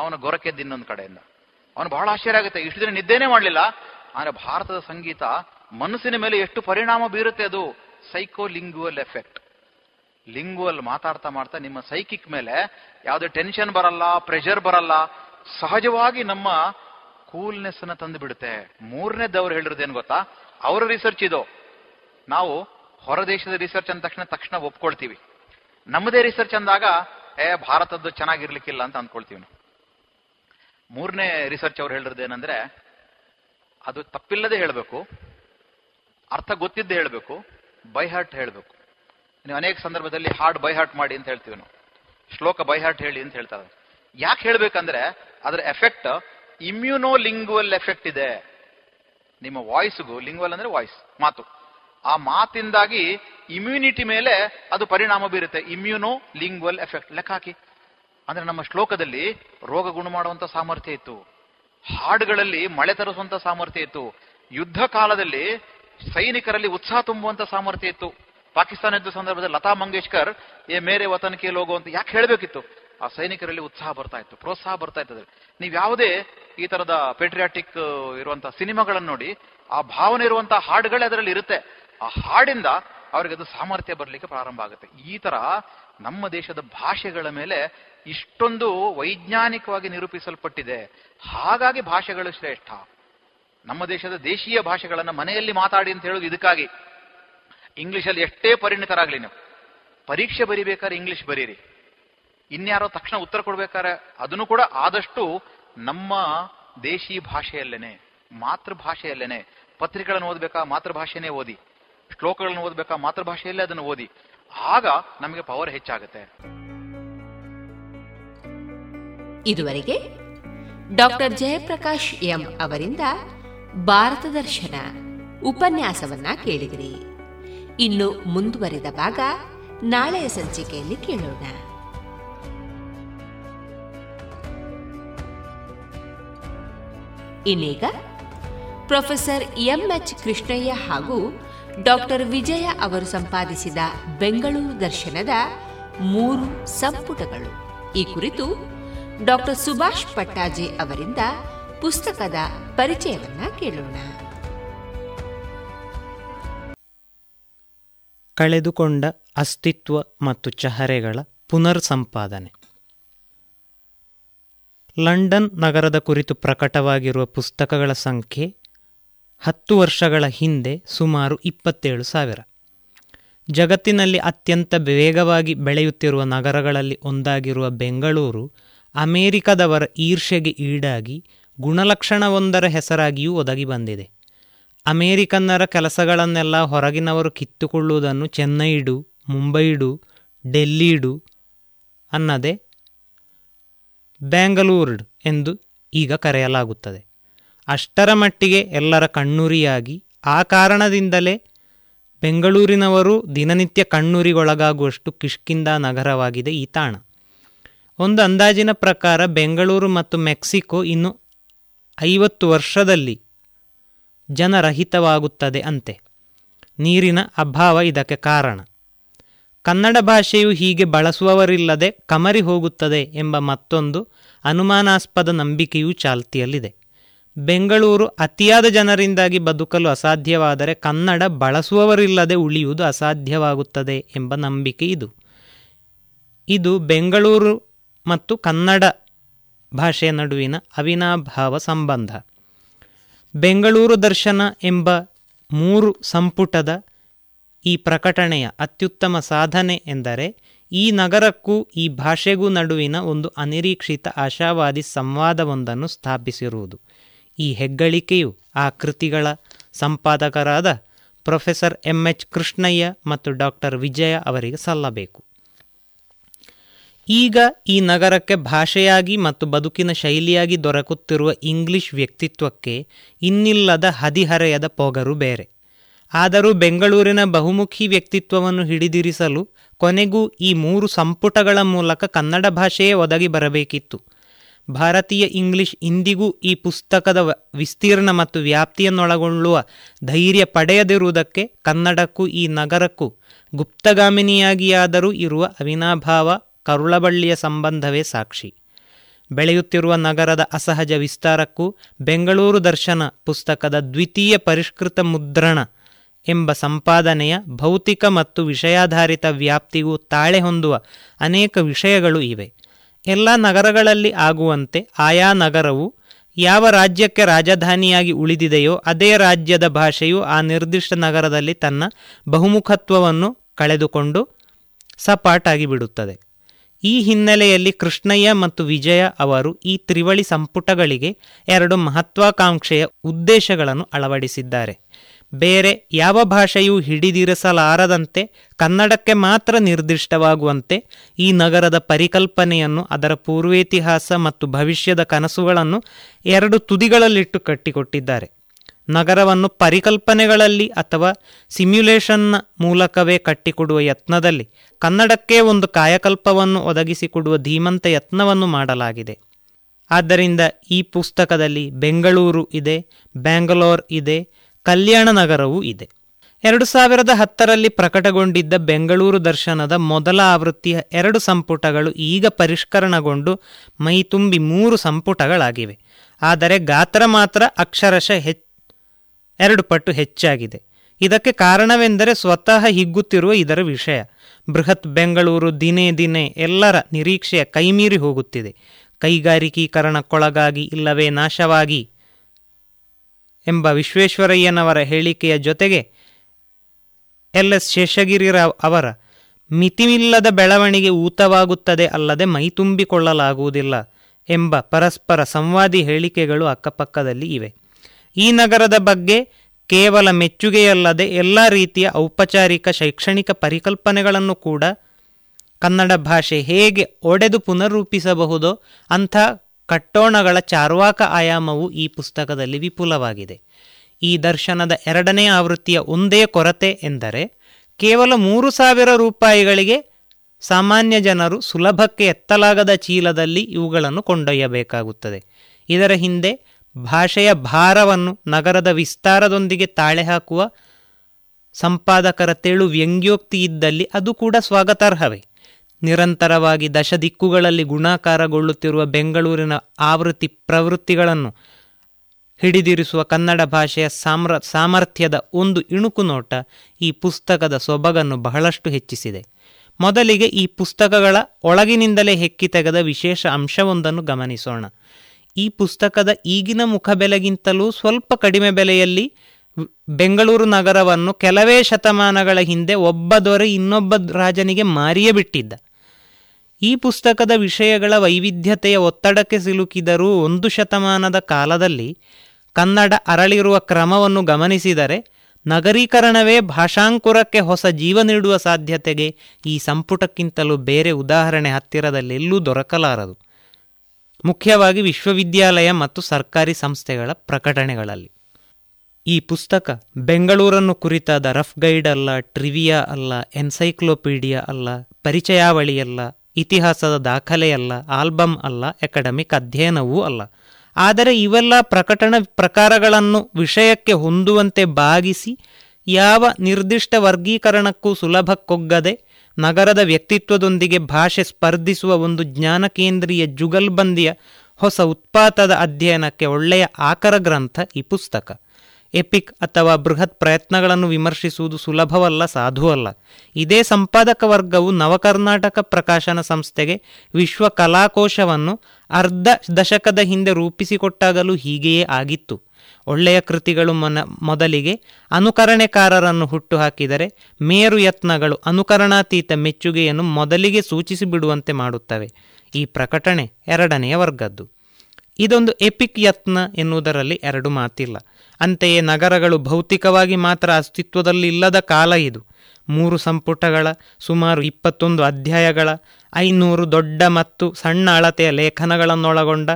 ಅವನ ಗೊರಕೆದ್ದು ಇನ್ನೊಂದು ಕಡೆಯಿಂದ. ಅವನು ಬಹಳ ಆಶ್ಚರ್ಯ ಆಗುತ್ತೆ, ಇಷ್ಟು ದಿನ ನಿದ್ದೇನೆ ಮಾಡ್ಲಿಲ್ಲ. ಆದ್ರೆ ಭಾರತದ ಸಂಗೀತ ಮನಸ್ಸಿನ ಮೇಲೆ ಎಷ್ಟು ಪರಿಣಾಮ ಬೀರುತ್ತೆ ಅದು ಸೈಕೋ ಲಿಂಗ್ವಲ್ ಎಫೆಕ್ಟ್. ಲಿಂಗ್ವಲ್ ಮಾತಾಡ್ತಾ ಮಾಡ್ತಾ ನಿಮ್ಮ ಸೈಕಿಕ್ ಮೇಲೆ ಯಾವುದೇ ಟೆನ್ಷನ್ ಬರಲ್ಲ, ಪ್ರೆಷರ್ ಬರಲ್ಲ, ಸಹಜವಾಗಿ ನಮ್ಮ ಕೂಲ್ನೆಸ್ ಅನ್ನ ತಂದು ಬಿಡುತ್ತೆ. ಮೂರನೇದವ್ರು ಹೇಳಿರೋದೇನು ಗೊತ್ತಾ, ಅವರ ರಿಸರ್ಚ್ ಇದು. ನಾವು ಹೊರ ದೇಶದ ರಿಸರ್ಚ್ ಅಂದ ತಕ್ಷಣ ತಕ್ಷಣ ಒಪ್ಕೊಳ್ತೀವಿ. ನಮ್ಮದೇ ರಿಸರ್ಚ್ ಅಂದಾಗ ಏ ಭಾರತದ್ದು ಚೆನ್ನಾಗಿರ್ಲಿಕ್ಕಿಲ್ಲ ಅಂತ ಅಂದ್ಕೊಳ್ತೀವಿ ನಾವು. ಮೂರನೇ ರಿಸರ್ಚ್ ಅವ್ರು ಹೇಳಿರೋದೇನಂದ್ರೆ, ಅದು ತಪ್ಪಿಲ್ಲದೆ ಹೇಳಬೇಕು, ಅರ್ಥ ಗೊತ್ತಿದ್ದೇ ಹೇಳಬೇಕು, ಬೈಹಾರ್ಟ್ ಹೇಳಬೇಕು. ನೀವು ಅನೇಕ ಸಂದರ್ಭದಲ್ಲಿ ಹಾರ್ಡ್ ಬೈಹಾರ್ಟ್ ಮಾಡಿ ಅಂತ ಹೇಳ್ತೀವಿ ನಾವು, ಶ್ಲೋಕ ಬೈಹಾರ್ಟ್ ಹೇಳಿ ಅಂತ ಹೇಳ್ತಾರೆ. ಯಾಕೆ ಹೇಳ್ಬೇಕಂದ್ರೆ ಅದರ ಎಫೆಕ್ಟ್ ಇಮ್ಯುನೋ ಲಿಂಗ್ವಲ್ ಎಫೆಕ್ಟ್ ಇದೆ. ನಿಮ್ಮ ವಾಯ್ಸ್ಗೂ, ಲಿಂಗ್ವಲ್ ಅಂದ್ರೆ ವಾಯ್ಸ್, ಮಾತು, ಆ ಮಾತಿಂದಾಗಿ ಇಮ್ಯುನಿಟಿ ಮೇಲೆ ಅದು ಪರಿಣಾಮ ಬೀರುತ್ತೆ. ಇಮ್ಯುನೋ ಲಿಂಗ್ವಲ್ ಎಫೆಕ್ಟ್ ಲೆಕ್ಕ ಹಾಕಿ. ಅಂದ್ರೆ ನಮ್ಮ ಶ್ಲೋಕದಲ್ಲಿ ರೋಗ ಗುಣ ಮಾಡುವಂತ ಸಾಮರ್ಥ್ಯ ಇತ್ತು, ಹಾಡುಗಳಲ್ಲಿ ಮಳೆ ತರಿಸುವಂತ ಸಾಮರ್ಥ್ಯ ಇತ್ತು, ಯುದ್ಧ ಕಾಲದಲ್ಲಿ ಸೈನಿಕರಲ್ಲಿ ಉತ್ಸಾಹ ತುಂಬುವಂತ ಸಾಮರ್ಥ್ಯ ಇತ್ತು. ಪಾಕಿಸ್ತಾನ ಯುದ್ಧ ಸಂದರ್ಭದಲ್ಲಿ ಲತಾ ಮಂಗೇಶ್ಕರ್ ಏ ಮೇರೆ ವತನ್ ಕೆ ಲೋಗೋ ಅಂತ ಯಾಕೆ ಹೇಳಬೇಕಿತ್ತು? ಆ ಸೈನಿಕರಲ್ಲಿ ಉತ್ಸಾಹ ಬರ್ತಾ ಇತ್ತು, ಪ್ರೋತ್ಸಾಹ ಬರ್ತಾ ಇತ್ತು. ನೀವು ಯಾವುದೇ ಈ ತರದ ಪೇಟ್ರಿಯಾಟಿಕ್ ಇರುವಂತಹ ಸಿನಿಮಾಗಳನ್ನು ನೋಡಿ, ಆ ಭಾವನೆ ಇರುವಂತಹ ಹಾಡುಗಳೇ ಅದರಲ್ಲಿ ಇರುತ್ತೆ. ಆ ಹಾಡಿಂದ ಅವ್ರಿಗೆ ಅದು ಸಾಮರ್ಥ್ಯ ಬರ್ಲಿಕ್ಕೆ ಪ್ರಾರಂಭ ಆಗುತ್ತೆ. ಈ ತರ ನಮ್ಮ ದೇಶದ ಭಾಷೆಗಳ ಮೇಲೆ ಇಷ್ಟೊಂದು ವೈಜ್ಞಾನಿಕವಾಗಿ ನಿರೂಪಿಸಲ್ಪಟ್ಟಿದೆ. ಹಾಗಾಗಿ ಭಾಷೆಗಳು ಶ್ರೇಷ್ಠ. ನಮ್ಮ ದೇಶದ ದೇಶೀಯ ಭಾಷೆಗಳನ್ನ ಮನೆಯಲ್ಲಿ ಮಾತಾಡಿ ಅಂತ ಹೇಳೋದು ಇದಕ್ಕಾಗಿ. ಇಂಗ್ಲಿಷಲ್ಲಿ ಎಷ್ಟೇ ಪರಿಣಿತರಾಗ್ಲಿ ನೀವು, ಪರೀಕ್ಷೆ ಬರಿಬೇಕಾದ್ರೆ ಇಂಗ್ಲಿಷ್ ಬರೀರಿ, ಇನ್ಯಾರೋ ತಕ್ಷಣ ಉತ್ತರ ಕೊಡ್ಬೇಕಾರೆ ಅದನ್ನು ಕೂಡ ಆದಷ್ಟು ನಮ್ಮ ದೇಶಿ ಭಾಷೆಯಲ್ಲೇನೆ, ಮಾತೃಭಾಷೆಯಲ್ಲೇನೆ. ಪತ್ರಿಕೆಗಳನ್ನು ಓದ್ಬೇಕಾ ಮಾತೃಭಾಷೆನೇ ಓದಿ, ಶ್ಲೋಕಗಳನ್ನು ಓದ್ಬೇಕಾ ಮಾತೃಭಾಷೆಯಲ್ಲೇ ಅದನ್ನು ಓದಿ. ಆಗ ನಮಗೆ ಪವರ್ ಹೆಚ್ಚಾಗುತ್ತೆ. ಇದುವರೆಗೆ ಡಾಕ್ಟರ್ ಜಯಪ್ರಕಾಶ್ ಎಂ ಅವರಿಂದ ಭಾರತ ದರ್ಶನ ಉಪನ್ಯಾಸವನ್ನ ಕೇಳಿದಿರಿ. ಇನ್ನು ಮುಂದುವರೆದ ಭಾಗ ನಾಳೆಯ ಸಂಚಿಕೆಯಲ್ಲಿ ಕೇಳೋಣ. ಇನ್ನೀಗ ಪ್ರೊಫೆಸರ್ ಎಂ ಎಚ್ ಕೃಷ್ಣಯ್ಯ ಹಾಗೂ ಡಾಕ್ಟರ್ ವಿಜಯ ಅವರು ಸಂಪಾದಿಸಿದ ಬೆಂಗಳೂರು ದರ್ಶನದ ಮೂರು ಸಂಪುಟಗಳು ಈ ಕುರಿತು ಡಾಕ್ಟರ್ ಸುಭಾಷ್ ಪಟ್ಟಾಜೆ ಅವರಿಂದ ಪುಸ್ತಕದ ಪರಿಚಯವನ್ನ ಕೇಳೋಣ. ಕಳೆದುಕೊಂಡ ಅಸ್ತಿತ್ವ ಮತ್ತು ಚಹರೆಗಳ ಪುನರ್ ಸಂಪಾದನೆ. ಲಂಡನ್ ನಗರದ ಕುರಿತು ಪ್ರಕಟವಾಗಿರುವ ಪುಸ್ತಕಗಳ ಸಂಖ್ಯೆ ಹತ್ತು ವರ್ಷಗಳ ಹಿಂದೆ ಸುಮಾರು ಇಪ್ಪತ್ತೇಳು ಸಾವಿರ. ಜಗತ್ತಿನಲ್ಲಿ ಅತ್ಯಂತ ವೇಗವಾಗಿ ಬೆಳೆಯುತ್ತಿರುವ ನಗರಗಳಲ್ಲಿ ಒಂದಾಗಿರುವ ಬೆಂಗಳೂರು ಅಮೇರಿಕದವರ ಈರ್ಷೆಗೆ ಈಡಾಗಿ ಗುಣಲಕ್ಷಣವೊಂದರ ಹೆಸರಾಗಿಯೂ ಒದಗಿ ಬಂದಿದೆ. ಅಮೇರಿಕನ್ನರ ಕೆಲಸಗಳನ್ನೆಲ್ಲ ಹೊರಗಿನವರು ಕಿತ್ತುಕೊಳ್ಳುವುದನ್ನು ಚೆನ್ನೈಡು, ಮುಂಬೈಡು, ಡೆಲ್ಲಿಡು ಅನ್ನದೇ ಬ್ಯಾಂಗಲೂರ್ಡ್ ಎಂದು ಈಗ ಕರೆಯಲಾಗುತ್ತದೆ. ಅಷ್ಟರ ಮಟ್ಟಿಗೆ ಎಲ್ಲರ ಕಣ್ಣುರಿಯಾಗಿ, ಆ ಕಾರಣದಿಂದಲೇ ಬೆಂಗಳೂರಿನವರು ದಿನನಿತ್ಯ ಕಣ್ಣುರಿಗೊಳಗಾಗುವಷ್ಟು ಕಿಷ್ಕಿಂದ ನಗರವಾಗಿದೆ ಈ ತಾಣ. ಒಂದು ಅಂದಾಜಿನ ಪ್ರಕಾರ ಬೆಂಗಳೂರು ಮತ್ತು ಮೆಕ್ಸಿಕೋ ಇನ್ನು ಐವತ್ತು ವರ್ಷದಲ್ಲಿ ಜನರಹಿತವಾಗುತ್ತದೆ ಅಂತೆ. ನೀರಿನ ಅಭಾವ ಇದಕ್ಕೆ ಕಾರಣ. ಕನ್ನಡ ಭಾಷೆಯು ಹೀಗೆ ಬಳಸುವವರಿಲ್ಲದೆ ಕಮರಿ ಹೋಗುತ್ತದೆ ಎಂಬ ಮತ್ತೊಂದು ಅನುಮಾನಾಸ್ಪದ ನಂಬಿಕೆಯೂ ಚಾಲ್ತಿಯಲ್ಲಿದೆ. ಬೆಂಗಳೂರು ಅತಿಯಾದ ಜನರಿಂದಾಗಿ ಬದುಕಲು ಅಸಾಧ್ಯವಾದರೆ ಕನ್ನಡ ಬಳಸುವವರಿಲ್ಲದೆ ಉಳಿಯುವುದು ಅಸಾಧ್ಯವಾಗುತ್ತದೆ ಎಂಬ ನಂಬಿಕೆ ಇದು. ಇದು ಬೆಂಗಳೂರು ಮತ್ತು ಕನ್ನಡ ಭಾಷೆಯ ನಡುವಿನ ಅವಿನಾಭಾವ ಸಂಬಂಧ. ಬೆಂಗಳೂರು ದರ್ಶನ ಎಂಬ ಮೂರು ಸಂಪುಟದ ಈ ಪ್ರಕಟಣೆಯ ಅತ್ಯುತ್ತಮ ಸಾಧನೆ ಎಂದರೆ ಈ ನಗರಕ್ಕೂ ಈ ಭಾಷೆಗೂ ನಡುವಿನ ಒಂದು ಅನಿರೀಕ್ಷಿತ ಆಶಾವಾದಿ ಸಂವಾದವೊಂದನ್ನು ಸ್ಥಾಪಿಸಿರುವುದು. ಈ ಹೆಗ್ಗಳಿಕೆಯು ಆ ಕೃತಿಗಳ ಸಂಪಾದಕರಾದ ಪ್ರೊಫೆಸರ್ ಎಂ ಎಚ್ ಕೃಷ್ಣಯ್ಯ ಮತ್ತು ಡಾಕ್ಟರ್ ವಿಜಯ ಅವರಿಗೆ ಸಲ್ಲಬೇಕು. ಈಗ ಈ ನಗರಕ್ಕೆ ಭಾಷೆಯಾಗಿ ಮತ್ತು ಬದುಕಿನ ಶೈಲಿಯಾಗಿ ದೊರಕುತ್ತಿರುವ ಇಂಗ್ಲಿಷ್ ವ್ಯಕ್ತಿತ್ವಕ್ಕೆ ಇನ್ನಿಲ್ಲದ ಹದಿಹರೆಯದ ಪೊಗರು ಬೇರೆ. ಆದರೂ ಬೆಂಗಳೂರಿನ ಬಹುಮುಖಿ ವ್ಯಕ್ತಿತ್ವವನ್ನು ಹಿಡಿದಿರಿಸಲು ಕೊನೆಗೂ ಈ ಮೂರು ಸಂಪುಟಗಳ ಮೂಲಕ ಕನ್ನಡ ಭಾಷೆಯೇ ಒದಗಿ ಬರಬೇಕಿತ್ತು. ಭಾರತೀಯ ಇಂಗ್ಲಿಷ್ ಇಂದಿಗೂ ಈ ಪುಸ್ತಕದ ವಿಸ್ತೀರ್ಣ ಮತ್ತು ವ್ಯಾಪ್ತಿಯನ್ನೊಳಗೊಳ್ಳುವ ಧೈರ್ಯ ಪಡೆಯದಿರುವುದಕ್ಕೆ ಕನ್ನಡಕ್ಕೂ ಈ ನಗರಕ್ಕೂ ಗುಪ್ತಗಾಮಿನಿಯಾಗಿಯಾದರೂ ಇರುವ ಅವಿನಾಭಾವ ಕರುಳಬಳ್ಳಿಯ ಸಂಬಂಧವೇ ಸಾಕ್ಷಿ. ಬೆಳೆಯುತ್ತಿರುವ ನಗರದ ಅಸಹಜ ವಿಸ್ತಾರಕ್ಕೂ ಬೆಂಗಳೂರು ದರ್ಶನ ಪುಸ್ತಕದ ದ್ವಿತೀಯ ಪರಿಷ್ಕೃತ ಮುದ್ರಣ ಎಂಬ ಸಂಪಾದನೆಯ ಭೌತಿಕ ಮತ್ತು ವಿಷಯಾಧಾರಿತ ವ್ಯಾಪ್ತಿಗೂ ತಾಳೆ ಹೊಂದುವ ಅನೇಕ ವಿಷಯಗಳು ಇವೆ. ಎಲ್ಲ ನಗರಗಳಲ್ಲಿ ಆಗುವಂತೆ ಆಯಾ ನಗರವು ಯಾವ ರಾಜ್ಯಕ್ಕೆ ರಾಜಧಾನಿಯಾಗಿ ಉಳಿದಿದೆಯೋ ಅದೇ ರಾಜ್ಯದ ಭಾಷೆಯು ಆ ನಿರ್ದಿಷ್ಟ ನಗರದಲ್ಲಿ ತನ್ನ ಬಹುಮುಖತ್ವವನ್ನು ಕಳೆದುಕೊಂಡು ಸಪಾಟಾಗಿ ಬಿಡುತ್ತದೆ. ಈ ಹಿನ್ನೆಲೆಯಲ್ಲಿ ಕೃಷ್ಣಯ್ಯ ಮತ್ತು ವಿಜಯ ಅವರು ಈ ತ್ರಿವಳಿ ಸಂಪುಟಗಳಿಗೆ ಎರಡು ಮಹತ್ವಾಕಾಂಕ್ಷೆಯ ಉದ್ದೇಶಗಳನ್ನು ಅಳವಡಿಸಿದ್ದಾರೆ. ಬೇರೆ ಯಾವ ಭಾಷೆಯೂ ಹಿಡಿದಿರಿಸಲಾರದಂತೆ ಕನ್ನಡಕ್ಕೆ ಮಾತ್ರ ನಿರ್ದಿಷ್ಟವಾಗುವಂತೆ ಈ ನಗರದ ಪರಿಕಲ್ಪನೆಯನ್ನು, ಅದರ ಪೂರ್ವೇತಿಹಾಸ ಮತ್ತು ಭವಿಷ್ಯದ ಕನಸುಗಳನ್ನು ಎರಡು ತುದಿಗಳಲ್ಲಿಟ್ಟು ಕಟ್ಟಿಕೊಟ್ಟಿದ್ದಾರೆ. ನಗರವನ್ನು ಪರಿಕಲ್ಪನೆಗಳಲ್ಲಿ ಅಥವಾ ಸಿಮ್ಯುಲೇಷನ್ನ ಮೂಲಕವೇ ಕಟ್ಟಿಕೊಡುವ ಯತ್ನದಲ್ಲಿ ಕನ್ನಡಕ್ಕೆ ಒಂದು ಕಾಯಕಲ್ಪವನ್ನು ಒದಗಿಸಿಕೊಡುವ ಧೀಮಂತ ಯತ್ನವನ್ನು ಮಾಡಲಾಗಿದೆ. ಆದ್ದರಿಂದ ಈ ಪುಸ್ತಕದಲ್ಲಿ ಬೆಂಗಳೂರು ಇದೆ, ಬ್ಯಾಂಗಲೋರ್ ಇದೆ, ಕಲ್ಯಾಣ ನಗರವೂ ಇದೆ. ಎರಡು ಸಾವಿರದ ಹತ್ತರಲ್ಲಿ ಪ್ರಕಟಗೊಂಡಿದ್ದ ಬೆಂಗಳೂರು ದರ್ಶನದ ಮೊದಲ ಆವೃತ್ತಿಯ ಎರಡು ಸಂಪುಟಗಳು ಈಗ ಪರಿಷ್ಕರಣಗೊಂಡು ಮೈತುಂಬಿ ಮೂರು ಸಂಪುಟಗಳಾಗಿವೆ. ಆದರೆ ಗಾತ್ರ ಮಾತ್ರ ಅಕ್ಷರಶಃ ಹೆಚ್ಚು ಎರಡು ಪಟ್ಟು ಹೆಚ್ಚಾಗಿದೆ. ಇದಕ್ಕೆ ಕಾರಣವೆಂದರೆ ಸ್ವತಃ ಹಿಗ್ಗುತ್ತಿರುವ ಇದರ ವಿಷಯ. ಬೃಹತ್ ಬೆಂಗಳೂರು ದಿನೇ ದಿನೇ ಎಲ್ಲರ ನಿರೀಕ್ಷೆಯ ಕೈಮೀರಿ ಹೋಗುತ್ತಿದೆ. ಕೈಗಾರಿಕೀಕರಣಕ್ಕೊಳಗಾಗಿ ಇಲ್ಲವೇ ನಾಶವಾಗಿ ಎಂಬ ವಿಶ್ವೇಶ್ವರಯ್ಯನವರ ಹೇಳಿಕೆಯ ಜೊತೆಗೆ ಎಲ್ ಎಸ್ ಶೇಷಗಿರಿರಾವ್ ಅವರ ಮಿತಿಮಿಲ್ಲದ ಬೆಳವಣಿಗೆ ಊತವಾಗುತ್ತದೆ ಅಲ್ಲದೆ ಮೈತುಂಬಿಕೊಳ್ಳಲಾಗುವುದಿಲ್ಲ ಎಂಬ ಪರಸ್ಪರ ಸಂವಾದಿ ಹೇಳಿಕೆಗಳು ಅಕ್ಕಪಕ್ಕದಲ್ಲಿ ಇವೆ. ಈ ನಗರದ ಬಗ್ಗೆ ಕೇವಲ ಮೆಚ್ಚುಗೆಯಲ್ಲದೆ ಎಲ್ಲ ರೀತಿಯ ಔಪಚಾರಿಕ ಶೈಕ್ಷಣಿಕ ಪರಿಕಲ್ಪನೆಗಳನ್ನು ಕೂಡ ಕನ್ನಡ ಭಾಷೆ ಹೇಗೆ ಒಡೆದು ಪುನರ್ರೂಪಿಸಬಹುದೋ ಅಂಥ ಕಟ್ಟೋಣಗಳ ಚಾರ್ವಾಕ ಆಯಾಮವು ಈ ಪುಸ್ತಕದಲ್ಲಿ ವಿಪುಲವಾಗಿದೆ. ಈ ದರ್ಶನದ ಎರಡನೇ ಆವೃತ್ತಿಯ ಒಂದೇ ಕೊರತೆ ಎಂದರೆ ಕೇವಲ ಮೂರು ಸಾವಿರ ರೂಪಾಯಿಗಳಿಗೆ ಸಾಮಾನ್ಯ ಜನರು ಸುಲಭಕ್ಕೆ ಎತ್ತಲಾಗದ ಚೀಲದಲ್ಲಿ ಇವುಗಳನ್ನು ಕೊಂಡೊಯ್ಯಬೇಕಾಗುತ್ತದೆ. ಇದರ ಹಿಂದೆ ಭಾಷೆಯ ಭಾರವನ್ನು ನಗರದ ವಿಸ್ತಾರದೊಂದಿಗೆ ತಾಳೆ ಹಾಕುವ ಸಂಪಾದಕರ ತೆಳು ವ್ಯಂಗ್ಯೋಕ್ತಿ ಇದ್ದಲ್ಲಿ ಅದು ಕೂಡ ಸ್ವಾಗತಾರ್ಹವೇ. ನಿರಂತರವಾಗಿ ದಶದಿಕ್ಕುಗಳಲ್ಲಿ ಗುಣಾಕಾರಗೊಳ್ಳುತ್ತಿರುವ ಬೆಂಗಳೂರಿನ ಆವೃತ್ತಿ ಪ್ರವೃತ್ತಿಗಳನ್ನು ಹಿಡಿದಿರಿಸುವ ಕನ್ನಡ ಭಾಷೆಯ ಸಾಮ್ರ ಸಾಮರ್ಥ್ಯದ ಒಂದು ಇಣುಕು ನೋಟ ಈ ಪುಸ್ತಕದ ಸೊಬಗನ್ನು ಬಹಳಷ್ಟು ಹೆಚ್ಚಿಸಿದೆ. ಮೊದಲಿಗೆ ಈ ಪುಸ್ತಕಗಳ ಒಳಗಿನಿಂದಲೇ ಹೆಕ್ಕಿ ತೆಗೆದ ವಿಶೇಷ ಅಂಶವೊಂದನ್ನು ಗಮನಿಸೋಣ. ಈ ಪುಸ್ತಕದ ಈಗಿನ ಮುಖಬೆಲೆಗಿಂತಲೂ ಸ್ವಲ್ಪ ಕಡಿಮೆ ಬೆಲೆಯಲ್ಲಿ ಬೆಂಗಳೂರು ನಗರವನ್ನು ಕೆಲವೇ ಶತಮಾನಗಳ ಹಿಂದೆ ಒಬ್ಬ ದೊರೆ ಇನ್ನೊಬ್ಬ ರಾಜನಿಗೆ ಮಾರಿಯೇ ಬಿಟ್ಟಿದ್ದ. ಈ ಪುಸ್ತಕದ ವಿಷಯಗಳ ವೈವಿಧ್ಯತೆಯ ಒತ್ತಡಕ್ಕೆ ಸಿಲುಕಿದರೂ ಒಂದು ಶತಮಾನದ ಕಾಲದಲ್ಲಿ ಕನ್ನಡ ಅರಳಿರುವ ಕ್ರಮವನ್ನು ಗಮನಿಸಿದರೆ ನಗರೀಕರಣವೇ ಭಾಷಾಂಕುರಕ್ಕೆ ಹೊಸ ಜೀವ ನೀಡುವ ಸಾಧ್ಯತೆಗೆ ಈ ಸಂಪುಟಕ್ಕಿಂತಲೂ ಬೇರೆ ಉದಾಹರಣೆ ಹತ್ತಿರದಲ್ಲೆಲ್ಲೂ ದೊರಕಲಾರದು, ಮುಖ್ಯವಾಗಿ ವಿಶ್ವವಿದ್ಯಾಲಯ ಮತ್ತು ಸರ್ಕಾರಿ ಸಂಸ್ಥೆಗಳ ಪ್ರಕಟಣೆಗಳಲ್ಲಿ. ಈ ಪುಸ್ತಕ ಬೆಂಗಳೂರನ್ನು ಕುರಿತಾದ ರಫ್ ಗೈಡ್ ಅಲ್ಲ, ಟ್ರಿವಿಯಾ ಅಲ್ಲ, ಎನ್ಸೈಕ್ಲೋಪೀಡಿಯಾ ಅಲ್ಲ, ಪರಿಚಯಾವಳಿಯಲ್ಲ, ಇತಿಹಾಸದ ದಾಖಲೆಯಲ್ಲ, ಆಲ್ಬಮ್ ಅಲ್ಲ, ಅಕಾಡೆಮಿಕ್ ಅಧ್ಯಯನವೂ ಅಲ್ಲ. ಆದರೆ ಇವೆಲ್ಲ ಪ್ರಕಟಣ ಪ್ರಕಾರಗಳನ್ನು ವಿಷಯಕ್ಕೆ ಹೊಂದುವಂತೆ ಭಾಗಿಸಿ ಯಾವ ನಿರ್ದಿಷ್ಟ ವರ್ಗೀಕರಣಕ್ಕೂ ಸುಲಭಕ್ಕೊಗ್ಗದೆ ನಗರದ ವ್ಯಕ್ತಿತ್ವದೊಂದಿಗೆ ಭಾಷೆ ಸ್ಪರ್ಧಿಸುವ ಒಂದು ಜ್ಞಾನ ಕೇಂದ್ರೀಯ ಜುಗಲ್ಬಂದಿಯ ಹೊಸ ಉತ್ಪಾತದ ಅಧ್ಯಯನಕ್ಕೆ ಒಳ್ಳೆಯ ಆಕರ ಗ್ರಂಥ ಈ ಪುಸ್ತಕ. ಎಪಿಕ್ ಅಥವಾ ಬೃಹತ್ ಪ್ರಯತ್ನಗಳನ್ನು ವಿಮರ್ಶಿಸುವುದು ಸುಲಭವಲ್ಲ, ಸಾಧುವಲ್ಲ. ಇದೇ ಸಂಪಾದಕ ವರ್ಗವು ನವಕರ್ನಾಟಕ ಪ್ರಕಾಶನ ಸಂಸ್ಥೆಗೆ ವಿಶ್ವ ಕಲಾಕೋಶವನ್ನು ಅರ್ಧ ದಶಕದ ಹಿಂದೆ ರೂಪಿಸಿಕೊಟ್ಟಾಗಲೂ ಹೀಗೆಯೇ ಆಗಿತ್ತು. ಒಳ್ಳೆಯ ಕೃತಿಗಳು ಮನ ಮೊದಲಿಗೆ ಅನುಕರಣೆಕಾರರನ್ನು ಹುಟ್ಟುಹಾಕಿದರೆ ಮೇರು ಯತ್ನಗಳು ಅನುಕರಣಾತೀತ ಮೆಚ್ಚುಗೆಯನ್ನು ಮೊದಲಿಗೆ ಸೂಚಿಸಿಬಿಡುವಂತೆ ಮಾಡುತ್ತವೆ. ಈ ಪ್ರಕಟಣೆ ಎರಡನೆಯ ವರ್ಗದ್ದು. ಇದೊಂದು ಎಪಿಕ್ ಯತ್ನ ಎನ್ನುವುದರಲ್ಲಿ ಎರಡು ಮಾತಿಲ್ಲ. ಅಂತೆಯೇ ನಗರಗಳು ಭೌತಿಕವಾಗಿ ಮಾತ್ರ ಅಸ್ತಿತ್ವದಲ್ಲಿ ಇಲ್ಲದ ಕಾಲ ಇದು. ಮೂರು ಸಂಪುಟಗಳ, ಸುಮಾರು ಇಪ್ಪತ್ತೊಂದು ಅಧ್ಯಾಯಗಳ, ಐನೂರು ದೊಡ್ಡ ಮತ್ತು ಸಣ್ಣ ಅಳತೆಯ ಲೇಖನಗಳನ್ನೊಳಗೊಂಡ,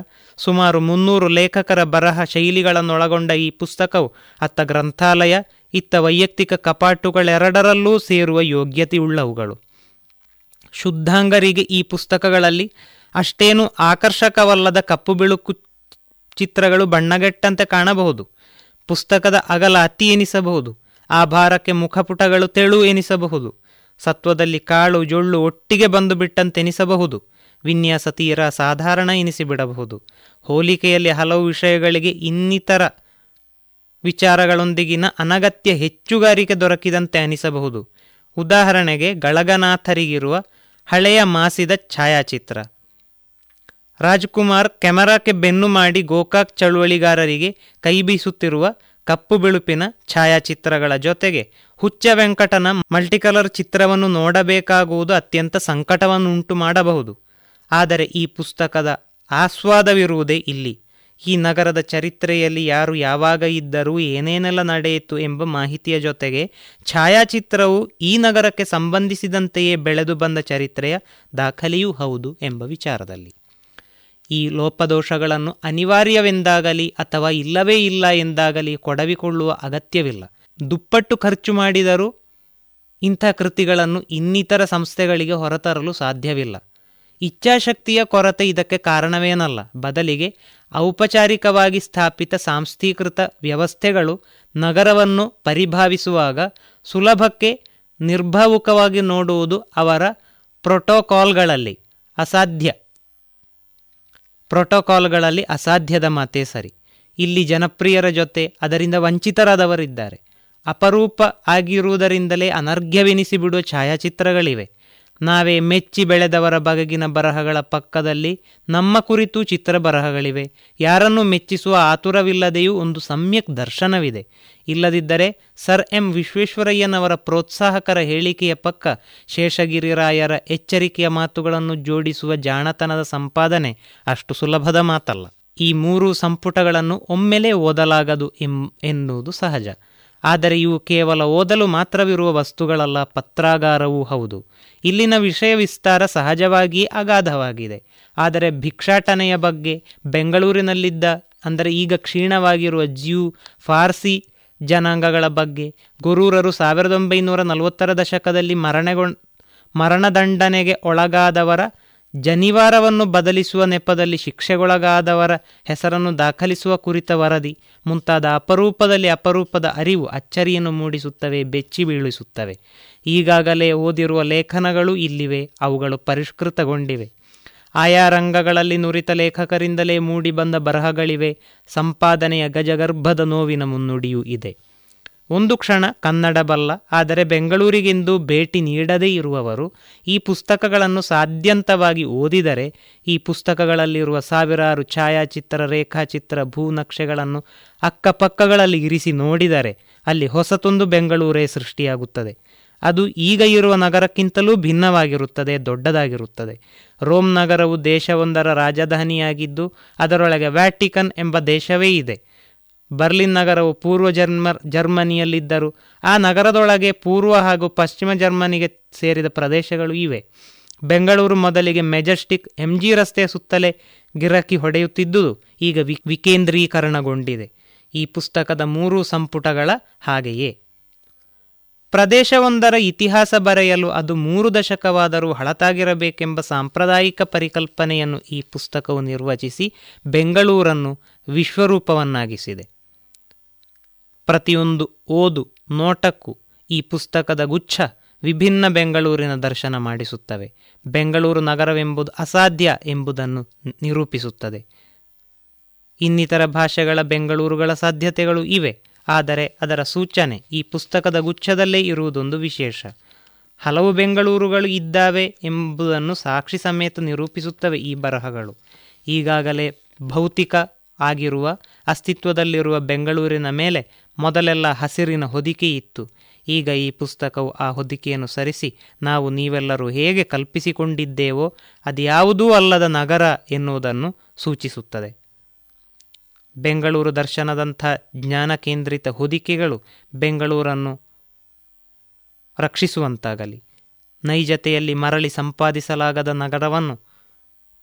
ಸುಮಾರು ಮುನ್ನೂರು ಲೇಖಕರ ಬರಹ ಶೈಲಿಗಳನ್ನೊಳಗೊಂಡ ಈ ಪುಸ್ತಕವು ಅತ್ತ ಗ್ರಂಥಾಲಯ, ಇತ್ತ ವೈಯಕ್ತಿಕ ಕಪಾಟುಗಳೆರಡರಲ್ಲೂ ಸೇರುವ ಯೋಗ್ಯತೆಯುಳ್ಳವುಗಳು. ಶುದ್ಧಾಂಗರಿಗೆ ಈ ಪುಸ್ತಕಗಳಲ್ಲಿ ಅಷ್ಟೇನೂ ಆಕರ್ಷಕವಲ್ಲದ ಕಪ್ಪು ಬಿಳುಕು ಚಿತ್ರಗಳು ಬಣ್ಣಗೆಟ್ಟಂತೆ ಕಾಣಬಹುದು. ಪುಸ್ತಕದ ಅಗಲ ಅತಿ ಎನಿಸಬಹುದು, ಆ ಭಾರಕ್ಕೆ ಮುಖಪುಟಗಳು ತೆಳು ಎನಿಸಬಹುದು, ಸತ್ವದಲ್ಲಿ ಕಾಳು ಜೊಳ್ಳು ಒಟ್ಟಿಗೆ ಬಂದು ಬಿಟ್ಟಂತೆನಿಸಬಹುದು, ವಿನ್ಯಾಸ ತೀರಾ ಸಾಧಾರಣ ಎನಿಸಿಬಿಡಬಹುದು. ಹೋಲಿಕೆಯಲ್ಲಿ ಹಲವು ವಿಷಯಗಳಿಗೆ ಇನ್ನಿತರ ವಿಚಾರಗಳೊಂದಿಗಿನ ಅನಗತ್ಯ ಹೆಚ್ಚುಗಾರಿಕೆ ದೊರಕಿದಂತೆ ಅನಿಸಬಹುದು. ಉದಾಹರಣೆಗೆ ಗಳಗನಾಥರಿಗಿರುವ ಹಳೆಯ ಮಾಸಿದ ಛಾಯಾಚಿತ್ರ, ರಾಜ್ಕುಮಾರ್ ಕೆಮರಾಕ್ಕೆ ಬೆನ್ನು ಮಾಡಿ ಗೋಕಾಕ್ ಚಳುವಳಿಗಾರರಿಗೆ ಕೈಬೀಸುತ್ತಿರುವ ಕಪ್ಪು ಬಿಳುಪಿನ ಛಾಯಾಚಿತ್ರಗಳ ಜೊತೆಗೆ ಹುಚ್ಚ ವೆಂಕಟನ ಮಲ್ಟಿಕಲರ್ ಚಿತ್ರವನ್ನು ನೋಡಬೇಕಾಗುವುದು ಅತ್ಯಂತ ಸಂಕಟವನ್ನುಂಟು ಮಾಡಬಹುದು. ಆದರೆ ಈ ಪುಸ್ತಕದ ಆಸ್ವಾದವಿರುವುದೇ ಇಲ್ಲಿ. ಈ ನಗರದ ಚರಿತ್ರೆಯಲ್ಲಿ ಯಾರು ಯಾವಾಗ ಇದ್ದರೂ ಏನೇನೆಲ್ಲ ನಡೆಯಿತು ಎಂಬ ಮಾಹಿತಿಯ ಜೊತೆಗೆ ಛಾಯಾಚಿತ್ರವು ಈ ನಗರಕ್ಕೆ ಸಂಬಂಧಿಸಿದಂತೆಯೇ ಬೆಳೆದು ಬಂದ ಚರಿತ್ರೆಯ ದಾಖಲೆಯೂ ಹೌದು ಎಂಬ ವಿಚಾರದಲ್ಲಿ ಈ ಲೋಪದೋಷಗಳನ್ನು ಅನಿವಾರ್ಯವೆಂದಾಗಲಿ ಅಥವಾ ಇಲ್ಲವೇ ಇಲ್ಲ ಎಂದಾಗಲಿ ಕೊಡವಿಕೊಳ್ಳುವ ಅಗತ್ಯವಿಲ್ಲ. ದುಪ್ಪಟ್ಟು ಖರ್ಚು ಮಾಡಿದರೂ ಇಂಥ ಕೃತಿಗಳನ್ನು ಇನ್ನಿತರ ಸಂಸ್ಥೆಗಳಿಗೆ ಹೊರತರಲು ಸಾಧ್ಯವಿಲ್ಲ. ಇಚ್ಛಾಶಕ್ತಿಯ ಕೊರತೆ ಇದಕ್ಕೆ ಕಾರಣವೇನಲ್ಲ. ಬದಲಿಗೆ ಔಪಚಾರಿಕವಾಗಿ ಸ್ಥಾಪಿತ ಸಾಂಸ್ಥೀಕೃತ ವ್ಯವಸ್ಥೆಗಳು ನಗರವನ್ನು ಪರಿಭಾವಿಸುವಾಗ ಸುಲಭಕ್ಕೆ ನಿರ್ಭಾವುಕವಾಗಿ ನೋಡುವುದು ಅವರ ಪ್ರೋಟೋಕಾಲ್ಗಳಲ್ಲಿ ಅಸಾಧ್ಯ ಪ್ರೋಟೋಕಾಲ್ಗಳಲ್ಲಿ ಅಸಾಧ್ಯದ ಮಾತೇ ಸರಿ. ಇಲ್ಲಿ ಜನಪ್ರಿಯರ ಜೊತೆ ಅದರಿಂದ ವಂಚಿತರಾದವರಿದ್ದಾರೆ. ಅಪರೂಪ ಆಗಿರುವುದರಿಂದಲೇ ಅನರ್ಘ್ಯವೆನಿಸಿಬಿಡುವ ಛಾಯಾಚಿತ್ರಗಳಿವೆ. ನಾವೇ ಮೆಚ್ಚಿ ಬೆಳೆದವರ ಬಗೆಗಿನ ಬರಹಗಳ ಪಕ್ಕದಲ್ಲಿ ನಮ್ಮ ಕುರಿತು ಚಿತ್ರ ಬರಹಗಳಿವೆ. ಯಾರನ್ನು ಮೆಚ್ಚಿಸುವ ಆತುರವಿಲ್ಲದೆಯೂ ಒಂದು ಸಮ್ಯಕ್ ದರ್ಶನವಿದೆ. ಇಲ್ಲದಿದ್ದರೆ ಸರ್ ಎಂ ವಿಶ್ವೇಶ್ವರಯ್ಯನವರ ಪ್ರೋತ್ಸಾಹಕರ ಹೇಳಿಕೆಯ ಪಕ್ಕ ಶೇಷಗಿರಿರಾಯರ ಎಚ್ಚರಿಕೆಯ ಮಾತುಗಳನ್ನು ಜೋಡಿಸುವ ಜಾಣತನದ ಸಂಪಾದನೆ ಅಷ್ಟು ಸುಲಭದ ಮಾತಲ್ಲ. ಈ ಮೂರೂ ಸಂಪುಟಗಳನ್ನು ಒಮ್ಮೆಲೇ ಓದಲಾಗದು ಎಂ ಎನ್ನುವುದು ಸಹಜ. ಆದರೆ ಇವು ಕೇವಲ ಓದಲು ಮಾತ್ರವಿರುವ ವಸ್ತುಗಳಲ್ಲ, ಪತ್ರಾಗಾರವೂ ಹೌದು. ಇಲ್ಲಿನ ವಿಷಯ ವಿಸ್ತಾರ ಸಹಜವಾಗಿಯೇ ಅಗಾಧವಾಗಿದೆ. ಆದರೆ ಭಿಕ್ಷಾಟನೆಯ ಬಗ್ಗೆ, ಬೆಂಗಳೂರಿನಲ್ಲಿದ್ದ ಅಂದರೆ ಈಗ ಕ್ಷೀಣವಾಗಿರುವ ಜ್ಯೂ ಫಾರ್ಸಿ ಜನಾಂಗಗಳ ಬಗ್ಗೆ, ಗೊರೂರರು ಸಾವಿರದ ಒಂಬೈನೂರ ನಲವತ್ತರ ದಶಕದಲ್ಲಿ ಮರಣಗೊಂಡ ಮರಣದಂಡನೆಗೆ ಒಳಗಾದವರ, ಜನಿವಾರವನ್ನು ಬದಲಿಸುವ ನೆಪದಲ್ಲಿ ಶಿಕ್ಷೆಗೊಳಗಾದವರ ಹೆಸರನ್ನು ದಾಖಲಿಸುವ ಕುರಿತ ವರದಿ ಮುಂತಾದ ಅಪರೂಪದಲ್ಲಿ ಅಪರೂಪದ ಅರಿವು ಅಚ್ಚರಿಯನ್ನು ಮೂಡಿಸುತ್ತವೆ, ಬೆಚ್ಚಿ ಬೀಳಿಸುತ್ತವೆ. ಈಗಾಗಲೇ ಓದಿರುವ ಲೇಖನಗಳು ಇಲ್ಲಿವೆ, ಅವುಗಳು ಪರಿಷ್ಕೃತಗೊಂಡಿವೆ. ಆಯಾ ರಂಗಗಳಲ್ಲಿ ನುರಿತ ಲೇಖಕರಿಂದಲೇ ಮೂಡಿಬಂದ ಬರಹಗಳಿವೆ. ಸಂಪಾದನೆಯ ಗಜಗರ್ಭದ ನೋವಿನ ಮುನ್ನುಡಿಯೂ ಇದೆ. ಒಂದು ಕ್ಷಣ ಕನ್ನಡ ಬಲ್ಲ ಆದರೆ ಬೆಂಗಳೂರಿಗಿಂದು ಭೇಟಿ ನೀಡದೇ ಇರುವವರು ಈ ಪುಸ್ತಕಗಳನ್ನು ಸಾಧ್ಯಂತವಾಗಿ ಓದಿದರೆ ಈ ಪುಸ್ತಕಗಳಲ್ಲಿರುವ ಸಾವಿರಾರು ಛಾಯಾಚಿತ್ರ, ರೇಖಾಚಿತ್ರ, ಭೂನಕ್ಷೆಗಳನ್ನು ಅಕ್ಕಪಕ್ಕಗಳಲ್ಲಿ ಇರಿಸಿ ನೋಡಿದರೆ ಅಲ್ಲಿ ಹೊಸತೊಂದು ಬೆಂಗಳೂರೇ ಸೃಷ್ಟಿಯಾಗುತ್ತದೆ. ಅದು ಈಗ ಇರುವ ನಗರಕ್ಕಿಂತಲೂ ಭಿನ್ನವಾಗಿರುತ್ತದೆ, ದೊಡ್ಡದಾಗಿರುತ್ತದೆ. ರೋಮ್ ನಗರವು ದೇಶವೊಂದರ ರಾಜಧಾನಿಯಾಗಿದ್ದು ಅದರೊಳಗೆ ವ್ಯಾಟಿಕನ್ ಎಂಬ ದೇಶವೇ ಇದೆ. ಬರ್ಲಿನ್ ನಗರವು ಪೂರ್ವ ಜರ್ಮ ಜರ್ಮನಿಯಲ್ಲಿದ್ದರೂ ಆ ನಗರದೊಳಗೆ ಪೂರ್ವ ಹಾಗೂ ಪಶ್ಚಿಮ ಜರ್ಮನಿಗೆ ಸೇರಿದ ಪ್ರದೇಶಗಳು ಇವೆ. ಬೆಂಗಳೂರು ಮೊದಲಿಗೆ ಮೆಜೆಸ್ಟಿಕ್ ಎಂ ಜಿ ರಸ್ತೆಯ ಸುತ್ತಲೇ ಗಿರಕಿ ಹೊಡೆಯುತ್ತಿದ್ದುದು ಈಗ ವಿ ವಿಕೇಂದ್ರೀಕರಣಗೊಂಡಿದೆ. ಈ ಪುಸ್ತಕದ ಮೂರೂ ಸಂಪುಟಗಳ ಹಾಗೆಯೇ ಪ್ರದೇಶವೊಂದರ ಇತಿಹಾಸ ಬರೆಯಲು ಅದು ಮೂರು ದಶಕವಾದರೂ ಹಳತಾಗಿರಬೇಕೆಂಬ ಸಾಂಪ್ರದಾಯಿಕ ಪರಿಕಲ್ಪನೆಯನ್ನು ಈ ಪುಸ್ತಕವು ನಿರ್ವಚಿಸಿ ಬೆಂಗಳೂರನ್ನು ವಿಶ್ವರೂಪವನ್ನಾಗಿಸಿದೆ. ಪ್ರತಿಯೊಂದು ಓದು ನೋಟಕ್ಕೂ ಈ ಪುಸ್ತಕದ ಗುಚ್ಛ ವಿಭಿನ್ನ ಬೆಂಗಳೂರಿನ ದರ್ಶನ ಮಾಡಿಸುತ್ತವೆ. ಬೆಂಗಳೂರು ನಗರವೆಂಬುದು ಅಸಾಧ್ಯ ಎಂಬುದನ್ನು ನಿರೂಪಿಸುತ್ತದೆ. ಇನ್ನಿತರ ಭಾಷೆಗಳ ಬೆಂಗಳೂರುಗಳ ಸಾಧ್ಯತೆಗಳು ಇವೆ, ಆದರೆ ಅದರ ಸೂಚನೆ ಈ ಪುಸ್ತಕದ ಗುಚ್ಛದಲ್ಲೇ ಇರುವುದೊಂದು ವಿಶೇಷ. ಹಲವು ಬೆಂಗಳೂರುಗಳು ಇದ್ದಾವೆ ಎಂಬುದನ್ನು ಸಾಕ್ಷಿ ಸಮೇತ ನಿರೂಪಿಸುತ್ತವೆ ಈ ಬರಹಗಳು. ಈಗಾಗಲೇ ಭೌತಿಕ ಆಗಿರುವ ಅಸ್ತಿತ್ವದಲ್ಲಿರುವ ಬೆಂಗಳೂರಿನ ಮೇಲೆ ಮೊದಲೆಲ್ಲ ಹಸಿರಿನ ಹೊದಿಕೆ ಇತ್ತು. ಈಗ ಈ ಪುಸ್ತಕವು ಆ ಹೊದಿಕೆಯನ್ನು ಸರಿಸಿ ನಾವು ನೀವೆಲ್ಲರೂ ಹೇಗೆ ಕಲ್ಪಿಸಿಕೊಂಡಿದ್ದೇವೋ ಅದ್ಯಾವುದೂ ಅಲ್ಲದ ನಗರ ಎನ್ನುವುದನ್ನು ಸೂಚಿಸುತ್ತದೆ. ಬೆಂಗಳೂರು ದರ್ಶನದಂಥ ಜ್ಞಾನ ಕೇಂದ್ರಿತ ಹೊದಿಕೆಗಳು ಬೆಂಗಳೂರನ್ನು ರಕ್ಷಿಸುವಂತಾಗಲಿ. ನೈಜತೆಯಲ್ಲಿ ಮರಳಿ ಸಂಪಾದಿಸಲಾಗದ ನಗರವನ್ನು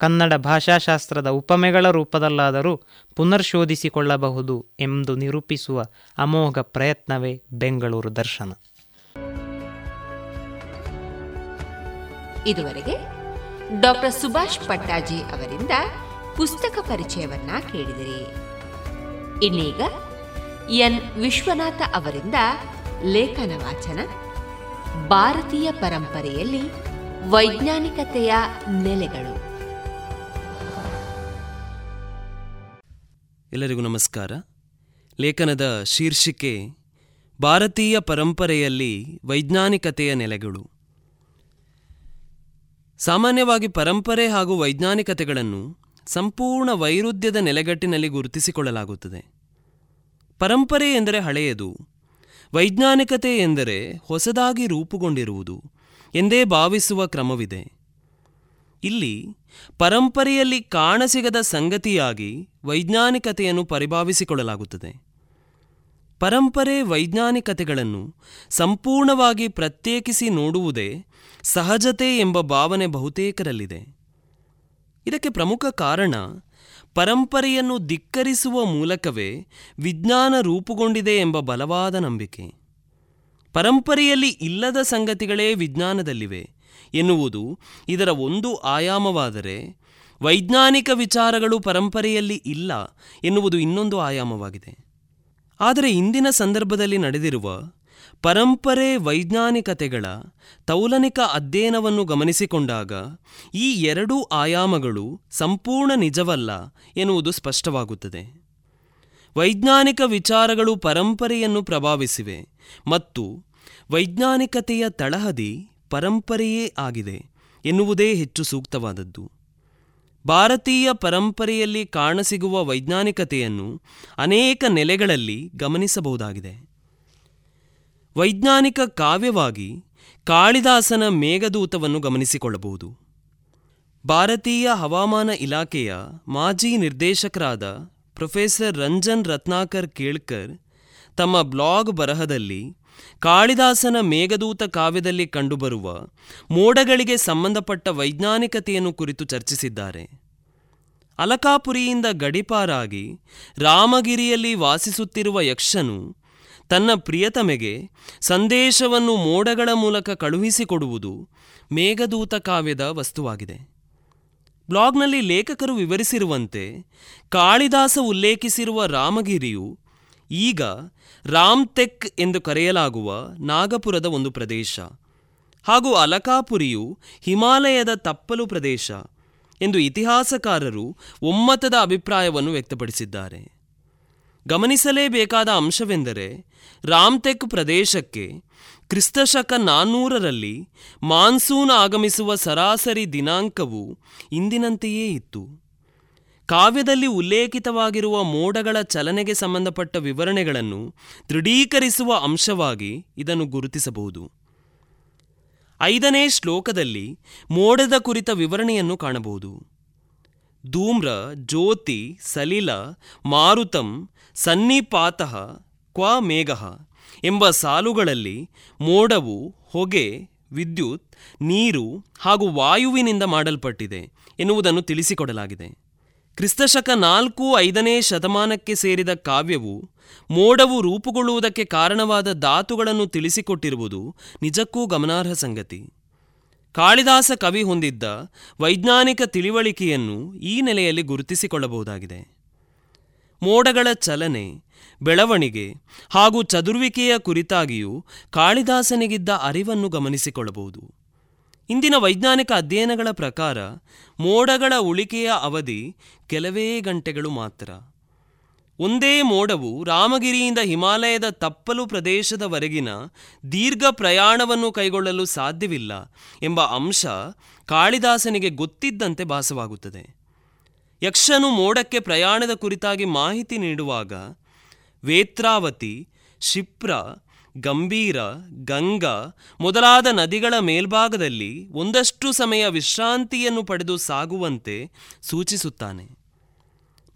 ಕನ್ನಡ ಭಾಷಾಶಾಸ್ತ್ರದ ಉಪಮೆಗಳ ರೂಪದಲ್ಲಾದರೂ ಪುನರ್ಶೋಧಿಸಿಕೊಳ್ಳಬಹುದು ಎಂದು ನಿರೂಪಿಸುವ ಅಮೋಘ ಪ್ರಯತ್ನವೇ ಬೆಂಗಳೂರು ದರ್ಶನ. ಇದುವರೆಗೆ ಡಾಕ್ಟರ್ ಸುಭಾಷ್ ಪಟ್ಟಾಜೆ ಅವರಿಂದ ಪುಸ್ತಕ ಪರಿಚಯವನ್ನ ಕೇಳಿದಿರಿ. ಇನ್ನೀಗ ಎನ್ ವಿಶ್ವನಾಥ ಅವರಿಂದ ಲೇಖನ ವಾಚನ ಭಾರತೀಯ ಪರಂಪರೆಯಲ್ಲಿ ವೈಜ್ಞಾನಿಕತೆಯ ನೆಲೆಗಳು. ಎಲ್ಲರಿಗೂ ನಮಸ್ಕಾರ. ಲೇಖನದ ಶೀರ್ಷಿಕೆ ಭಾರತೀಯ ಪರಂಪರೆಯಲ್ಲಿ ವೈಜ್ಞಾನಿಕತೆಯ ನೆಲೆಗಳು. ಸಾಮಾನ್ಯವಾಗಿ ಪರಂಪರೆ ಹಾಗೂ ವೈಜ್ಞಾನಿಕತೆಗಳನ್ನು ಸಂಪೂರ್ಣ ವೈರುಧ್ಯದ ನೆಲೆಗಟ್ಟಿನಲ್ಲಿ ಗುರುತಿಸಿಕೊಳ್ಳಲಾಗುತ್ತದೆ. ಪರಂಪರೆ ಎಂದರೆ ಹಳೆಯದು, ವೈಜ್ಞಾನಿಕತೆ ಎಂದರೆ ಹೊಸದಾಗಿ ರೂಪುಗೊಂಡಿರುವುದು ಎಂದೇ ಭಾವಿಸುವ ಕ್ರಮವಿದೆ. ಇಲ್ಲಿ ಪರಂಪರೆಯಲ್ಲಿ ಕಾಣಸಿಗದ ಸಂಗತಿಯಾಗಿ ವೈಜ್ಞಾನಿಕತೆಯನ್ನು ಪರಿಭಾವಿಸಿಕೊಳ್ಳಲಾಗುತ್ತದೆ. ಪರಂಪರೆ ವೈಜ್ಞಾನಿಕತೆಗಳನ್ನು ಸಂಪೂರ್ಣವಾಗಿ ಪ್ರತ್ಯೇಕಿಸಿ ನೋಡುವುದೇ ಸಹಜತೆ ಎಂಬ ಭಾವನೆ ಬಹುತೇಕರಲ್ಲಿದೆ. ಇದಕ್ಕೆ ಪ್ರಮುಖ ಕಾರಣ ಪರಂಪರೆಯನ್ನು ಧಿಕ್ಕರಿಸುವ ಮೂಲಕವೇ ವಿಜ್ಞಾನ ರೂಪುಗೊಂಡಿದೆ ಎಂಬ ಬಲವಾದ ನಂಬಿಕೆ. ಪರಂಪರೆಯಲ್ಲಿ ಇಲ್ಲದ ಸಂಗತಿಗಳೇ ವಿಜ್ಞಾನದಲ್ಲಿವೆ ಎನ್ನುವುದು ಇದರ ಒಂದು ಆಯಾಮವಾದರೆ, ವೈಜ್ಞಾನಿಕ ವಿಚಾರಗಳು ಪರಂಪರೆಯಲ್ಲಿ ಇಲ್ಲ ಎನ್ನುವುದು ಇನ್ನೊಂದು ಆಯಾಮವಾಗಿದೆ. ಆದರೆ ಇಂದಿನ ಸಂದರ್ಭದಲ್ಲಿ ನಡೆದಿರುವ ಪರಂಪರೆ ವೈಜ್ಞಾನಿಕತೆಗಳ ತೌಲನಿಕ ಅಧ್ಯಯನವನ್ನು ಗಮನಿಸಿಕೊಂಡಾಗ ಈ ಎರಡೂ ಆಯಾಮಗಳು ಸಂಪೂರ್ಣ ನಿಜವಲ್ಲ ಎನ್ನುವುದು ಸ್ಪಷ್ಟವಾಗುತ್ತದೆ. ವೈಜ್ಞಾನಿಕ ವಿಚಾರಗಳು ಪರಂಪರೆಯನ್ನು ಪ್ರಭಾವಿಸಿವೆ ಮತ್ತು ವೈಜ್ಞಾನಿಕತೆಯ ತಳಹದಿ ಪರಂಪರೆಯೇ ಆಗಿದೆ ಎನ್ನುವುದೇ ಹೆಚ್ಚು ಸೂಕ್ತವಾದದ್ದು. ಭಾರತೀಯ ಪರಂಪರೆಯಲ್ಲಿ ಕಾಣಸಿಗುವ ವೈಜ್ಞಾನಿಕತೆಯನ್ನು ಅನೇಕ ನೆಲೆಗಳಲ್ಲಿ ಗಮನಿಸಬಹುದಾಗಿದೆ. ವೈಜ್ಞಾನಿಕ ಕಾವ್ಯವಾಗಿ ಕಾಳಿದಾಸನ ಮೇಘದೂತವನ್ನು ಗಮನಿಸಿಕೊಳ್ಳಬಹುದು. ಭಾರತೀಯ ಹವಾಮಾನ ಇಲಾಖೆಯ ಮಾಜಿ ನಿರ್ದೇಶಕರಾದ ಪ್ರೊಫೆಸರ್ ರಂಜನ್ ರತ್ನಾಕರ್ ಕೇಳ್ಕರ್ ತಮ್ಮ ಬ್ಲಾಗ್ ಬರಹದಲ್ಲಿ ಕಾಳಿದಾಸನ ಮೇಘದೂತ ಕಾವ್ಯದಲ್ಲಿ ಕಂಡುಬರುವ ಮೋಡಗಳಿಗೆ ಸಂಬಂಧಪಟ್ಟ ವೈಜ್ಞಾನಿಕತೆಯನ್ನು ಕುರಿತು ಚರ್ಚಿಸಿದ್ದಾರೆ. ಅಲಕಾಪುರಿಯಿಂದ ಗಡಿಪಾರಾಗಿ ರಾಮಗಿರಿಯಲ್ಲಿ ವಾಸಿಸುತ್ತಿರುವ ಯಕ್ಷನು ತನ್ನ ಪ್ರಿಯತಮೆಗೆ ಸಂದೇಶವನ್ನು ಮೋಡಗಳ ಮೂಲಕ ಕಳುಹಿಸಿಕೊಡುವುದು ಮೇಘದೂತ ಕಾವ್ಯದ ವಸ್ತುವಾಗಿದೆ. ಬ್ಲಾಗ್ನಲ್ಲಿ ಲೇಖಕರು ವಿವರಿಸಿರುವಂತೆ ಕಾಳಿದಾಸ ಉಲ್ಲೇಖಿಸಿರುವ ರಾಮಗಿರಿಯು ಈಗ ರಾಮ್ತೆಕ್ ಎಂದು ಕರೆಯಲಾಗುವ ನಾಗಪುರದ ಒಂದು ಪ್ರದೇಶ ಹಾಗೂ ಅಲಕಾಪುರಿಯು ಹಿಮಾಲಯದ ತಪ್ಪಲು ಪ್ರದೇಶ ಎಂದು ಇತಿಹಾಸಕಾರರು ಒಮ್ಮತದ ಅಭಿಪ್ರಾಯವನ್ನು ವ್ಯಕ್ತಪಡಿಸಿದ್ದಾರೆ. ಗಮನಿಸಲೇಬೇಕಾದ ಅಂಶವೆಂದರೆ ರಾಮ್ಟೆಕ್ ಪ್ರದೇಶಕ್ಕೆ ಕ್ರಿಸ್ತಶಕ ನಾನ್ನೂರರಲ್ಲಿ ಮಾನ್ಸೂನ್ ಆಗಮಿಸುವ ಸರಾಸರಿ ದಿನಾಂಕವು ಇಂದಿನಂತೆಯೇ ಇತ್ತು. ಕಾವ್ಯದಲ್ಲಿ ಉಲ್ಲೇಖಿತವಾಗಿರುವ ಮೋಡಗಳ ಚಲನೆಗೆ ಸಂಬಂಧಪಟ್ಟ ವಿವರಣೆಗಳನ್ನು ದೃಢೀಕರಿಸುವ ಅಂಶವಾಗಿ ಇದನ್ನು ಗುರುತಿಸಬಹುದು. ಐದನೇ ಶ್ಲೋಕದಲ್ಲಿ ಮೋಡದ ಕುರಿತ ವಿವರಣೆಯನ್ನು ಕಾಣಬಹುದು. ಧೂಮ್ರ ಜ್ಯೋತಿ ಸಲಿಲ ಮಾರುತಂ ಸನ್ನಿಪಾತಃ ಕ್ವ ಮೇಘಃ ಎಂಬ ಸಾಲುಗಳಲ್ಲಿ ಮೋಡವು ಹೊಗೆ, ವಿದ್ಯುತ್, ನೀರು ಹಾಗೂ ವಾಯುವಿನಿಂದ ಮಾಡಲ್ಪಟ್ಟಿದೆ ಎನ್ನುವುದನ್ನು ತಿಳಿಸಿಕೊಡಲಾಗಿದೆ. ಕ್ರಿಸ್ತಶಕ ನಾಲ್ಕು ಐದನೇ ಶತಮಾನಕ್ಕೆ ಸೇರಿದ ಕಾವ್ಯವು ಮೋಡವು ರೂಪುಗೊಳ್ಳುವುದಕ್ಕೆ ಕಾರಣವಾದ ಧಾತುಗಳನ್ನು ತಿಳಿಸಿಕೊಟ್ಟಿರುವುದು ನಿಜಕ್ಕೂ ಗಮನಾರ್ಹ ಸಂಗತಿ. ಕಾಳಿದಾಸ ಕವಿ ಹೊಂದಿದ್ದ ವೈಜ್ಞಾನಿಕ ತಿಳಿವಳಿಕೆಯನ್ನು ಈ ನೆಲೆಯಲ್ಲಿ ಗುರುತಿಸಿಕೊಳ್ಳಬಹುದಾಗಿದೆ. ಮೋಡಗಳ ಚಲನೆ, ಬೆಳವಣಿಗೆ ಹಾಗೂ ಚದುರುವಿಕೆಯ ಕುರಿತಾಗಿಯೂ ಕಾಳಿದಾಸನಿಗಿದ್ದ ಅರಿವನ್ನು ಗಮನಿಸಿಕೊಳ್ಳಬಹುದು. ಇಂದಿನ ವೈಜ್ಞಾನಿಕ ಅಧ್ಯಯನಗಳ ಪ್ರಕಾರ ಮೋಡಗಳ ಉಳಿಕೆಯ ಅವಧಿ ಕೆಲವೇ ಗಂಟೆಗಳು ಮಾತ್ರ. ಒಂದೇ ಮೋಡವು ರಾಮಗಿರಿಯಿಂದ ಹಿಮಾಲಯದ ತಪ್ಪಲು ಪ್ರದೇಶದವರೆಗಿನ ದೀರ್ಘ ಪ್ರಯಾಣವನ್ನು ಕೈಗೊಳ್ಳಲು ಸಾಧ್ಯವಿಲ್ಲ ಎಂಬ ಅಂಶ ಕಾಳಿದಾಸನಿಗೆ ಗೊತ್ತಿದ್ದಂತೆ ಭಾಸವಾಗುತ್ತದೆ. ಯಕ್ಷನು ಮೋಡಕ್ಕೆ ಪ್ರಯಾಣದ ಕುರಿತಾಗಿ ಮಾಹಿತಿ ನೀಡುವಾಗ ವೇತ್ರಾವತಿ, ಶಿಪ್ರ, ಗಂಭೀರ, ಗಂಗಾ ಮೊದಲಾದ ನದಿಗಳ ಮೇಲ್ಭಾಗದಲ್ಲಿ ಒಂದಷ್ಟು ಸಮಯ ವಿಶ್ರಾಂತಿಯನ್ನು ಪಡೆದು ಸಾಗುವಂತೆ ಸೂಚಿಸುತ್ತಾನೆ.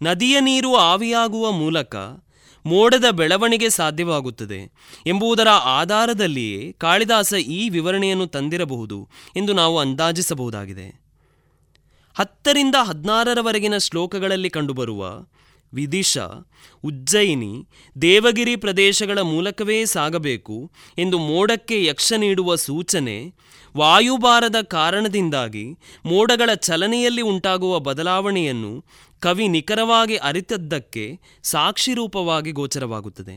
ನದಿಯ ನೀರು ಆವಿಯಾಗುವ ಮೂಲಕ ಮೋಡದ ಬೆಳವಣಿಗೆ ಸಾಧ್ಯವಾಗುತ್ತದೆ ಎಂಬುದರ ಆಧಾರದಲ್ಲಿಯೇ ಕಾಳಿದಾಸ ಈ ವಿವರಣೆಯನ್ನು ತಂದಿರಬಹುದು ಎಂದು ನಾವು ಅಂದಾಜಿಸಬಹುದಾಗಿದೆ. ಹತ್ತರಿಂದ ಹದಿನಾರರವರೆಗಿನ ಶ್ಲೋಕಗಳಲ್ಲಿ ಕಂಡುಬರುವ ವಿದಿಶ, ಉಜ್ಜಯಿನಿ, ದೇವಗಿರಿ ಪ್ರದೇಶಗಳ ಮೂಲಕವೇ ಸಾಗಬೇಕು ಎಂದು ಮೋಡಕ್ಕೆ ಯಕ್ಷ ನೀಡುವ ಸೂಚನೆ ವಾಯುಭಾರದ ಕಾರಣದಿಂದಾಗಿ ಮೋಡಗಳ ಚಲನೆಯಲ್ಲಿ ಉಂಟಾಗುವ ಬದಲಾವಣೆಯನ್ನು ಕವಿ ನಿಖರವಾಗಿ ಅರಿತದ್ದಕ್ಕೆ ಸಾಕ್ಷಿರೂಪವಾಗಿ ಗೋಚರವಾಗುತ್ತದೆ.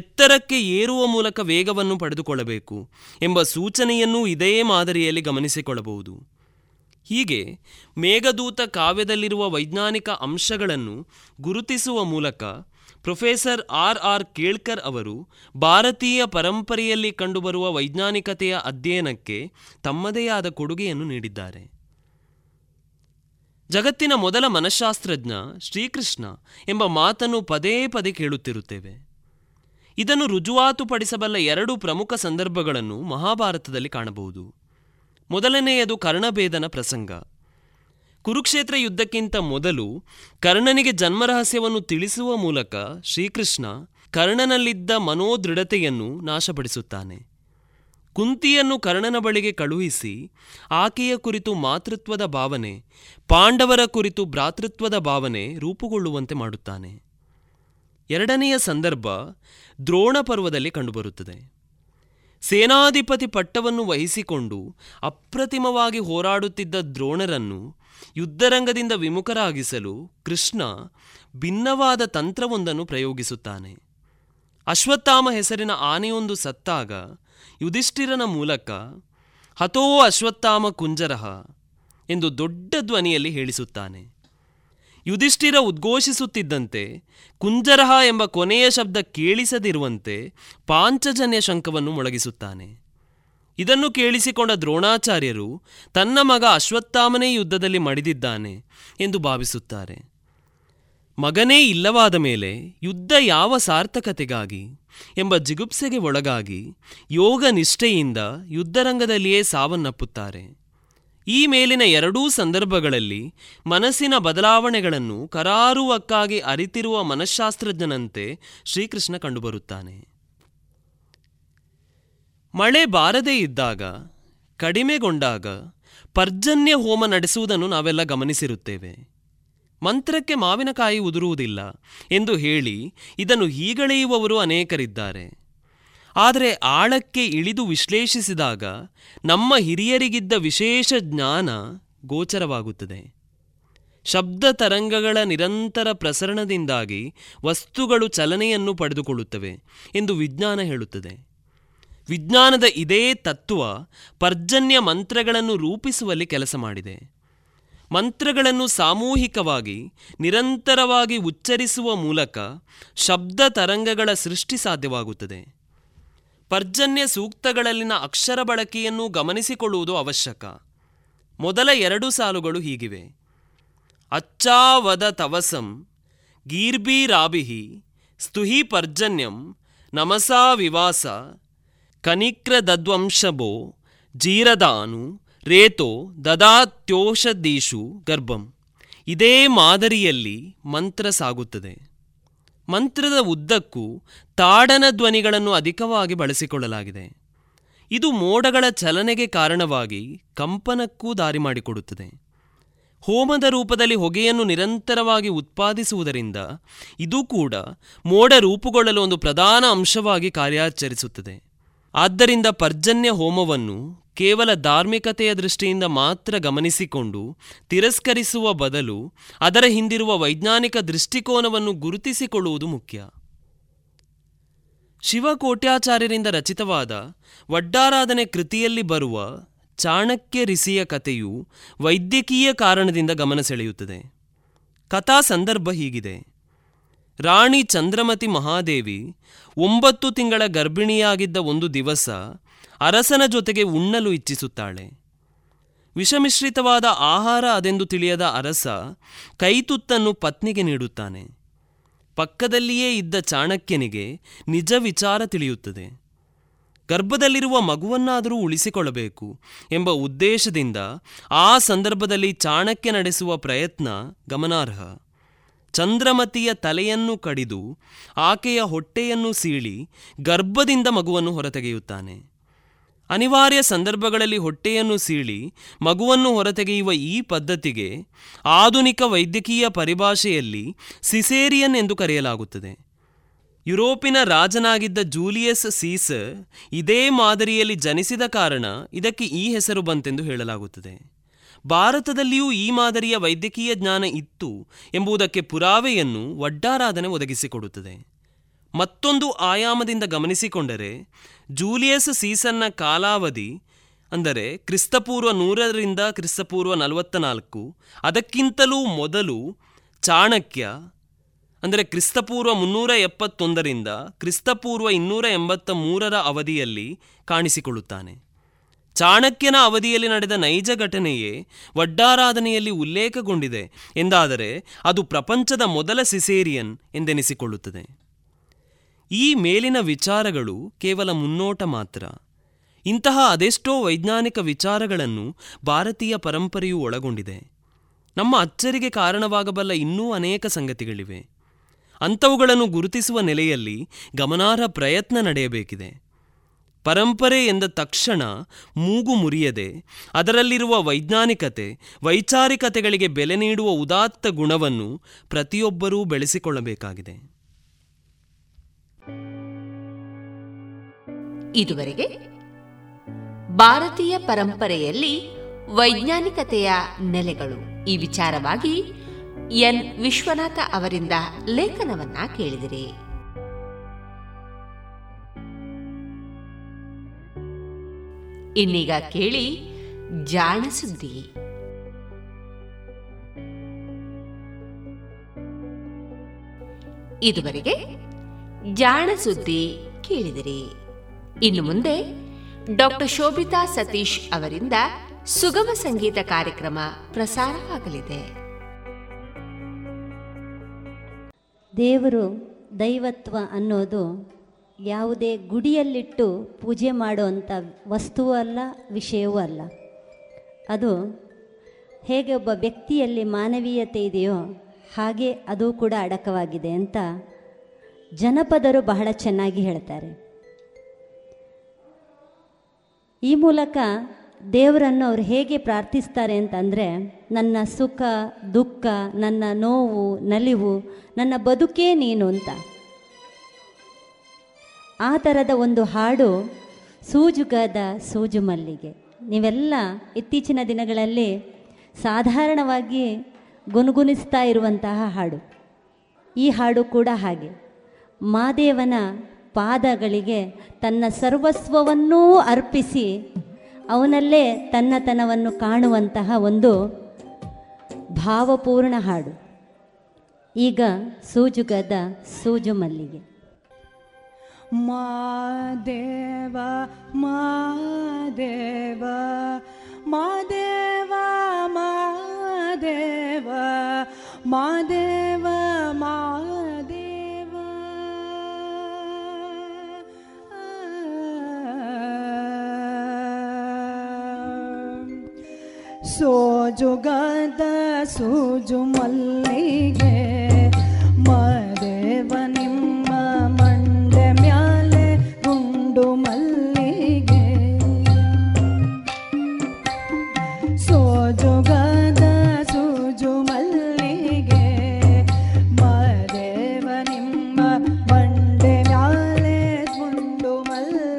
ಎತ್ತರಕ್ಕೆ ಏರುವ ಮೂಲಕ ವೇಗವನ್ನು ಪಡೆದುಕೊಳ್ಳಬೇಕು ಎಂಬ ಸೂಚನೆಯನ್ನೂ ಇದೇ ಮಾದರಿಯಲ್ಲಿ ಗಮನಿಸಿಕೊಳ್ಳಬಹುದು. ಹೀಗೆ ಮೇಘದೂತ ಕಾವ್ಯದಲ್ಲಿರುವ ವೈಜ್ಞಾನಿಕ ಅಂಶಗಳನ್ನು ಗುರುತಿಸುವ ಮೂಲಕ ಪ್ರೊಫೆಸರ್ ಆರ್ ಆರ್ ಕೇಳ್ಕರ್ ಅವರು ಭಾರತೀಯ ಪರಂಪರೆಯಲ್ಲಿ ಕಂಡುಬರುವ ವೈಜ್ಞಾನಿಕತೆಯ ಅಧ್ಯಯನಕ್ಕೆ ತಮ್ಮದೇ ಆದ ಕೊಡುಗೆಯನ್ನು ನೀಡಿದ್ದಾರೆ. ಜಗತ್ತಿನ ಮೊದಲ ಮನಃಶಾಸ್ತ್ರಜ್ಞ ಶ್ರೀಕೃಷ್ಣ ಎಂಬ ಮಾತನ್ನು ಪದೇ ಪದೇ ಕೇಳುತ್ತಿರುತ್ತೇವೆ. ಇದನ್ನು ರುಜುವಾತುಪಡಿಸಬಲ್ಲ ಎರಡು ಪ್ರಮುಖ ಸಂದರ್ಭಗಳನ್ನು ಮಹಾಭಾರತದಲ್ಲಿ ಕಾಣಬಹುದು. ಮೊದಲನೆಯದು ಕರ್ಣಭೇದನ ಪ್ರಸಂಗ. ಕುರುಕ್ಷೇತ್ರ ಯುದ್ಧಕ್ಕಿಂತ ಮೊದಲು ಕರ್ಣನಿಗೆ ಜನ್ಮರಹಸ್ಯವನ್ನು ತಿಳಿಸುವ ಮೂಲಕ ಶ್ರೀಕೃಷ್ಣ ಕರ್ಣನಲ್ಲಿದ್ದ ಮನೋದೃಢತೆಯನ್ನು ನಾಶಪಡಿಸುತ್ತಾನೆ. ಕುಂತಿಯನ್ನು ಕರ್ಣನ ಬಳಿಗೆ ಕಳುಹಿಸಿ ಆಕೆಯ ಕುರಿತು ಮಾತೃತ್ವದ ಭಾವನೆ, ಪಾಂಡವರ ಕುರಿತು ಭ್ರಾತೃತ್ವದ ಭಾವನೆ ರೂಪುಗೊಳ್ಳುವಂತೆ ಮಾಡುತ್ತಾನೆ. ಎರಡನೆಯ ಸಂದರ್ಭ ದ್ರೋಣ ಪರ್ವದಲ್ಲಿ ಕಂಡುಬರುತ್ತದೆ. ಸೇನಾಧಿಪತಿ ಪಟ್ಟವನ್ನು ವಹಿಸಿಕೊಂಡು ಅಪ್ರತಿಮವಾಗಿ ಹೋರಾಡುತ್ತಿದ್ದ ದ್ರೋಣರನ್ನು ಯುದ್ಧರಂಗದಿಂದ ವಿಮುಖರಾಗಿಸಲು ಕೃಷ್ಣ ಭಿನ್ನವಾದ ತಂತ್ರವೊಂದನ್ನು ಪ್ರಯೋಗಿಸುತ್ತಾನೆ. ಅಶ್ವತ್ಥಾಮ ಹೆಸರಿನ ಆನೆಯೊಂದು ಸತ್ತಾಗ ಯುಧಿಷ್ಠಿರನ ಮೂಲಕ ಹತೋ ಅಶ್ವತ್ಥಾಮ ಕುಂಜರಹ ಎಂದು ದೊಡ್ಡ ಧ್ವನಿಯಲ್ಲಿ ಹೇಳಿಸುತ್ತಾನೆ. ಯುಧಿಷ್ಠಿರ ಉದ್ಘೋಷಿಸುತ್ತಿದ್ದಂತೆ ಕುಂಜರಹ ಎಂಬ ಕೊನೆಯ ಶಬ್ದ ಕೇಳಿಸದಿರುವಂತೆ ಪಾಂಚಜನ್ಯ ಶಂಕವನ್ನು ಮೊಳಗಿಸುತ್ತಾನೆ. ಇದನ್ನು ಕೇಳಿಸಿಕೊಂಡ ದ್ರೋಣಾಚಾರ್ಯರು ತನ್ನ ಮಗ ಅಶ್ವತ್ಥಾಮನೇ ಯುದ್ಧದಲ್ಲಿ ಮಡಿದಿದ್ದಾನೆ ಎಂದು ಭಾವಿಸುತ್ತಾರೆ. ಮಗನೇ ಇಲ್ಲವಾದ ಮೇಲೆ ಯುದ್ಧ ಯಾವ ಸಾರ್ಥಕತೆಗಾಗಿ ಎಂಬ ಜಿಗುಪ್ಸೆಗೆ ಒಳಗಾಗಿ ಯೋಗ ನಿಷ್ಠೆಯಿಂದ ಯುದ್ಧರಂಗದಲ್ಲಿಯೇ ಸಾವನ್ನಪ್ಪುತ್ತಾರೆ. ಈ ಮೇಲಿನ ಎರಡೂ ಸಂದರ್ಭಗಳಲ್ಲಿ ಮನಸ್ಸಿನ ಬದಲಾವಣೆಗಳನ್ನು ಕರಾರುವಕ್ಕಾಗಿ ಅರಿತಿರುವ ಮನಃಶಾಸ್ತ್ರಜ್ಞನಂತೆ ಶ್ರೀಕೃಷ್ಣ ಕಂಡುಬರುತ್ತಾನೆ. ಮಳೆ ಬಾರದೇ ಇದ್ದಾಗ, ಕಡಿಮೆಗೊಂಡಾಗ ಪರ್ಜನ್ಯ ಹೋಮ ನಡೆಸುವುದನ್ನು ನಾವೆಲ್ಲ ಗಮನಿಸಿರುತ್ತೇವೆ. ಮಂತ್ರಕ್ಕೆ ಮಾವಿನಕಾಯಿ ಉದುರುವುದಿಲ್ಲ ಎಂದು ಹೇಳಿ ಇದನ್ನು ಹೀಗಳೆಯುವವರು ಅನೇಕರಿದ್ದಾರೆ. ಆದರೆ ಆಳಕ್ಕೆ ಇಳಿದು ವಿಶ್ಲೇಷಿಸಿದಾಗ ನಮ್ಮ ಹಿರಿಯರಿಗಿದ್ದ ವಿಶೇಷ ಜ್ಞಾನ ಗೋಚರವಾಗುತ್ತದೆ. ಶಬ್ದ ತರಂಗಗಳ ನಿರಂತರ ಪ್ರಸರಣದಿಂದಾಗಿ ವಸ್ತುಗಳು ಚಲನೆಯನ್ನು ಪಡೆದುಕೊಳ್ಳುತ್ತವೆ ಎಂದು ವಿಜ್ಞಾನ ಹೇಳುತ್ತದೆ. ವಿಜ್ಞಾನದ ಇದೇ ತತ್ವ ಪರ್ಜನ್ಯ ಮಂತ್ರಗಳನ್ನು ರೂಪಿಸುವಲ್ಲಿ ಕೆಲಸ ಮಾಡಿದೆ. ಮಂತ್ರಗಳನ್ನು ಸಾಮೂಹಿಕವಾಗಿ ನಿರಂತರವಾಗಿ ಉಚ್ಚರಿಸುವ ಮೂಲಕ ಶಬ್ದ ತರಂಗಗಳ ಸೃಷ್ಟಿ ಸಾಧ್ಯವಾಗುತ್ತದೆ. ಪರ್ಜನ್ಯ ಸೂಕ್ತಗಳಲ್ಲಿನ ಅಕ್ಷರ ಬಳಕೆಯನ್ನು ಗಮನಿಸಿಕೊಳ್ಳುವುದು ಅವಶ್ಯಕ. ಮೊದಲ ಎರಡು ಸಾಲುಗಳು ಹೀಗಿವೆ: ಅಚ್ಚಾವದ ತವಸಂ ಗೀರ್ಬೀರಾಭಿಹಿ ಸ್ತುಹಿ ಪರ್ಜನ್ಯಂ ನಮಸಾ ವಿವಾಸ ಕನಿಕ್ರದದ್ವಂಶಭೋ ಜೀರದಾನು ರೇತೋ ದದಾತ್ಯೋಷಧೀಷು ಗರ್ಭಂ. ಇದೇ ಮಾದರಿಯಲ್ಲಿ ಮಂತ್ರ ಸಾಗುತ್ತದೆ. ಮಂತ್ರದ ಉದ್ದಕ್ಕೂ ತಾಡನ ಧ್ವನಿಗಳನ್ನು ಅಧಿಕವಾಗಿ ಬಳಸಿಕೊಳ್ಳಲಾಗಿದೆ. ಇದು ಮೋಡಗಳ ಚಲನೆಗೆ ಕಾರಣವಾಗಿ ಕಂಪನಕ್ಕೂ ದಾರಿ ಮಾಡಿಕೊಡುತ್ತದೆ. ಹೋಮದ ರೂಪದಲ್ಲಿ ಹೊಗೆಯನ್ನು ನಿರಂತರವಾಗಿ ಉತ್ಪಾದಿಸುವುದರಿಂದ ಇದೂ ಕೂಡ ಮೋಡ ರೂಪುಗೊಳ್ಳಲು ಒಂದು ಪ್ರಧಾನ ಅಂಶವಾಗಿ ಕಾರ್ಯಾಚರಿಸುತ್ತದೆ. ಆದ್ದರಿಂದ ಪರ್ಜನ್ಯ ಹೋಮವನ್ನು ಕೇವಲ ಧಾರ್ಮಿಕತೆಯ ದೃಷ್ಟಿಯಿಂದ ಮಾತ್ರ ಗಮನಿಸಿಕೊಂಡು ತಿರಸ್ಕರಿಸುವ ಬದಲು ಅದರ ಹಿಂದಿರುವ ವೈಜ್ಞಾನಿಕ ದೃಷ್ಟಿಕೋನವನ್ನು ಗುರುತಿಸಿಕೊಳ್ಳುವುದು ಮುಖ್ಯ. ಶಿವಕೋಟ್ಯಾಚಾರ್ಯರಿಂದ ರಚಿತವಾದ ವಡ್ಡಾರಾಧನೆ ಕೃತಿಯಲ್ಲಿ ಬರುವ ಚಾಣಕ್ಯ ರಿಸಿಯ ಕಥೆಯು ವೈದ್ಯಕೀಯ ಕಾರಣದಿಂದ ಗಮನ ಸೆಳೆಯುತ್ತದೆ. ಕಥಾ ಸಂದರ್ಭ ಹೀಗಿದೆ: ರಾಣಿ ಚಂದ್ರಮತಿ ಮಹಾದೇವಿ ಒಂಬತ್ತು ತಿಂಗಳ ಗರ್ಭಿಣಿಯಾಗಿದ್ದ ಒಂದು ದಿವಸ ಅರಸನ ಜೊತೆಗೆ ಉಣ್ಣಲು ಇಚ್ಛಿಸುತ್ತಾಳೆ. ವಿಷಮಿಶ್ರಿತವಾದ ಆಹಾರ ಅದೆಂದು ತಿಳಿಯದ ಅರಸ ಕೈತುತ್ತನ್ನು ಪತ್ನಿಗೆ ನೀಡುತ್ತಾನೆ. ಪಕ್ಕದಲ್ಲಿಯೇ ಇದ್ದ ಚಾಣಕ್ಯನಿಗೆ ನಿಜ ವಿಚಾರ ತಿಳಿಯುತ್ತದೆ. ಗರ್ಭದಲ್ಲಿರುವ ಮಗುವನ್ನಾದರೂ ಉಳಿಸಿಕೊಳ್ಳಬೇಕು ಎಂಬ ಉದ್ದೇಶದಿಂದ ಆ ಸಂದರ್ಭದಲ್ಲಿ ಚಾಣಕ್ಯ ನಡೆಸುವ ಪ್ರಯತ್ನ ಗಮನಾರ್ಹ. ಚಂದ್ರಮತಿಯ ತಲೆಯನ್ನು ಕಡಿದು ಆಕೆಯ ಹೊಟ್ಟೆಯನ್ನು ಸೀಳಿ ಗರ್ಭದಿಂದ ಮಗುವನ್ನು ಹೊರತೆಗೆಯುತ್ತಾನೆ. ಅನಿವಾರ್ಯ ಸಂದರ್ಭಗಳಲ್ಲಿ ಹೊಟ್ಟೆಯನ್ನು ಸೀಳಿ ಮಗುವನ್ನು ಹೊರತೆಗೆಯುವ ಈ ಪದ್ಧತಿಗೆ ಆಧುನಿಕ ವೈದ್ಯಕೀಯ ಪರಿಭಾಷೆಯಲ್ಲಿ ಸಿಸೇರಿಯನ್ ಎಂದು ಕರೆಯಲಾಗುತ್ತದೆ. ಯುರೋಪಿನ ರಾಜನಾಗಿದ್ದ ಜೂಲಿಯಸ್ ಸೀಸರ್ ಇದೇ ಮಾದರಿಯಲ್ಲಿ ಜನಿಸಿದ ಕಾರಣ ಇದಕ್ಕೆ ಈ ಹೆಸರು ಬಂತೆಂದು ಹೇಳಲಾಗುತ್ತದೆ. ಭಾರತದಲ್ಲಿಯೂ ಈ ಮಾದರಿಯ ವೈದ್ಯಕೀಯ ಜ್ಞಾನ ಇತ್ತು ಎಂಬುದಕ್ಕೆ ಪುರಾವೆಯನ್ನು ವಡ್ಡಾರಾಧನೆ ಒದಗಿಸಿಕೊಡುತ್ತದೆ. ಮತ್ತೊಂದು ಆಯಾಮದಿಂದ ಗಮನಿಸಿಕೊಂಡರೆ ಜೂಲಿಯಸ್ ಸೀಸರ್ನ ಕಾಲಾವಧಿ ಅಂದರೆ ಕ್ರಿಸ್ತಪೂರ್ವ ನೂರರಿಂದ ಕ್ರಿಸ್ತಪೂರ್ವ ನಲವತ್ತ ನಾಲ್ಕು, ಅದಕ್ಕಿಂತಲೂ ಮೊದಲು ಚಾಣಕ್ಯ ಅಂದರೆ ಕ್ರಿಸ್ತಪೂರ್ವ ಮುನ್ನೂರ ಎಪ್ಪತ್ತೊಂದರಿಂದ ಕ್ರಿಸ್ತಪೂರ್ವ ಇನ್ನೂರ ಎಂಬತ್ತ ಮೂರರ ಅವಧಿಯಲ್ಲಿ ಕಾಣಿಸಿಕೊಳ್ಳುತ್ತಾನೆ. ಚಾಣಕ್ಯನ ಅವಧಿಯಲ್ಲಿ ನಡೆದ ನೈಜ ಘಟನೆಯೇ ವಡ್ಡಾರಾಧನೆಯಲ್ಲಿ ಉಲ್ಲೇಖಗೊಂಡಿದೆ ಎಂದಾದರೆ ಅದು ಪ್ರಪಂಚದ ಮೊದಲ ಸಿಸೇರಿಯನ್ ಎಂದೆನಿಸಿಕೊಳ್ಳುತ್ತದೆ. ಈ ಮೇಲಿನ ವಿಚಾರಗಳು ಕೇವಲ ಮುನ್ನೋಟ ಮಾತ್ರ. ಇಂತಹ ಅದೆಷ್ಟೋ ವೈಜ್ಞಾನಿಕ ವಿಚಾರಗಳನ್ನು ಭಾರತೀಯ ಪರಂಪರೆಯು ಒಳಗೊಂಡಿದೆ. ನಮ್ಮ ಅಚ್ಚರಿಗೆ ಕಾರಣವಾಗಬಲ್ಲ ಇನ್ನೂ ಅನೇಕ ಸಂಗತಿಗಳಿವೆ. ಅಂಥವುಗಳನ್ನು ಗುರುತಿಸುವ ನೆಲೆಯಲ್ಲಿ ಗಮನಾರ್ಹ ಪ್ರಯತ್ನ ನಡೆಯಬೇಕಿದೆ. ಪರಂಪರೆ ಎಂದ ತಕ್ಷಣ ಮೂಗು ಮುರಿಯದೆ ಅದರಲ್ಲಿರುವ ವೈಜ್ಞಾನಿಕತೆ, ವೈಚಾರಿಕತೆಗಳಿಗೆ ಬೆಲೆ ನೀಡುವ ಉದಾತ್ತ ಗುಣವನ್ನು ಪ್ರತಿಯೊಬ್ಬರೂ ಬೆಳೆಸಿಕೊಳ್ಳಬೇಕಾಗಿದೆ. ಇದುವರೆಗೆ ಭಾರತೀಯ ಪರಂಪರೆಯಲ್ಲಿ ವೈಜ್ಞಾನಿಕತೆಯ ನೆಲೆಗಳು ಈ ವಿಚಾರವಾಗಿ ಎನ್ ವಿಶ್ವನಾಥ ಅವರಿಂದ ಲೇಖನವನ್ನ ಕೇಳಿದಿರಿ. ಇನ್ನೀಗ ಕೇಳಿ ಜಾಣ ಸುದ್ದಿ. ಇದುವರೆಗೆ ಜಾಣ ಸುದ್ದಿ ಕೇಳಿದಿರಿ. ಇನ್ನು ಮುಂದೆ ಡಾಕ್ಟರ್ ಶೋಭಿತಾ ಸತೀಶ್ ಅವರಿಂದ ಸುಗಮ ಸಂಗೀತ ಕಾರ್ಯಕ್ರಮ ಪ್ರಸಾರವಾಗಲಿದೆ. ದೇವರು ದೈವತ್ವ ಅನ್ನೋದು ಯಾವುದೇ ಗುಡಿಯಲ್ಲಿಟ್ಟು ಪೂಜೆ ಮಾಡುವಂಥ ವಸ್ತುವೂ ಅಲ್ಲ, ವಿಷಯವೂ ಅಲ್ಲ. ಅದು ಹೇಗೆ ಒಬ್ಬ ವ್ಯಕ್ತಿಯಲ್ಲಿ ಮಾನವೀಯತೆ ಇದೆಯೋ ಹಾಗೆ ಅದು ಕೂಡ ಅಡಕವಾಗಿದೆ ಅಂತ ಜನಪದರು ಬಹಳ ಚೆನ್ನಾಗಿ ಹೇಳ್ತಾರೆ. ಈ ಮೂಲಕ ದೇವರನ್ನು ಅವರು ಹೇಗೆ ಪ್ರಾರ್ಥಿಸ್ತಾರೆ ಅಂತಂದರೆ, ನನ್ನ ಸುಖ ದುಃಖ, ನನ್ನ ನೋವು ನಲಿವು, ನನ್ನ ಬದುಕೇ ನೀನು ಅಂತ. ಆ ಥರದ ಒಂದು ಹಾಡು ಸೂಜುಗದ ಸೂಜು ಮಲ್ಲಿಗೆ. ನೀವೆಲ್ಲ ಇತ್ತೀಚಿನ ದಿನಗಳಲ್ಲಿ ಸಾಧಾರಣವಾಗಿ ಗುನುಗುಣಿಸ್ತಾ ಇರುವಂತಹ ಹಾಡು, ಈ ಹಾಡು ಕೂಡ ಹಾಗೆ. ಮಾದೇವನ ಪಾದಗಳಿಗೆ ತನ್ನ ಸರ್ವಸ್ವವನ್ನೂ ಅರ್ಪಿಸಿ ಅವನಲ್ಲೇ ತನ್ನತನವನ್ನು ಕಾಣುವಂತಹ ಒಂದು ಭಾವಪೂರ್ಣ ಹಾಡು. ಈಗ ಸೂಜುಗದ ಸೂಜು ಮಲ್ಲಿಗೆ. ಮಾದೇವ ಮಾದೇವ ಮಾದೇವ ಮಾದೇವ ಮಾದೇವ ಮಾದೇವ ಸೋಜುಗದ ಸೂಜು ಮಲ್ಲಿಗೆ ಮಾದೇವ ನಿಮ್ಮ ಮಂಡೆ ಮ್ಯಾಲೆ ಗುಂಡು ಮಲ್ಲಿಗೆ ಸೋಜುಗದ ಸೂಜು ಮಲ್ಲಿಗೆ ಮಾದೇವ ನಿಮ್ಮ ಮಂಡೆ ಮ್ಯಾಲೆ ಗುಂಡು ಮಲ್ಲಿಗೆ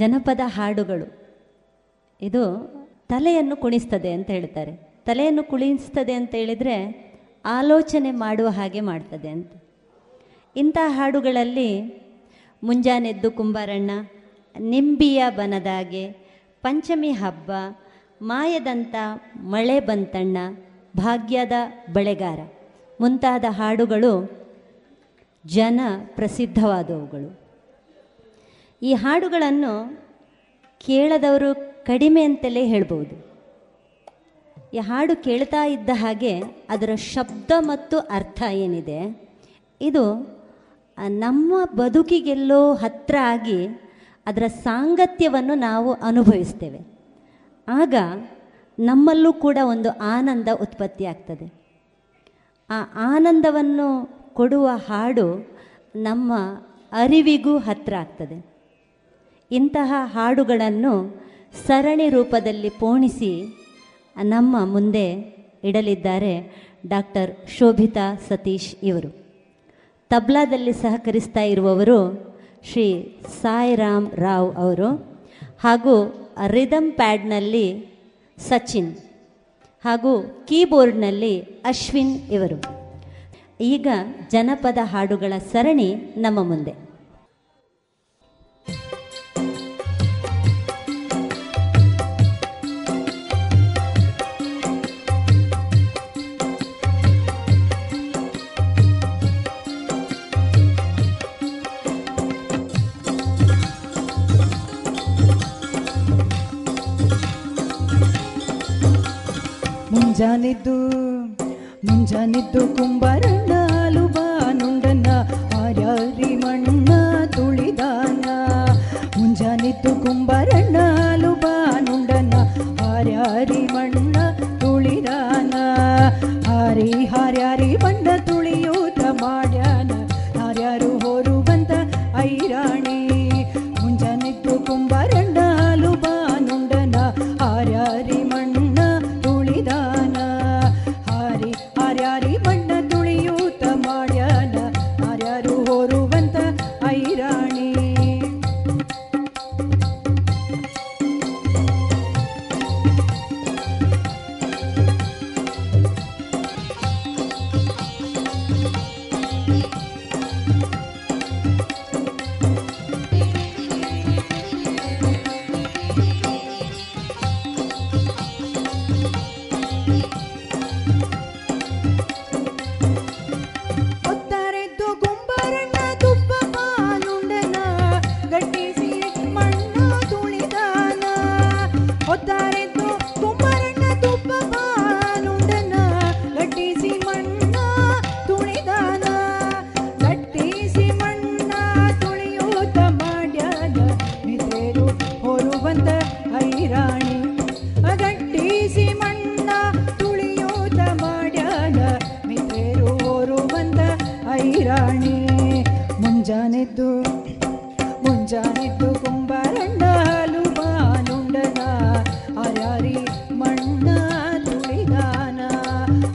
ಜನಪದ ಹಾಡುಗಳು. ಇದು ತಲೆಯನ್ನು ಕುಣಿಸ್ತದೆ ಅಂತ ಹೇಳ್ತಾರೆ. ತಲೆಯನ್ನು ಕುಣಿಸ್ತದೆ ಅಂತ ಹೇಳಿದರೆ ಆಲೋಚನೆ ಮಾಡುವ ಹಾಗೆ ಮಾಡ್ತದೆ ಅಂತ. ಇಂಥ ಹಾಡುಗಳಲ್ಲಿ ಮುಂಜಾನೆದ್ದು ಕುಂಬಾರಣ್ಣ, ನಿಂಬಿಯ ಬನದಾಗೆ, ಪಂಚಮಿ ಹಬ್ಬ, ಮಾಯದಂತ ಮಳೆ ಬಂತಣ್ಣ, ಭಾಗ್ಯದ ಬಳೆಗಾರ ಮುಂತಾದ ಹಾಡುಗಳು ಜನ ಪ್ರಸಿದ್ಧವಾದವುಗಳು. ಈ ಹಾಡುಗಳನ್ನು ಕೇಳದವರು ಕಡಿಮೆ ಅಂತಲೇ ಹೇಳ್ಬೋದು. ಈ ಹಾಡು ಕೇಳ್ತಾ ಇದ್ದ ಹಾಗೆ ಅದರ ಶಬ್ದ ಮತ್ತು ಅರ್ಥ ಏನಿದೆ ಇದು ನಮ್ಮ ಬದುಕಿಗೆಲ್ಲೋ ಹತ್ತಿರ ಆಗಿ ಅದರ ಸಾಂಗತ್ಯವನ್ನು ನಾವು ಅನುಭವಿಸ್ತೇವೆ. ಆಗ ನಮ್ಮಲ್ಲೂ ಕೂಡ ಒಂದು ಆನಂದ ಉತ್ಪತ್ತಿ ಆಗ್ತದೆ. ಆ ಆನಂದವನ್ನು ಕೊಡುವ ಹಾಡು ನಮ್ಮ ಅರಿವಿಗೂ ಹತ್ತಿರ ಆಗ್ತದೆ. ಇಂತಹ ಹಾಡುಗಳನ್ನು ಸರಣಿ ರೂಪದಲ್ಲಿ ಪೋಣಿಸಿ ನಮ್ಮ ಮುಂದೆ ಇಡಲಿದ್ದಾರೆ ಡಾಕ್ಟರ್ ಶೋಭಿತಾ ಸತೀಶ್ ಇವರು. ತಬ್ಲಾದಲ್ಲಿ ಸಹಕರಿಸ್ತಾ ಇರುವವರು ಶ್ರೀ ಸಾಯಿರಾಮ್ ರಾವ್ ಅವರು, ಹಾಗೂ ರಿದಮ್ ಪ್ಯಾಡ್ನಲ್ಲಿ ಸಚಿನ್, ಹಾಗೂ ಕೀಬೋರ್ಡ್ನಲ್ಲಿ ಅಶ್ವಿನ್ ಇವರು. ಈಗ ಜನಪದ ಹಾಡುಗಳ ಸರಣಿ ನಮ್ಮ ಮುಂದೆ. ಮುಂಜಾನೆದ್ದು ಮುಂಜಾನೆದ್ದು ಕುಂಬಾರಣ್ಣ ಲುಬಾನುಂಡನ ಆರ್ಯಾರಿ ಮಣ್ಣ ತುಳಿದಾನ. ಮುಂಜಾನೆದ್ದು ಕುಂಬಾರಣ್ಣ ಲುಬಾನುಂಡನ ಆರ್ಯಾರಿ ಮಣ್ಣ ತುಳಿದಾನ. ಹಾರಿ ಹಾರ್ಯಾರಿ ಮಣ್ಣ ತುಳಿಯೂತ ಮಾಡ್ಯಾನ, ಯಾರ್ಯಾರು ಹೋರು ಬಂದ ಐರಾಣಿ. ಮುಂಜಾನೆದ್ದು ಕುಂಬಾರಣ್ಣ ಲುಬಾನುಂಡನ ಆರ್ಯಾರಿ ಮಣ್ಣ ತುಳಿದಾನ.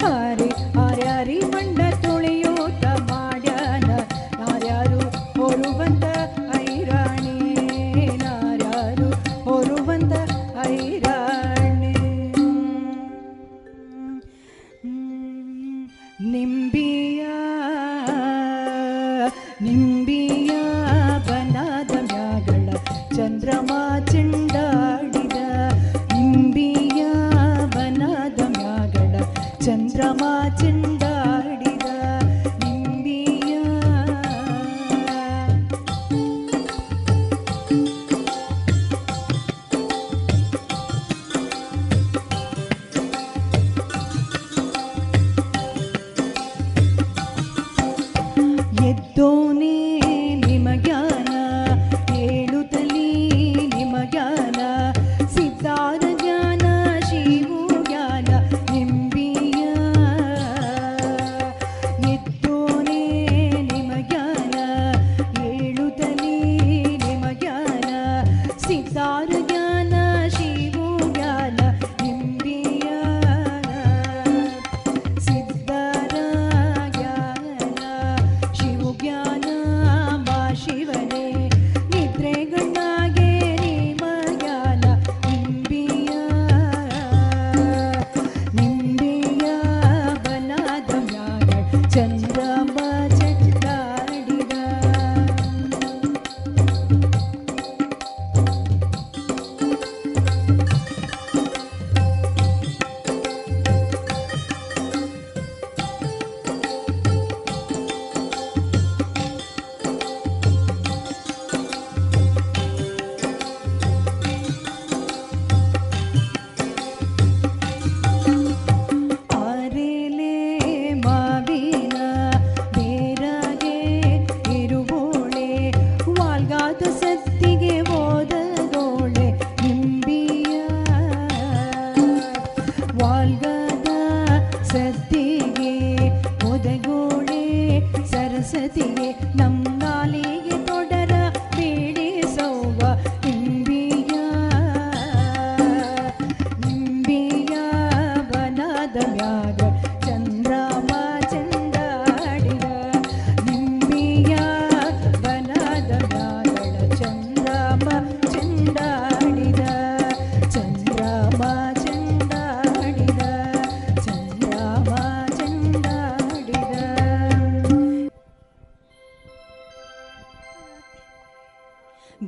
ಹಾರಿ ಹಾರ್ಯಾರಿ ಬಣ್ಣ ತುಳಿಯೂತ ಮಾಡ್ಯಾನ, ಯಾರ್ಯಾರು ಹೋರುವಂತ ಐರಾಣಿ.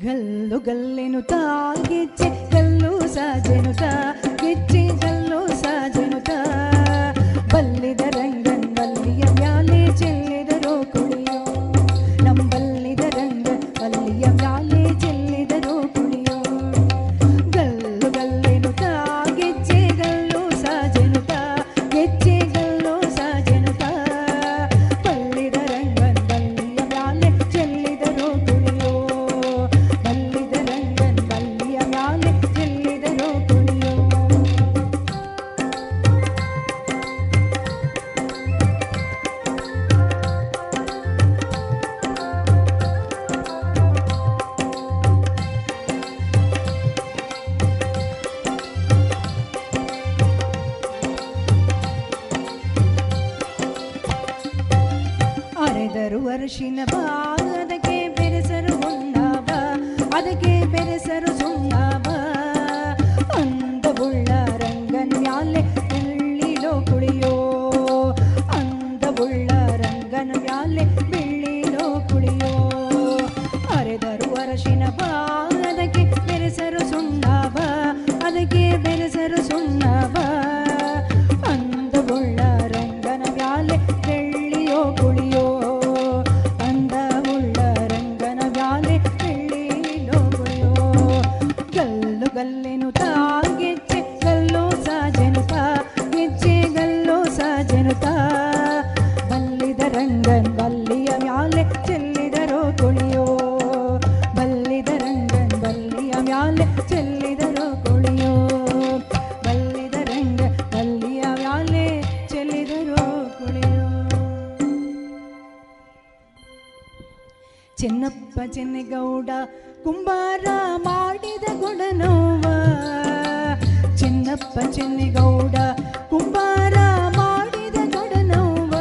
ಗಲ್ಲು ಗಲ್ಲೆನುತಾ ಗೆಜ್ಜೆ ಗಲ್ಲು ಸಾಜೆನುತಾ ಗೆಜ್ಜೆ ಗಲ್ಲು ಸಾಜೆನುತಾ ಬಲ್ಲಿದ ರಂಗನ್ ಬಲ್ಲಿಯ ಮ್ಯಾಲೆ ಚೆಲ್ಲಿದರೋ ಕುಣಿಯೋ ನಮ್ಮ ಬಲ್ಲಿದ ರಂಗ ಬಲ್ಲಿಯ ಮ್ಯಾಲೆ ಚೆಲ್ಲಿದರೋ ಕುಣಿಯೋ ಗಲ್ಲು ಗಲ್ಲೆನುತಾ ಗೆಜ್ಜೆ ಗಲ್ಲು ಸಾಜೆನುತಾ ಗೆಜ್ಜೆ ಗಲ್ಲು ಸಾಜೆನುತಾ ಬಲ್ಲಿದ ರಂಗನ್ ಬಲ್ಲಿಯ ಮ್ಯಾಲೆ ಚೆಲ್ಲಿದರೋ ಕುಣಿಯೋ ಬಲ್ಲಿದ ರಂಗನ್ ಬಲ್ಲಿಯ ಮ್ಯಾಲೆ ಚೆಲ್ಲಿದರೋ ಕುಣಿಯೋ. ಅರೆದರು ಅರಿಶಿನ ಬಾಗ ಅದಕ್ಕೆ ಬೆರೆಸರು ಉಣ್ಣಾವ ಅದಕ್ಕೆ ಬೆರೆಸರು ಸುಣ್ಣಾವ ಅಂದವುಳ್ಳ ರಂಗನ್ ಮ್ಯಾಲೆ ಬೆಳ್ಳಿಲೋ ಕುಳಿಯೋ ಅಂದವುಳ್ಳ ರಂಗನ್ ಮ್ಯಾಲೆ ಬೆಳ್ಳಿಲೋ ಕುಳಿಯೋ ಅರೆದರು ಅರಿಶಿನ ಬಾಗ ಅದಕ್ಕೆ ಬೆರೆಸರು ಸುಣ್ಣಾವ ಅದಕ್ಕೆ ಬೆರೆಸರು ಸುಣ್ಣಾವ ಅಂದವುಳ್ಳ ರಂಗನ ಮ್ಯಾಲೆ ಬೆಳ್ಳಿಯೋ ಕುಳಿಯೋ ಅಂದವುಳ್ಳ ರಂಗನ ಮ್ಯಾಲೆ ಬೆಳ್ಳಿಯೋ ಕುಳಿಯೋ ಗಲ್ಲು ಗಲ್ಲೆನುತಾ ಗೆಜ್ಜೆ ಗಲ್ಲೋ ಸಾಜೆನುತಾ ಗೆಜ್ಜೆ ಗಲ್ಲೋ ಸಾಜೆನುತಾ ಬಲ್ಲಿದ ರಂಗನ್ ಬಲ್ಲಿಯ ಮ್ಯಾಲೆ ಚೆಲ್ಲಿದರೋ ಕುಳಿಯೋ ಬಲ್ಲಿದ ರಂಗನ್ ಬಲ್ಲಿಯ ಮ್ಯಾಲೆ ಚೆಲ್ಲಿದರೋ ಕುಳಿಯೋ ಬಲ್ಲಿದ ರಂಗ ಬಲ್ಲಿಯ ಮ್ಯಾಲೆ ಚೆಲ್ಲಿದರೋ ಕುಳಿಯೋ. ಚೆನ್ನಪ್ಪ ಚೆನ್ನಗೌಡ ಕುಂಬಾರ ಮಾಡಿದ ಗುಣನೋವ ಚೆನ್ನಪ್ಪ ಚೆನ್ನಗೌಡ ಕುಂಬಾರ ಮಾಡಿದ ಗುಣನೋವ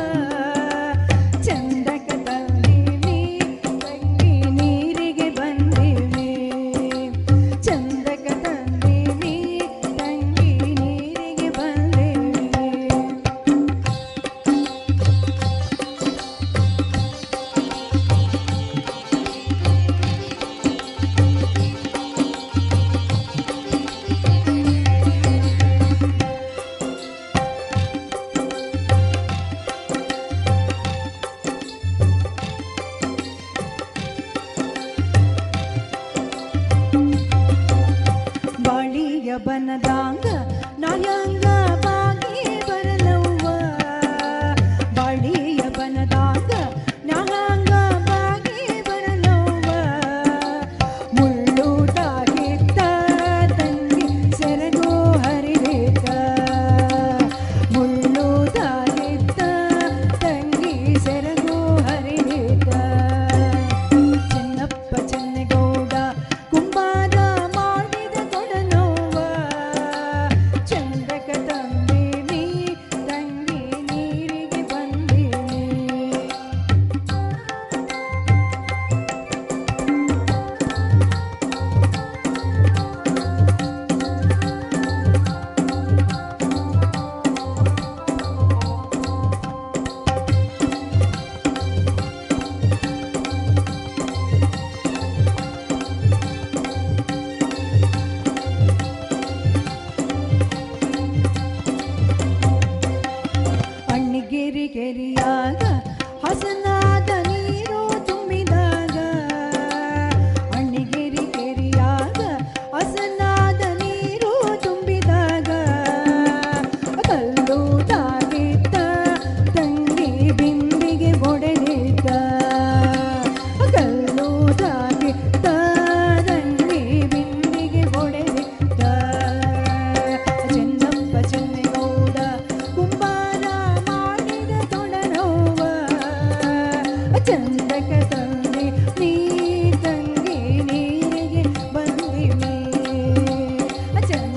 ಚಂದಕ ತಂದಿವಿ ತಂಗಿ ನೀರಿಗೆ ಬಂದಿವಿ ಚಂದಕ ತಂದಿವಿ ತಂಗಿ ನೀರಿಗೆ ಬಂದಿವಿ ಬಾಳಿಯ ಬನದಾಂಗ ನಾಯಾಂಗ ಬಾಗಿ ಬರಲವ್ವ ಬಾಳಿಯ ಬನದಾಂಗ ನಾಯಾಂಗ ಬಾಗಿ ಬರಲವ್ವ ಮುಳ್ಳು ತಾಗಿತ್ತ ತಂಗಿ ಸೆರಗೋ ಹರಿಬೇಕ ಮುಳ್ಳು ತಾಗಿತ್ತ ತಂಗಿ ಸೆರಗೋ ಹರಿಬೇಕ ಚೆನ್ನಪ್ಪ ಚೆನ್ನಗೌಡ ಕುಂಬಾರ ಮಾಡಿದ ಕೊಡನೋವ ಚಂದಕ ತಂದಿವಿ ತಂಗಿ ನೀರಿಗೆ ಬಂದಿವಿ ಅಣ್ಣಿಗೆರಿ ಕೆರಿಯಾಗ ಹಸನಾದ ನೀರು ತುಂಬಿದಾಗ ಅಣ್ಣಿಗೆರಿ ಕೆರಿಯಾಗ ಹಸನಾದ ನೀರು ತುಂಬಿದಾಗ ಕಲ್ಲು ತಾಗಿತ್ತ ತಂಗಿ ಬಿಂದಿಗೆ ಒಡೆದಿದ್ದ ಕಲ್ಲು ತಾಗಿತ್ತ ತಂಗಿ ಬಿಂದಿಗೆ ಒಡೆದಿದ್ದ ಚೆನ್ನಪ್ಪ ಚೆನ್ನಗೌಡ ಕುಂಬಾರ ಮಾಡಿದ ತೊಡನೋವ ಚಂದಕ ತಂದೆ ನೀ ತಂಗಿ ನೀರಿಗೆ ಬಂದಿವಿ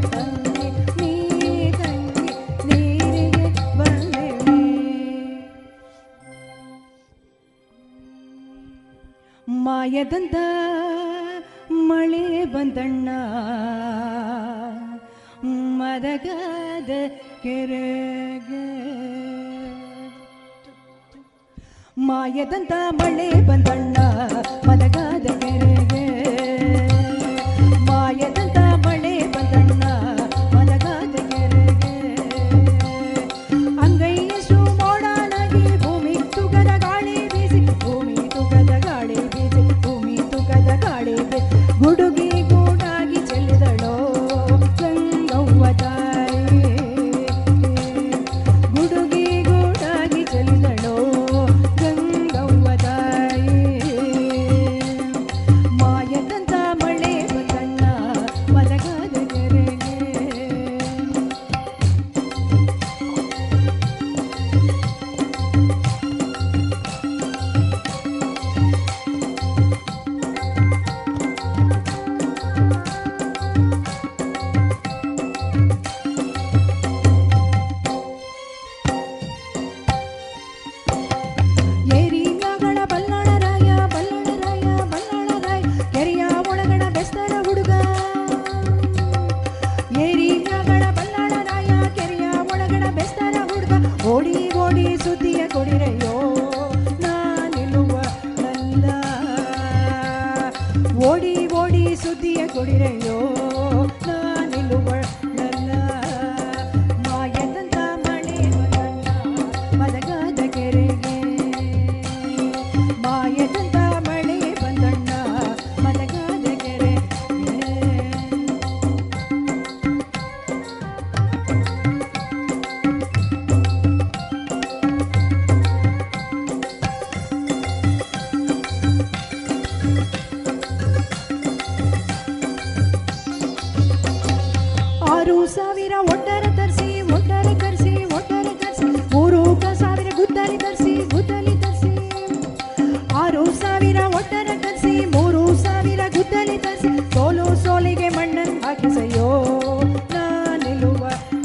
ಚಂದಕ ತಂದೆ ನೀ ತಂಗಿ ನೀರಿಗೆ ಬಂದಿವಿ. ಮಾಯದಂತ ಮಳೆ ಬಂದಣ್ಣ ಮದಗದ ಕೆರೆಗ ಮಾಯದಂತ ಮಳೆ ಬಂದಣ್ಣ ಮದಗದ ಕೆರೆಗೆ ಸುದಿಯ ಕೊಡಿರೆಯೋ ನಾನಿಲ್ಲುವ ನನ್ನ ಮಾಯದಂತ ಮಳೆಯು ನನ್ನ ಮಲಗಾದ ಕೆರೆಗೆ ಮಾಯದಂತ ಮಳೆ ಬಂದಣ್ಣ ಮಲಗಾದ ಕೆರೆ. ಆರು ಸಾವಿರ ಒಟ್ಟರ ತರಿಸಿ ಒಟ್ಟರ ತರಿಸಿ ಒಟ್ಟರ ತರಿಸಿ ಮೂರು ಸಾವಿರ ಗುದ್ದಲಿ ತರಿಸಿ ಗುದ್ದಲಿ ತರಿಸಿ ಆರು ಸಾವಿರ ಒಟ್ಟರ ತರಿಸಿ ಮೂರು ಸಾವಿರ ಗುದ್ದಲಿ ತರಿಸಿ ಸೋಲು ಸೋಲಿಗೆ ಮಣ್ಣನ್ನು ಹಾಕಿಸೆಯೋ ನಾನಿಲ್ಲುವ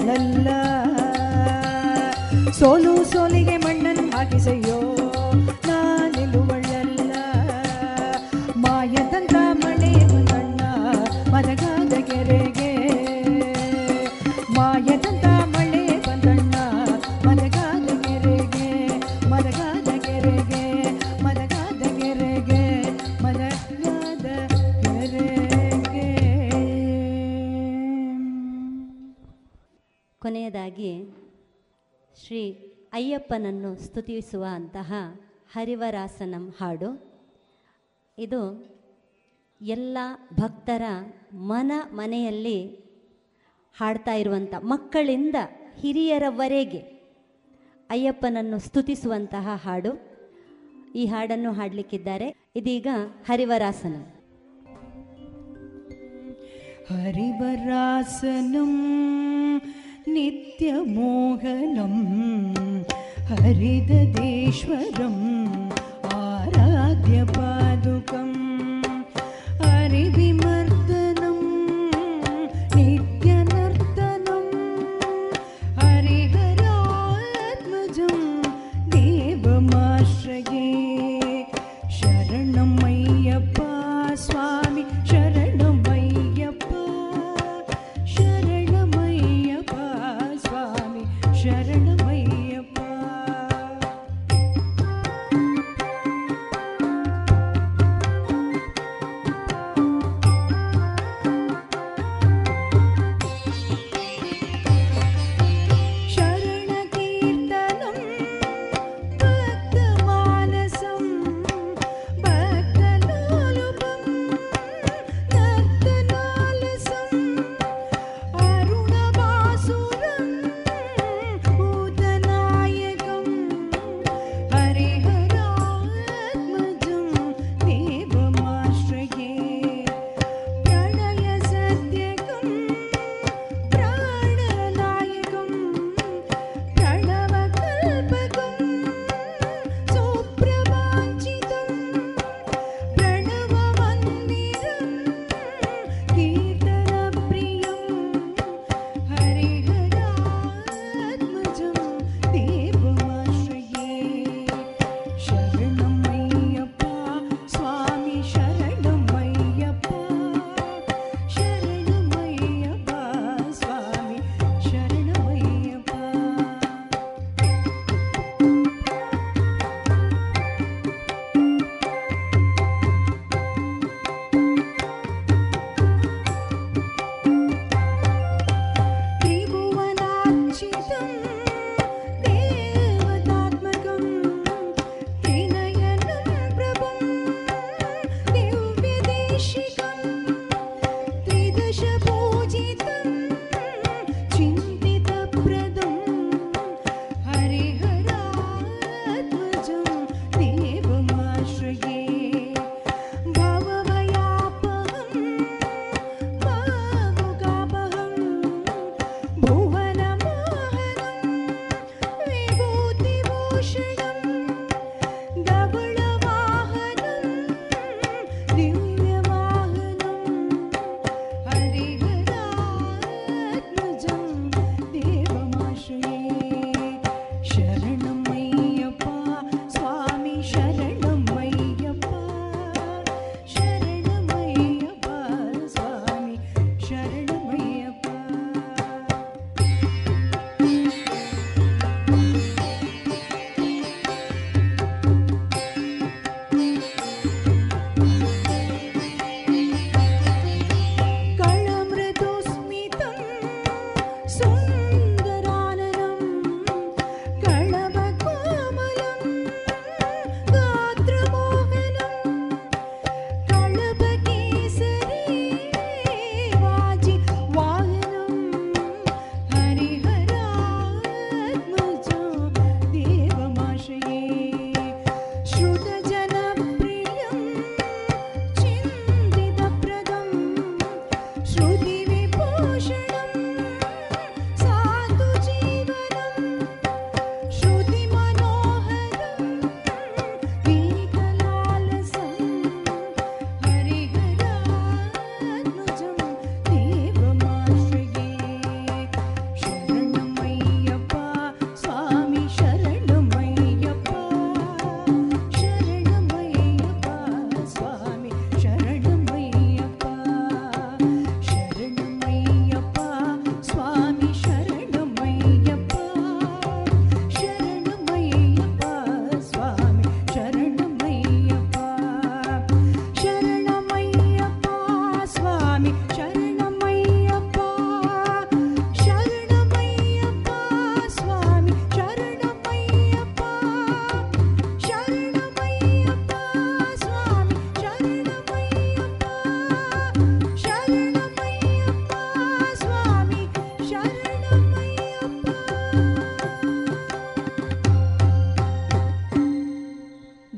ನಲ್ಲ ಸೋಲು ಸೋಲಿಗೆ ಮಣ್ಣನ್ನು ಹಾಕಿಸೆಯೋ ನಾನಿಲ್ಲುವಲ್ಲ ಮಾಯದಂತ ಮಳೆ ಬಂದಣ್ಣ ಮದಗಾದ ಕೆರೆಗೆ ಮಾಯದಂತ ಮಳೆ ಬಂದಣ್ಣ ಮದಗಾದ ಕೆರೆಗೆ ಮದಗಾದ ಕೆರೆಗೆ ಮದಗಾದ ಕೆರೆಗೆ ಮದಗಾದ ಕೆರೆಗೆ. ಕೊನೆಯದಾಗಿ ಶ್ರೀ ಅಯ್ಯಪ್ಪನನ್ನು ಸ್ತುತಿಸುವ ಅಂತಹ ಹರಿವರಾಸನಂ ಹಾಡು ಇದು ಎಲ್ಲ ಭಕ್ತರ ಮನ ಮನೆಯಲ್ಲಿ ಹಾಡ್ತಾ ಇರುವಂಥ ಮಕ್ಕಳಿಂದ ಹಿರಿಯರವರೆಗೆ ಅಯ್ಯಪ್ಪನನ್ನು ಸ್ತುತಿಸುವಂತಹ ಹಾಡು. ಈ ಹಾಡನ್ನು ಹಾಡಲಿಕ್ಕಿದ್ದಾರೆ ಇದೀಗ ಹರಿವರಾಸನಂ. ಹರಿವರಾಸನಂ ನಿತ್ಯ ಮೋಹನಂ ಹರಿದೇಶ್ವರಂ ಆರಾಧ್ಯ ಪಾದುಕಂ ಹರಿವಿಮರ್ದನಂ ಶರಣ ಕೀರ್ತನಂ ಭಕ್ತ ಮಾನಸ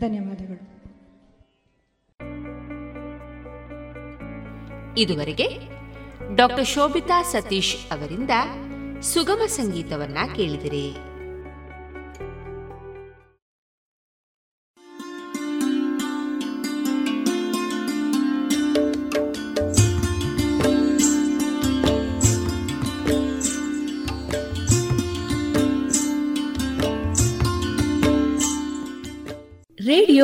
ಧನ್ಯವಾದಗಳು. ಇದುವರೆಗೆ ಡಾಕ್ಟರ್ ಶೋಭಿತಾ ಸತೀಶ್ ಅವರಿಂದ ಸುಗಮ ಸಂಗೀತವನ್ನ ಕೇಳಿದಿರಿ. ರೇಡಿಯೋ